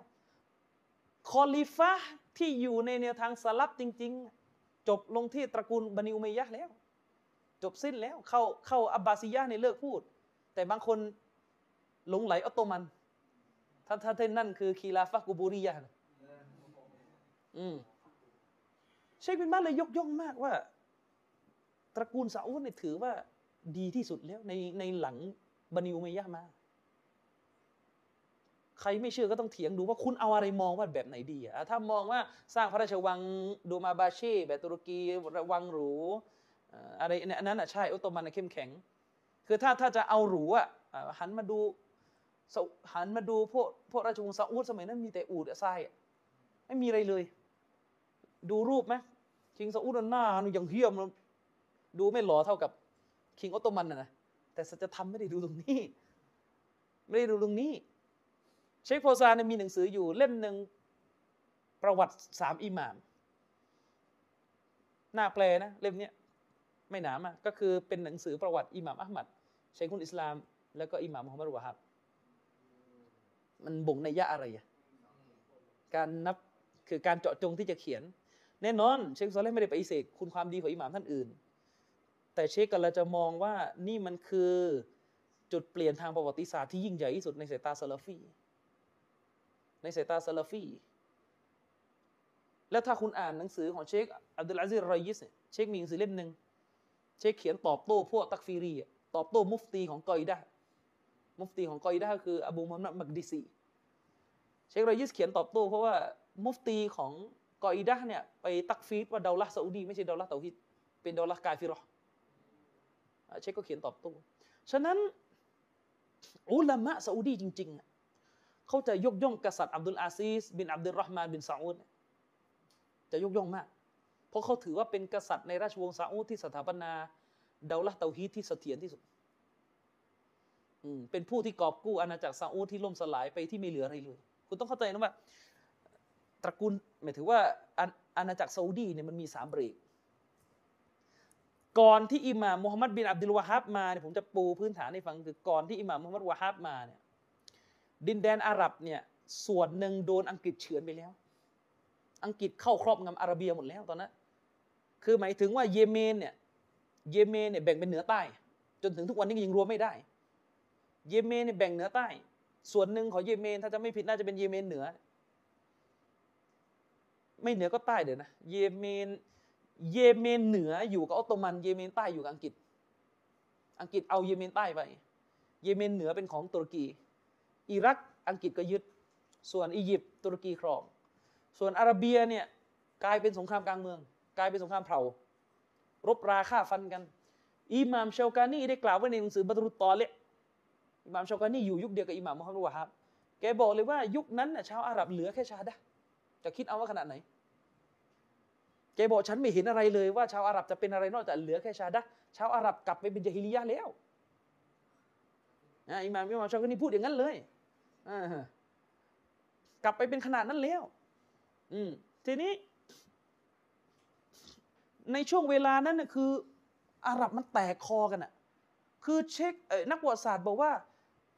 คอลิฟะห์ที่อยู่ในแนวทางซาลาฟจริงๆจบลงที่ตระกูลบะนีอุมัยยะห์แล้วจบสิ้นแล้วเข้าอับบาซียะห์เนี่ยเลิกพูดแต่บางคนหลงไหลออตโตมันถ้าท่านนั่นคือคีลาฟะห์กุบูรียะห์เชคบินบาสเลยยกย่องมากว่าตระกูลซาอุดเนี่ยถือว่าดีที่สุดแล้วในหลังบะนีอุมัยยะห์มาใครไม่เชื่อก็ต้องเถียงดูว่าคุณเอาอะไรมองว่าแบบไหนดีอ่ะถ้ามองว่าสร้างพระราชวังโดมาบาเช่แบบตุรกีวังหรูอะไรนั้นอ่ะใช่ออตโตมันเข้มแข็งคือถ้าจะเอาหรูอ่ะหันมาดูพวกราชวงศ์ซาอุดสมัยนั้นมีแต่อูฐทรายไม่มีอะไรเลยดูรูปไหมคิงซาอุดหน้าอย่างเหี้ยมดูไม่หล่อเท่ากับคิงออตโตมันนะแต่สัจธรรมไม่ได้ดูตรงนี้เชคโฟซานมีหนังสืออยู่เล่มหนึ่งประวัติ3อิหม่ามหน้าแปลนะเล่มนี้ไม่หนามากก็คือเป็นหนังสือประวัติอิหม่ามอะห์มัดชัยคุลอิสลามแล้วก็อิหม่ามมุฮัมมัด บิน อับดุลวะฮาบมันบ่งนัยยะอะไรการนับคือการเจาะจงที่จะเขียนแน่นอนเชคซอเลห์ไม่ได้ปฏิเสธคุณความดีของอิหม่ามท่านอื่นแต่เชคก็จะมองว่านี่มันคือจุดเปลี่ยนทางประวัติศาสตร์ที่ยิ่งใหญ่ที่สุดในสายตาซะลาฟีแล้วถ้าคุณอ่านหนังสือของเชคอับดุลอาซิซ รอยิสเชคมีหนังสือเล่มหนึ่งเชคเขียนตอบโต้พวกตักฟีรีตอบโต้มุฟตีของกออิดะห์มุฟตีของกออิดะห์คืออบูมุฮัมมัด มักดิซีเชค รอยิสเขียนตอบโต้เพราะว่ามุฟตีของกออิดะห์เนี่ยไปตักฟีรว่าดาวละห์ซาอุดีไม่ใช่ดาวละห์เตาฮีดเป็นดาวละห์กาฟิเราะห์เชคก็เขียนตอบโต้ฉะนั้นอุลามะซาอุดีจริงๆเขาจะยกย่องกษัตริย์อับดุลอาซีสบินอับดุลเราะห์มานบินซาอุดจะยกย่องมากเพราะเขาถือว่าเป็นกษัตริย์ในราชวงศ์ซาอุดที่สถาปนาดาวละห์เตาฮีดที่เสถียรที่สุดเป็นผู้ที่กอบกู้อาณาจักรซาอุดที่ล่มสลายไปที่ไม่เหลืออะไรเลยคุณต้องเข้าใจนะว่าตระกูลหมายถึงว่าอาณาจักรซาอุดีเนี่ยมันมี3เบรกก่อนที่อิหม่ามมุฮัมมัด บิน อับดุลวะฮาบมาเนี่ยผมจะปูพื้นฐานให้ฟังคือก่อนที่อิหม่ามมุฮัมมัด วะฮาบมาเนี่ยดินแดนอาหรับเนี่ยส่วนหนึ่งโดนอังกฤษเฉือนไปแล้วอังกฤษเข้าครอบงำอาระเบียหมดแล้วตอนนั้นคือหมายถึงว่าเยเมนเนี่ยแบ่งเป็นเหนือใต้จนถึงทุกวันนี้ยังรวมไม่ได้เยเมนเนี่ยแบ่งเหนือใต้ส่วนหนึ่งของเยเมนถ้าจะไม่ผิดน่าจะเป็นเยเมนเหนือไม่เหนือก็ใต้เดี๋ยวนะเยเมนเหนืออยู่กับออตโตมันเยเมนใต้อยู่กับอังกฤษเอาเยเมนใต้ไปเยเมนเหนือเป็นของตุรกีอิรักอังกฤษก็ยึดส่วนอียิปต์ตุรกีครองส่วนอาระเบียเนี่ยกลายเป็นสงครามกลางเมืองกลายเป็นสงครามเผ่า รบราฆ่าฟันกันอิหม่ามชาวกานีได้กล่าวไว้ในหนังสือบารุตตอเลห์อิหม่ามชาวกานีอยู่ยุคเดียวกับอิหม่ามมุฮัมมัดวะฮับแกบอกเลยว่ายุคนั้นชาวอาหรับเหลือแค่ชาดะจะคิดเอาว่าขนาดไหนแกบอกฉันไม่เห็นอะไรเลยว่าชาวอาหรับจะเป็นอะไรนอกจากเหลือแค่ชาดะชาวอาหรับกลับไปเป็นญะฮิลิยะห์แล้วอิหม่ามชาวกานีพูดอย่างนั้นเลยกลับไปเป็นขนาดนั้นแล้วทีนี้ในช่วงเวลานั้นน่ะคืออาหรับมันแตกคอกันอ่ะคือเช็คนักประวัติศาสตร์บอกว่า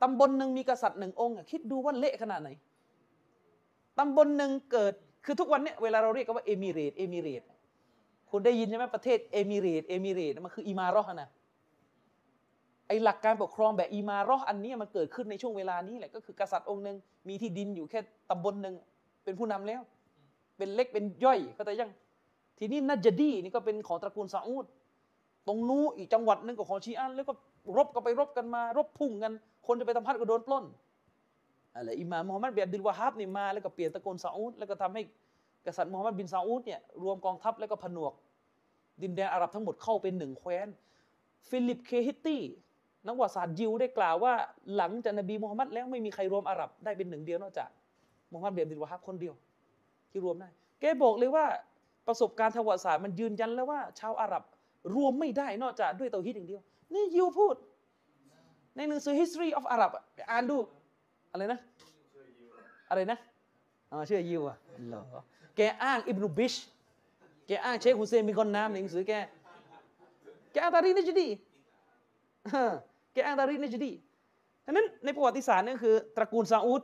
ตำบลหนึ่งมีกษัตริย์หนึ่งองค์คิดดูว่าเละขนาดไหนตำบลหนึ่งเกิดคือทุกวันเนี่ยเวลาเราเรียกกันว่าเอมิเรตคุณได้ยินใช่ไหมประเทศเอมิเรตมันคืออิมาเราะห์นะไอหลักการปกครองแบบอิมาเราะห์อันนี้มันเกิดขึ้นในช่วงเวลานี้แหละก็คือกษัตริย์องค์หนึ่งมีที่ดินอยู่แค่ตำบลหนึ่งเป็นผู้นำแล้วเป็นเล็กเป็นย่อยเข้าใจยังทีนี้นัจดีนี่ก็เป็นของตระกูลซาอุดตรงนู้อีกจังหวัดหนึ่งก็ของชีอะห์แล้วก็รบกันไปรบกันมารบพุ่งกันคนจะไปทำพัดก็โดนปล้นอะไรอิหม่ามมูฮัมหมัดบินอับดุลวะฮาบนี่มาแล้วก็เปลี่ยนตระกูลซาอุดแล้วก็ทำให้กษัตริย์มูฮัมหมัดบินซาอุดเนี่ยรวมกองทัพแล้วก็ผนวกดินแดนอาหรับทั้งหมดเข้าเป็นหนึ่งแคว้นฟิลิปเคฮิตตี้นักประวัติศาสตร์ยิวได้กล่าวว่าหลังจากนบีมูฮัมหมัดแล้วไม่มีใครรวมอาหรับได้เป็นหนึ่งเดียวนอกจากมูฮัมหมัดบินอับดุลวะฮาบคนเดียวที่รวมได้แกบอกเลยว่าประสบการณ์ทางประวัติศาสตร์มันยืนยันแล้วว่าชาวอาหรับรวมไม่ได้นอกจากด้วยเตาฮีดอย่างเดียวนี่ยิวพูดในหนังสือ history of Arab อ่านดูอะไรนะเชื่อยิวอ่ะหรอแกอ้างอิบนุบิชแกอ้างเชคฮุเซนมีคนน้ำในหนังสือแกอ้างตารีนัจดีฉะนั้นในประวัติศาสตร์นี่คือตระกูลซาอุด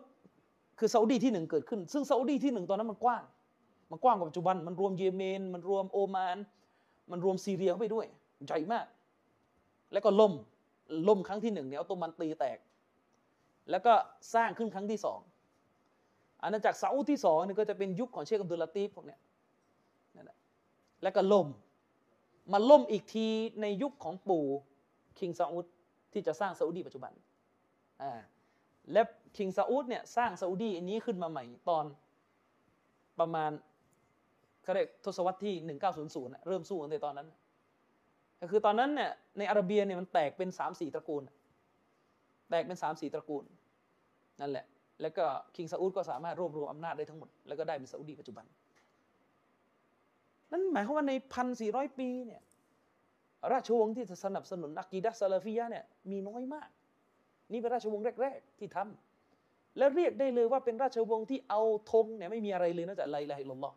คือซาอุดีที่หนึ่งเกิดขึ้นซึ่งซาอุดีที่หนึ่งตอนนั้นมันกว้างกว่าปัจจุบันมันรวมเยเมนมันรวมโอมานมันรวมซีเรียเข้าไปด้วยใหญ่มากแล้วก็ล่มครั้งที่หนึ่งเนี่ยออตโตมันตีแตกแล้วก็สร้างขึ้นครั้งที่สองอาณาจักรซาอุดที่สองนี่ก็จะเป็นยุคของเชคอับดุลลาตีฟพวกเนี้ยนั่นแหละแล้วก็ล่มอีกทีในยุคของปู่คิงซาอุดที่จะสร้างซาอุดีปัจจุบันและคิงซาอุดเนี่ยสร้างซาอุดีอันนี้ขึ้นมาใหม่ตอนประมาณเขาเรียกทศวรรษที่1900เริ่มสู้กันในตอนนั้นก็คือตอนนั้นเนี่ยในอาระเบียเนี่ยมันแตกเป็น 3-4 ตระกูลนั่นแหละแล้วก็คิงซาอุดก็สามารถรวบรวมอำนาจได้ทั้งหมดแล้วก็ได้เป็นซาอุดีปัจจุบันนั่นหมายความว่าใน 1,400 ปีเนี่ยราชวงศ์ที่สนับสนุนอะกีดะห์ซะลาฟียะห์เนี่ยมีน้อยมากนี่เป็นราชวงศ์แรกๆที่ทำและเรียกได้เลยว่าเป็นราชวงศ์ที่เอาธงเนี่ยไม่มีอะไรเลยนอกจากลาอิลาฮะอิลลัลลอฮ์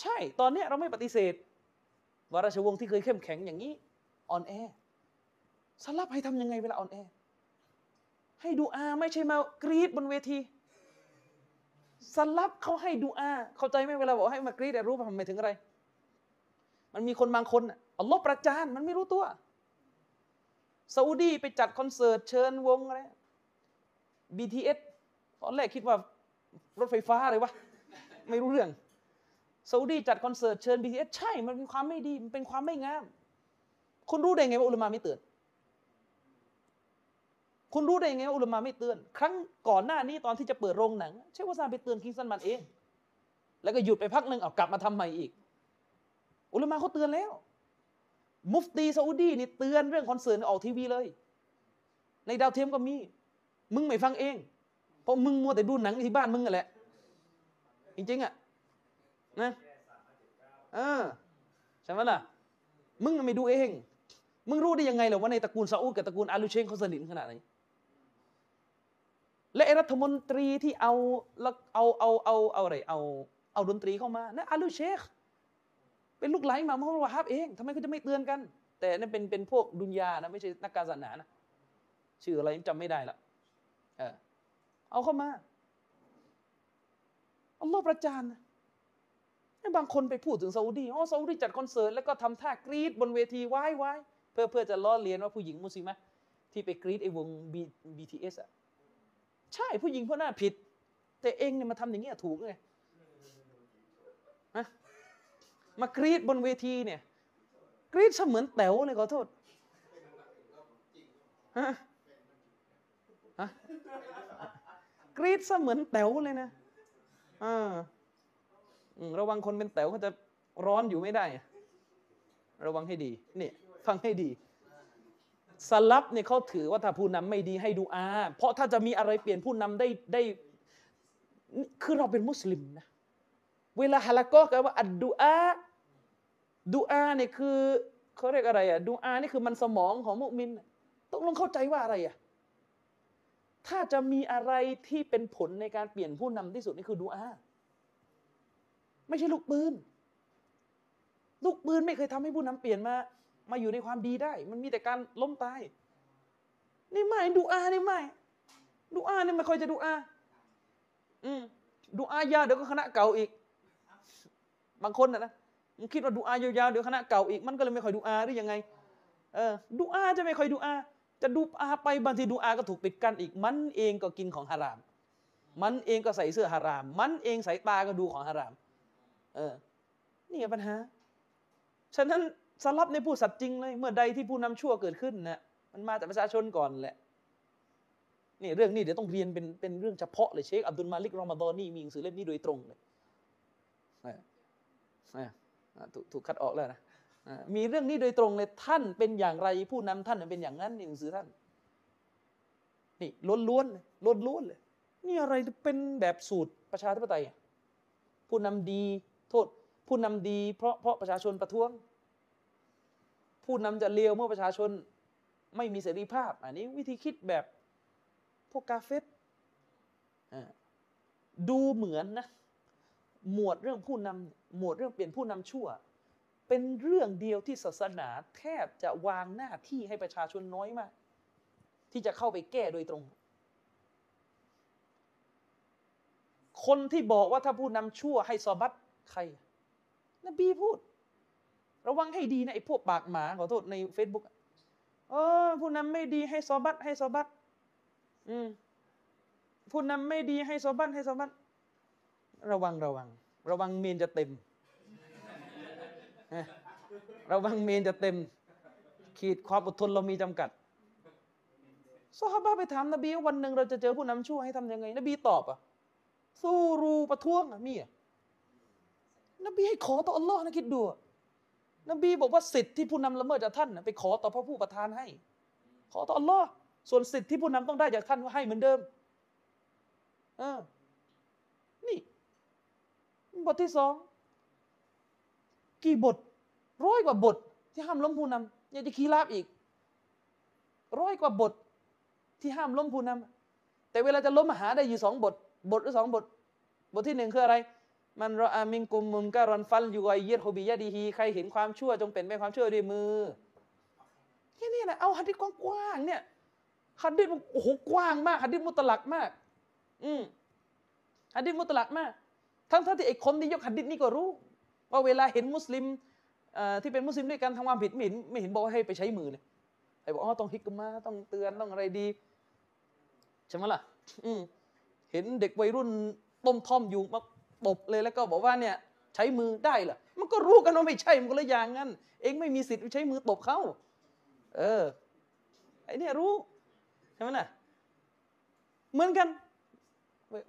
ใช่ตอนนี้เราไม่ปฏิเสธว่าราชวงศ์ที่เคยเข้มแข็งอย่างนี้อ่อนแอสลับให้ทำยังไงเวลาอ่อนแอให้ดูอาไม่ใช่มากรีดบนเวทีสลับเขาให้ดูอาเข้าใจไหมเวลาบอกให้มากรีดแต่รู้ป่ะมันหมายถึงอะไรมันมีคนบางคนอัลลอฮ์ประจานมันไม่รู้ตัวซาอุดีไปจัดคอนเสิร์ตเชิญวงอะไร BTS ตอนแรกคิดว่ารถไฟฟ้าอะไรวะไม่รู้เรื่องซาอุดีจัดคอนเสิร์ตเชิญ BTS ใช่มันเป็นความไม่ดีมันเป็นความไม่งามคุณรู้ได้ไงว่าอุลามะไม่เตือนครั้งก่อนหน้านี้ตอนที่จะเปิดโรงหนังเชค วะซาไปเตือนคิงซันมันเองแล้วก็หยุดไปพักนึงเอากลับมาทำใหม่อีกอุลามะเขาเตือนแล้วมุฟตีซาอุดีนี่เตือนเรื่องคอนเสิร์ตออกทีวีเลยในดาวเทียมก็มีมึงไม่ฟังเองเพราะมึงมัวแต่ดูหนังที่บ้านมึงนั่นแหละจริงๆนะใช่ไหมล่ะมึงไม่ดูเองมึงรู้ได้ยังไงหรอว่าในตระกูลซาอุดกับตระกูลอาลูเชงเขาสนิทขนาดไหนและรัฐมนตรีที่เอาดนตรีเข้ามานะอาลูเชงเป็นลูกหลานมาเพราะว่าฮับเองทำไมเขาจะไม่เตือนกันแต่นั่นเป็นพวกดุนยานะไม่ใช่นักการศาสนานะชื่ออะไรจำไม่ได้ละเอาเข้ามาอัลลอฮฺประจานบางคนไปพูดถึงซาอุดีซาอุดีจัดคอนเสิร์ตแล้วก็ทำท่ากรีดบนเวทีว้ายเพื่อจะล้อเลียนว่าผู้หญิงมุสลิมะที่ไปกรีดไอ้วง BTS ใช่ผู้หญิงพวกนั้นผิดแต่เองเนี่ยมาทำอย่างนี้ถูกไงมากรีดบนเวทีเนี่ยกรีดเสมือนแต๋วเลยขอโทษกรีดเสมือนแต๋วเลยนะระวังคนเป็นแต๋วเขาจะร้อนอยู่ไม่ได้ ระวังให้ดีเนี่ยฟังให้ดีสลับเนี่ยเขาถือว่าถ้าผู้นำไม่ดีให้ดูอาเพราะถ้าจะมีอะไรเปลี่ยนผู้นำได้คือเราเป็นมุสลิมนะเวลาฮะละกะว่าอัดดูอาเนี่ยคือเขาเรียกอะไรอ่ะดูอานี่คือมันสมองของมุมินต้องลงเข้าใจว่าอะไรอ่ะถ้าจะมีอะไรที่เป็นผลในการเปลี่ยนผู้นำที่สุดนี่คือดูอาไม่ใช่ลูกปืนไม่เคยทำให้ผู้นำเปลี่ยนมาอยู่ในความดีได้มันมีแต่การล้มตายนี่ไม่ดูอานี่ไม่ดูอานี่ไม่ค่อยจะดูอาดูอายาวเดี๋ยวก็คณะเก่าอีกบางคนนะมันคิดว่าดูอายาวๆเดี๋ยวคณะเก่าอีกมันก็เลยไม่ค่อยดูอาหรือยังไงดูอาจะไม่ค่อยดูอาจะดูอาไปบางทีดูอาก็ถูกปิดกั้นอีกมันเองก็กินของฮารามมันเองก็ใส่เสื้อฮารามมันเองสายตาก็ดูของฮารามนี่ปัญหาฉะนั้นสลับในผู้สัตย์จริงเลยเมื่อใดที่ผู้นำชั่วเกิดขึ้นนะมันมาจากประชาชนก่อนแหละนี่เรื่องนี้เดี๋ยวต้องเรียนเป็นเรื่องเฉพาะเลยเชคอับดุลมาลิกรอมฎอนีมีหนังสือเล่มนี้โดยตรงเลยถูกคัดออกแล้วนะมีเรื่องนี้โดยตรงเลยท่านเป็นอย่างไรผู้นำท่านเป็นอย่างนั้นหนังสือท่านนี่ล้วนเลยนี่อะไรเป็นแบบสูตรประชาธิปไตยผู้นำดีโทษผู้นำดีเพราะประชาชนประท้วงผู้นำจะเลวเมื่อประชาชนไม่มีเสรีภาพอันนี้วิธีคิดแบบพวกกาเฟรดูเหมือนนะหมวดเรื่องผู้นำหมวดเรื่องเปลี่ยนผู้นำชั่วเป็นเรื่องเดียวที่ศาสนาแทบจะวางหน้าที่ให้ประชาชนน้อยมากที่จะเข้าไปแก้โดยตรงคนที่บอกว่าถ้าผู้นำชั่วให้ซอบัตใครนบีพูดระวังให้ดีนะไอ้พวกปากหมาขอโทษใน Facebook ผู้นำไม่ดีให้ซอบัตผู้นำไม่ดีให้ซอบัตระวังเมนจะเต็มระวังเมนจะเต็มขีดความอดทนเรามีจำกัดซอฮาบะห์ไปถามนบีว่าวันหนึ่งเราจะเจอผู้นำชั่วให้ทำยังไงนบีตอบสู้รูประท้วงนบีให้ขอต่ออัลลอฮ์นะคิดดูนบีบอกว่าสิทธิ์ที่ผู้นำละเมิดจากท่านไปขอต่อพระผู้ประทานให้ขอต่ออัลลอฮ์ส่วนสิทธิ์ที่ผู้นำต้องได้จากท่านก็ให้เหมือนเดิมนี่บทที่สองกี่บท100 กว่าบทที่ห้ามล้มผู้นำยังจะคีราฟอีก100 กว่าบทที่ห้ามล้มผู้นำแต่เวลาจะล้มหาได้อยู่2 บทบทที่หนึ่งคืออะไรมันรออามิงกุมมุนการอนฟัลยูไอเยตโฮบิยะดีฮีใครเห็นความชั่วจงเป็นไปความชั่วด้วยมือแค่นี้แหละเอาหัดดิษกว้างๆเนี่ยหัดดิษโอ้โหกว้างมากหัดดิษมุตลักมากหัดดิษมุตลักมากทั้งที่ไอ้คนที่ยกหัดดิษนี่ก็รู้ว่าเวลาเห็นมุสลิมที่เป็นมุสลิมด้วยกันทำความผิดไม่เห็นบอกให้ไปใช้มือเนี่ยไอ้บอกต้องฮิกมาต้องเตือนต้องอะไรดีใช่ไหมล่ะเห็นเด็กวัยรุ่นต้มท่อมอยู่มาตบเลยแล้วก็บอกว่าเนี่ยใช้มือได้เหรอมันก็รู้กันว่าไม่ใช่มันก็เลยอย่างงั้นเองไม่มีสิทธิ์ใช้มือตบเขาไอ้เนี่ยรู้ใช่ไหมนะเหมือนกัน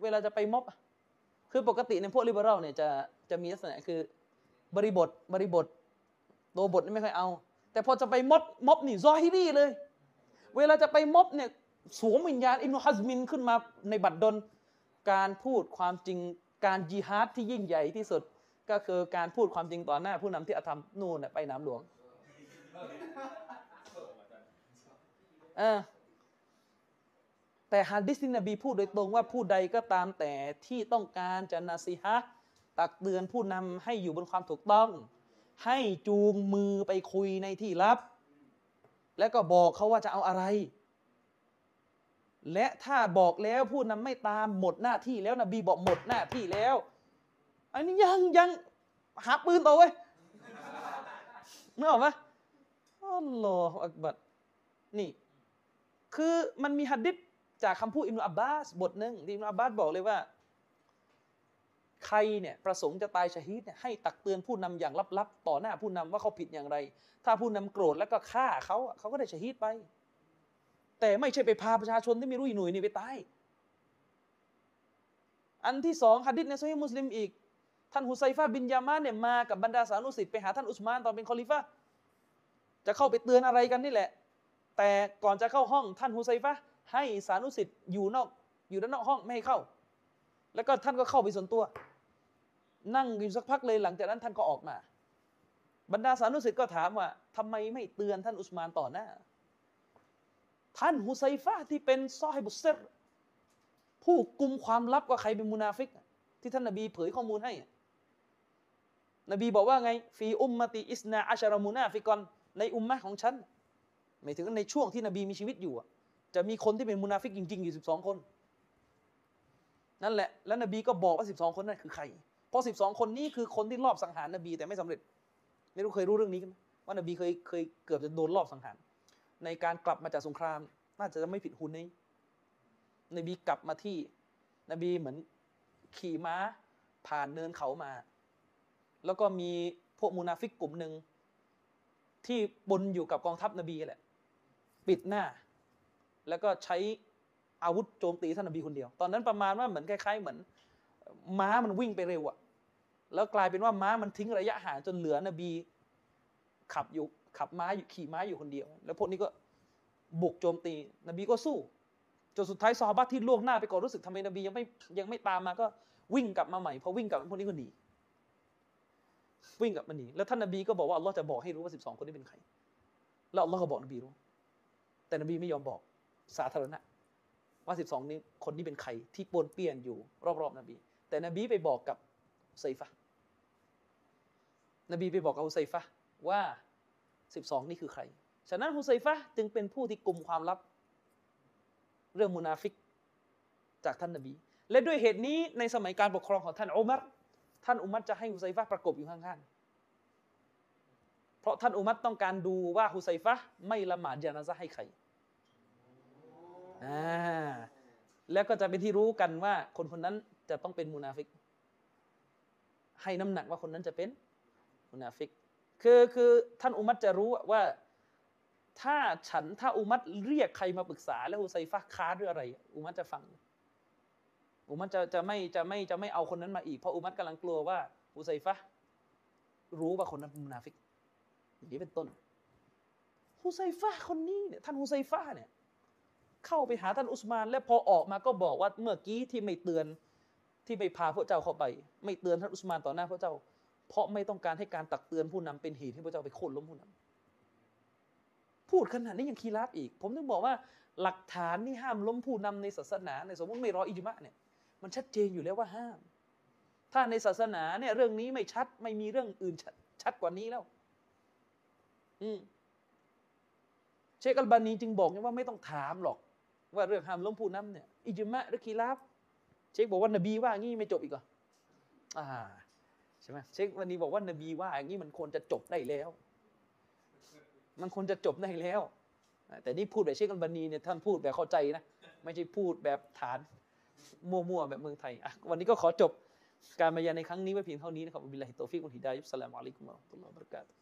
เวลาจะไปม็อบคือปกติในพวกลิเบอรัลเนี่ยจะมีลักษณะคือบริบทตัวบทนี่ไม่ค่อยเอาแต่พอจะไปม็อบนี่ซอฮิรีเลยเวลาจะไปม็อบเนี่ยสวมวิญญาณอิบนุฮัซมินขึ้นมาในบัดดลการพูดความจริงการญิฮาดที่ยิ่งใหญ่ที่สุดก็คือการพูดความจริงต่อหน้าผู้นำที่อาธรรมนู่นไปน้ำหลวงแต่หะดีษที่นบีพูดโดยตรงว่าผู้ใดก็ตามแต่ที่ต้องการจะนาซีฮะตักเตือนผู้นำให้อยู่บนความถูกต้องให้จูงมือไปคุยในที่ลับแล้วก็บอกเขาว่าจะเอาอะไรและถ้าบอกแล้วผู้นำไม่ตามหมดหน้าที่แล้วนบีบอกหมดหน้าที่แล้วอันนี้ยังหาปืนต่อเว้ยนึกออกไหมอัลลอฮฺอักบัรนี่คือมันมีหะดีษจากคำพูดอิบนุอับบาสบทหนึ่งที่อิบนุอับบาสบอกเลยว่าใครเนี่ยประสงค์จะตายชะฮีดเนี่ยให้ตักเตือนผู้นำอย่างลับๆต่อหน้าผู้นำว่าเขาผิดอย่างไรถ้าผู้นำโกรธแล้วก็ฆ่าเขาก็ได้ชะฮีดไปแต่ไม่ใช่ไปพาประชาชนที่ไม่รู้อีหนุ่ยนี่ไปตายอันที่สองหะดีษในซอฮีห์มุสลิมอีกท่านฮุซัยฟะห์บินยามานเนี่ยมากับบรรดาสาวนุสิทธิ์ไปหาท่านอุสมานตอนเป็นคอลิฟะห์ จะเข้าไปเตือนอะไรกันนี่แหละแต่ก่อนจะเข้าห้องท่านฮุไซฟะห์ให้สานุสิทธิ์อยู่ด้านนอกห้องไม่ให้เข้าแล้วก็ท่านก็เข้าไปส่วนตัวนั่งอยู่สักพักเลยหลังจากนั้นท่านก็ออกมาบรรดาสานุสิทธิ์ก็ถามว่าทำไมไม่เตือนท่านอุสมานต่อหน้าท่านฮุไซฟะห์ที่เป็นซอฮิบุสซิรผู้กุมความลับว่าใครเป็นมุนาฟิกที่ท่านนบีเผยข้อมูลให้นบีบอกว่าไงฟีอุมมะติอิสนาอัชรมุนาฟิกอนในอุมมะของฉันหมายถึงในช่วงที่นบีมีชีวิตอยู่จะมีคนที่เป็นมุนาฟิกจริงๆอยู่12คนนั่นแหละแล้วนบีก็บอกว่า12คนนั่นคือใครเพราะ12คนนี้คือคนที่ลอบสังหารนบีแต่ไม่สำเร็จไม่รู้เคยรู้เรื่องนี้กันไหมว่านบีเคยเกือบจะโดนลอบสังหารในการกลับมาจากสงครามน่าจะไม่ผิดหุนนี้นบีกลับมาที่นบีเหมือนขี่ม้าผ่านเนินเขามาแล้วก็มีพวกมุนาฟิกกลุ่มหนึ่งที่ปนอยู่กับกองทัพนบีแหละปิดหน้าแล้วก็ใช้อาวุธโจมตีท่านนบีคนเดียวตอนนั้นประมาณว่าเหมือนคล้ายๆเหมือนม้ามันวิ่งไปเร็วอะแล้วกลายเป็นว่าม้ามันทิ้งระยะห่างจนเหลือนบีขับม้าอยู่ขี่ม้าอยู่คนเดียวแล้วพวกนี้ก็บุกโจมตีนบีก็สู้จนสุดท้ายซอฮาบะห์ที่ล่วงหน้าไปก่อนรู้สึกทำไมนบียังไม่ตามมาก็วิ่งกลับมาใหม่พอวิ่งกลับพวกนี้ก็หนีวิ่งกลับมาหนีแล้วท่านนบีก็บอกว่าอัลลอฮ์จะบอกให้รู้ว่า12คนนี้เป็นใครแล้วอัลลอฮ์ก็บอกนบีรู้แต่นบีไม่ยอมบอกสาธารณะว่า12นี้คนนี้เป็นใครที่ปนเปี้ยนอยู่รอบๆนบีแต่นบีไปบอกกับไซฟะนบีไปบอกกับฮุไซฟะว่า12นี่คือใครฉะนั้นฮุไซฟะจึงเป็นผู้ที่กุมความลับเรื่องมุนาฟิกจากท่านนบีและด้วยเหตุนี้ในสมัยการปกครองของท่านอุมัรจะให้ฮุไซฟะประกบอยู่ข้างๆเพราะท่านอุมัรต้องการดูว่าฮุไซฟะไม่ละหมาดญะนาซะห์ให้ใครแล้วก็จะเป็นที่รู้กันว่าคนคนนั้นจะต้องเป็นมุนาฟิกให้น้ำหนักว่าคนนั้นจะเป็นมุนาฟิกคือท่านอุมัรจะรู้ว่าถ้าอุมัรเรียกใครมาปรึกษาแล้วฮุไซฟะห์ค้านด้วยอะไรอุมัรจะฟังอุมัรจะไม่เอาคนนั้นมาอีกเพราะอุมัรกำลังกลัวว่าฮุไซฟะห์รู้ว่าคนนั้นมุนาฟิกอย่างนี้เป็นต้นฮุไซฟะห์คนนี้เนี่ยท่านฮุไซฟะห์เนี่ยเข้าไปหาท่านอุสมานและพอออกมาก็บอกว่าเมื่อกี้ที่ไม่เตือนที่ไม่พาพวกเจ้าเข้าไปไม่เตือนท่านอุสมานต่อหน้าพวกเจ้าเพราะไม่ต้องการให้การตักเตือนผู้นำเป็นเหตุให้พวกเจ้าไปโค่นล้มผู้นำพูดขนาดนี้ยังคีราฟอีกผมถึงบอกว่าหลักฐานที่ห้ามล้มผู้นำในศาสนาในสมมติไม่รออิจมะเนี่ยมันชัดเจนอยู่แล้วว่าห้ามถ้าในศาสนาเนี่ยเรื่องนี้ไม่ชัดไม่มีเรื่องอื่นชัดกว่านี้แล้วเชคอัลบานีจึงบอกว่าไม่ต้องถามหรอกว่าเรื่องห้ามล้มผู้นำเนี่ยอิจมะหรือคีราฟเชคบอกว่านบีว่างี้ไม่จบอีกเหรอใช่ไหมเชควันนี้บอกว่านบีว่าอย่างนี้มันควรจะจบได้แล้วมันควรจะจบได้แล้วแต่นี่พูดแบบเชคอัลบานีเนี่ยท่านพูดแบบเข้าใจนะไม่ใช่พูดแบบฐานมั่วๆแบบเมืองไทยวันนี้ก็ขอจบการบรรยายในครั้งนี้ไว้เพียงเท่านี้นะครับบิลลาฮิตตอฟิกวัลฮิดายะฮ์ อัสสลามุอะลัยกุม วะเราะห์มะตุลลอฮิ วะบะเราะกาตุฮ์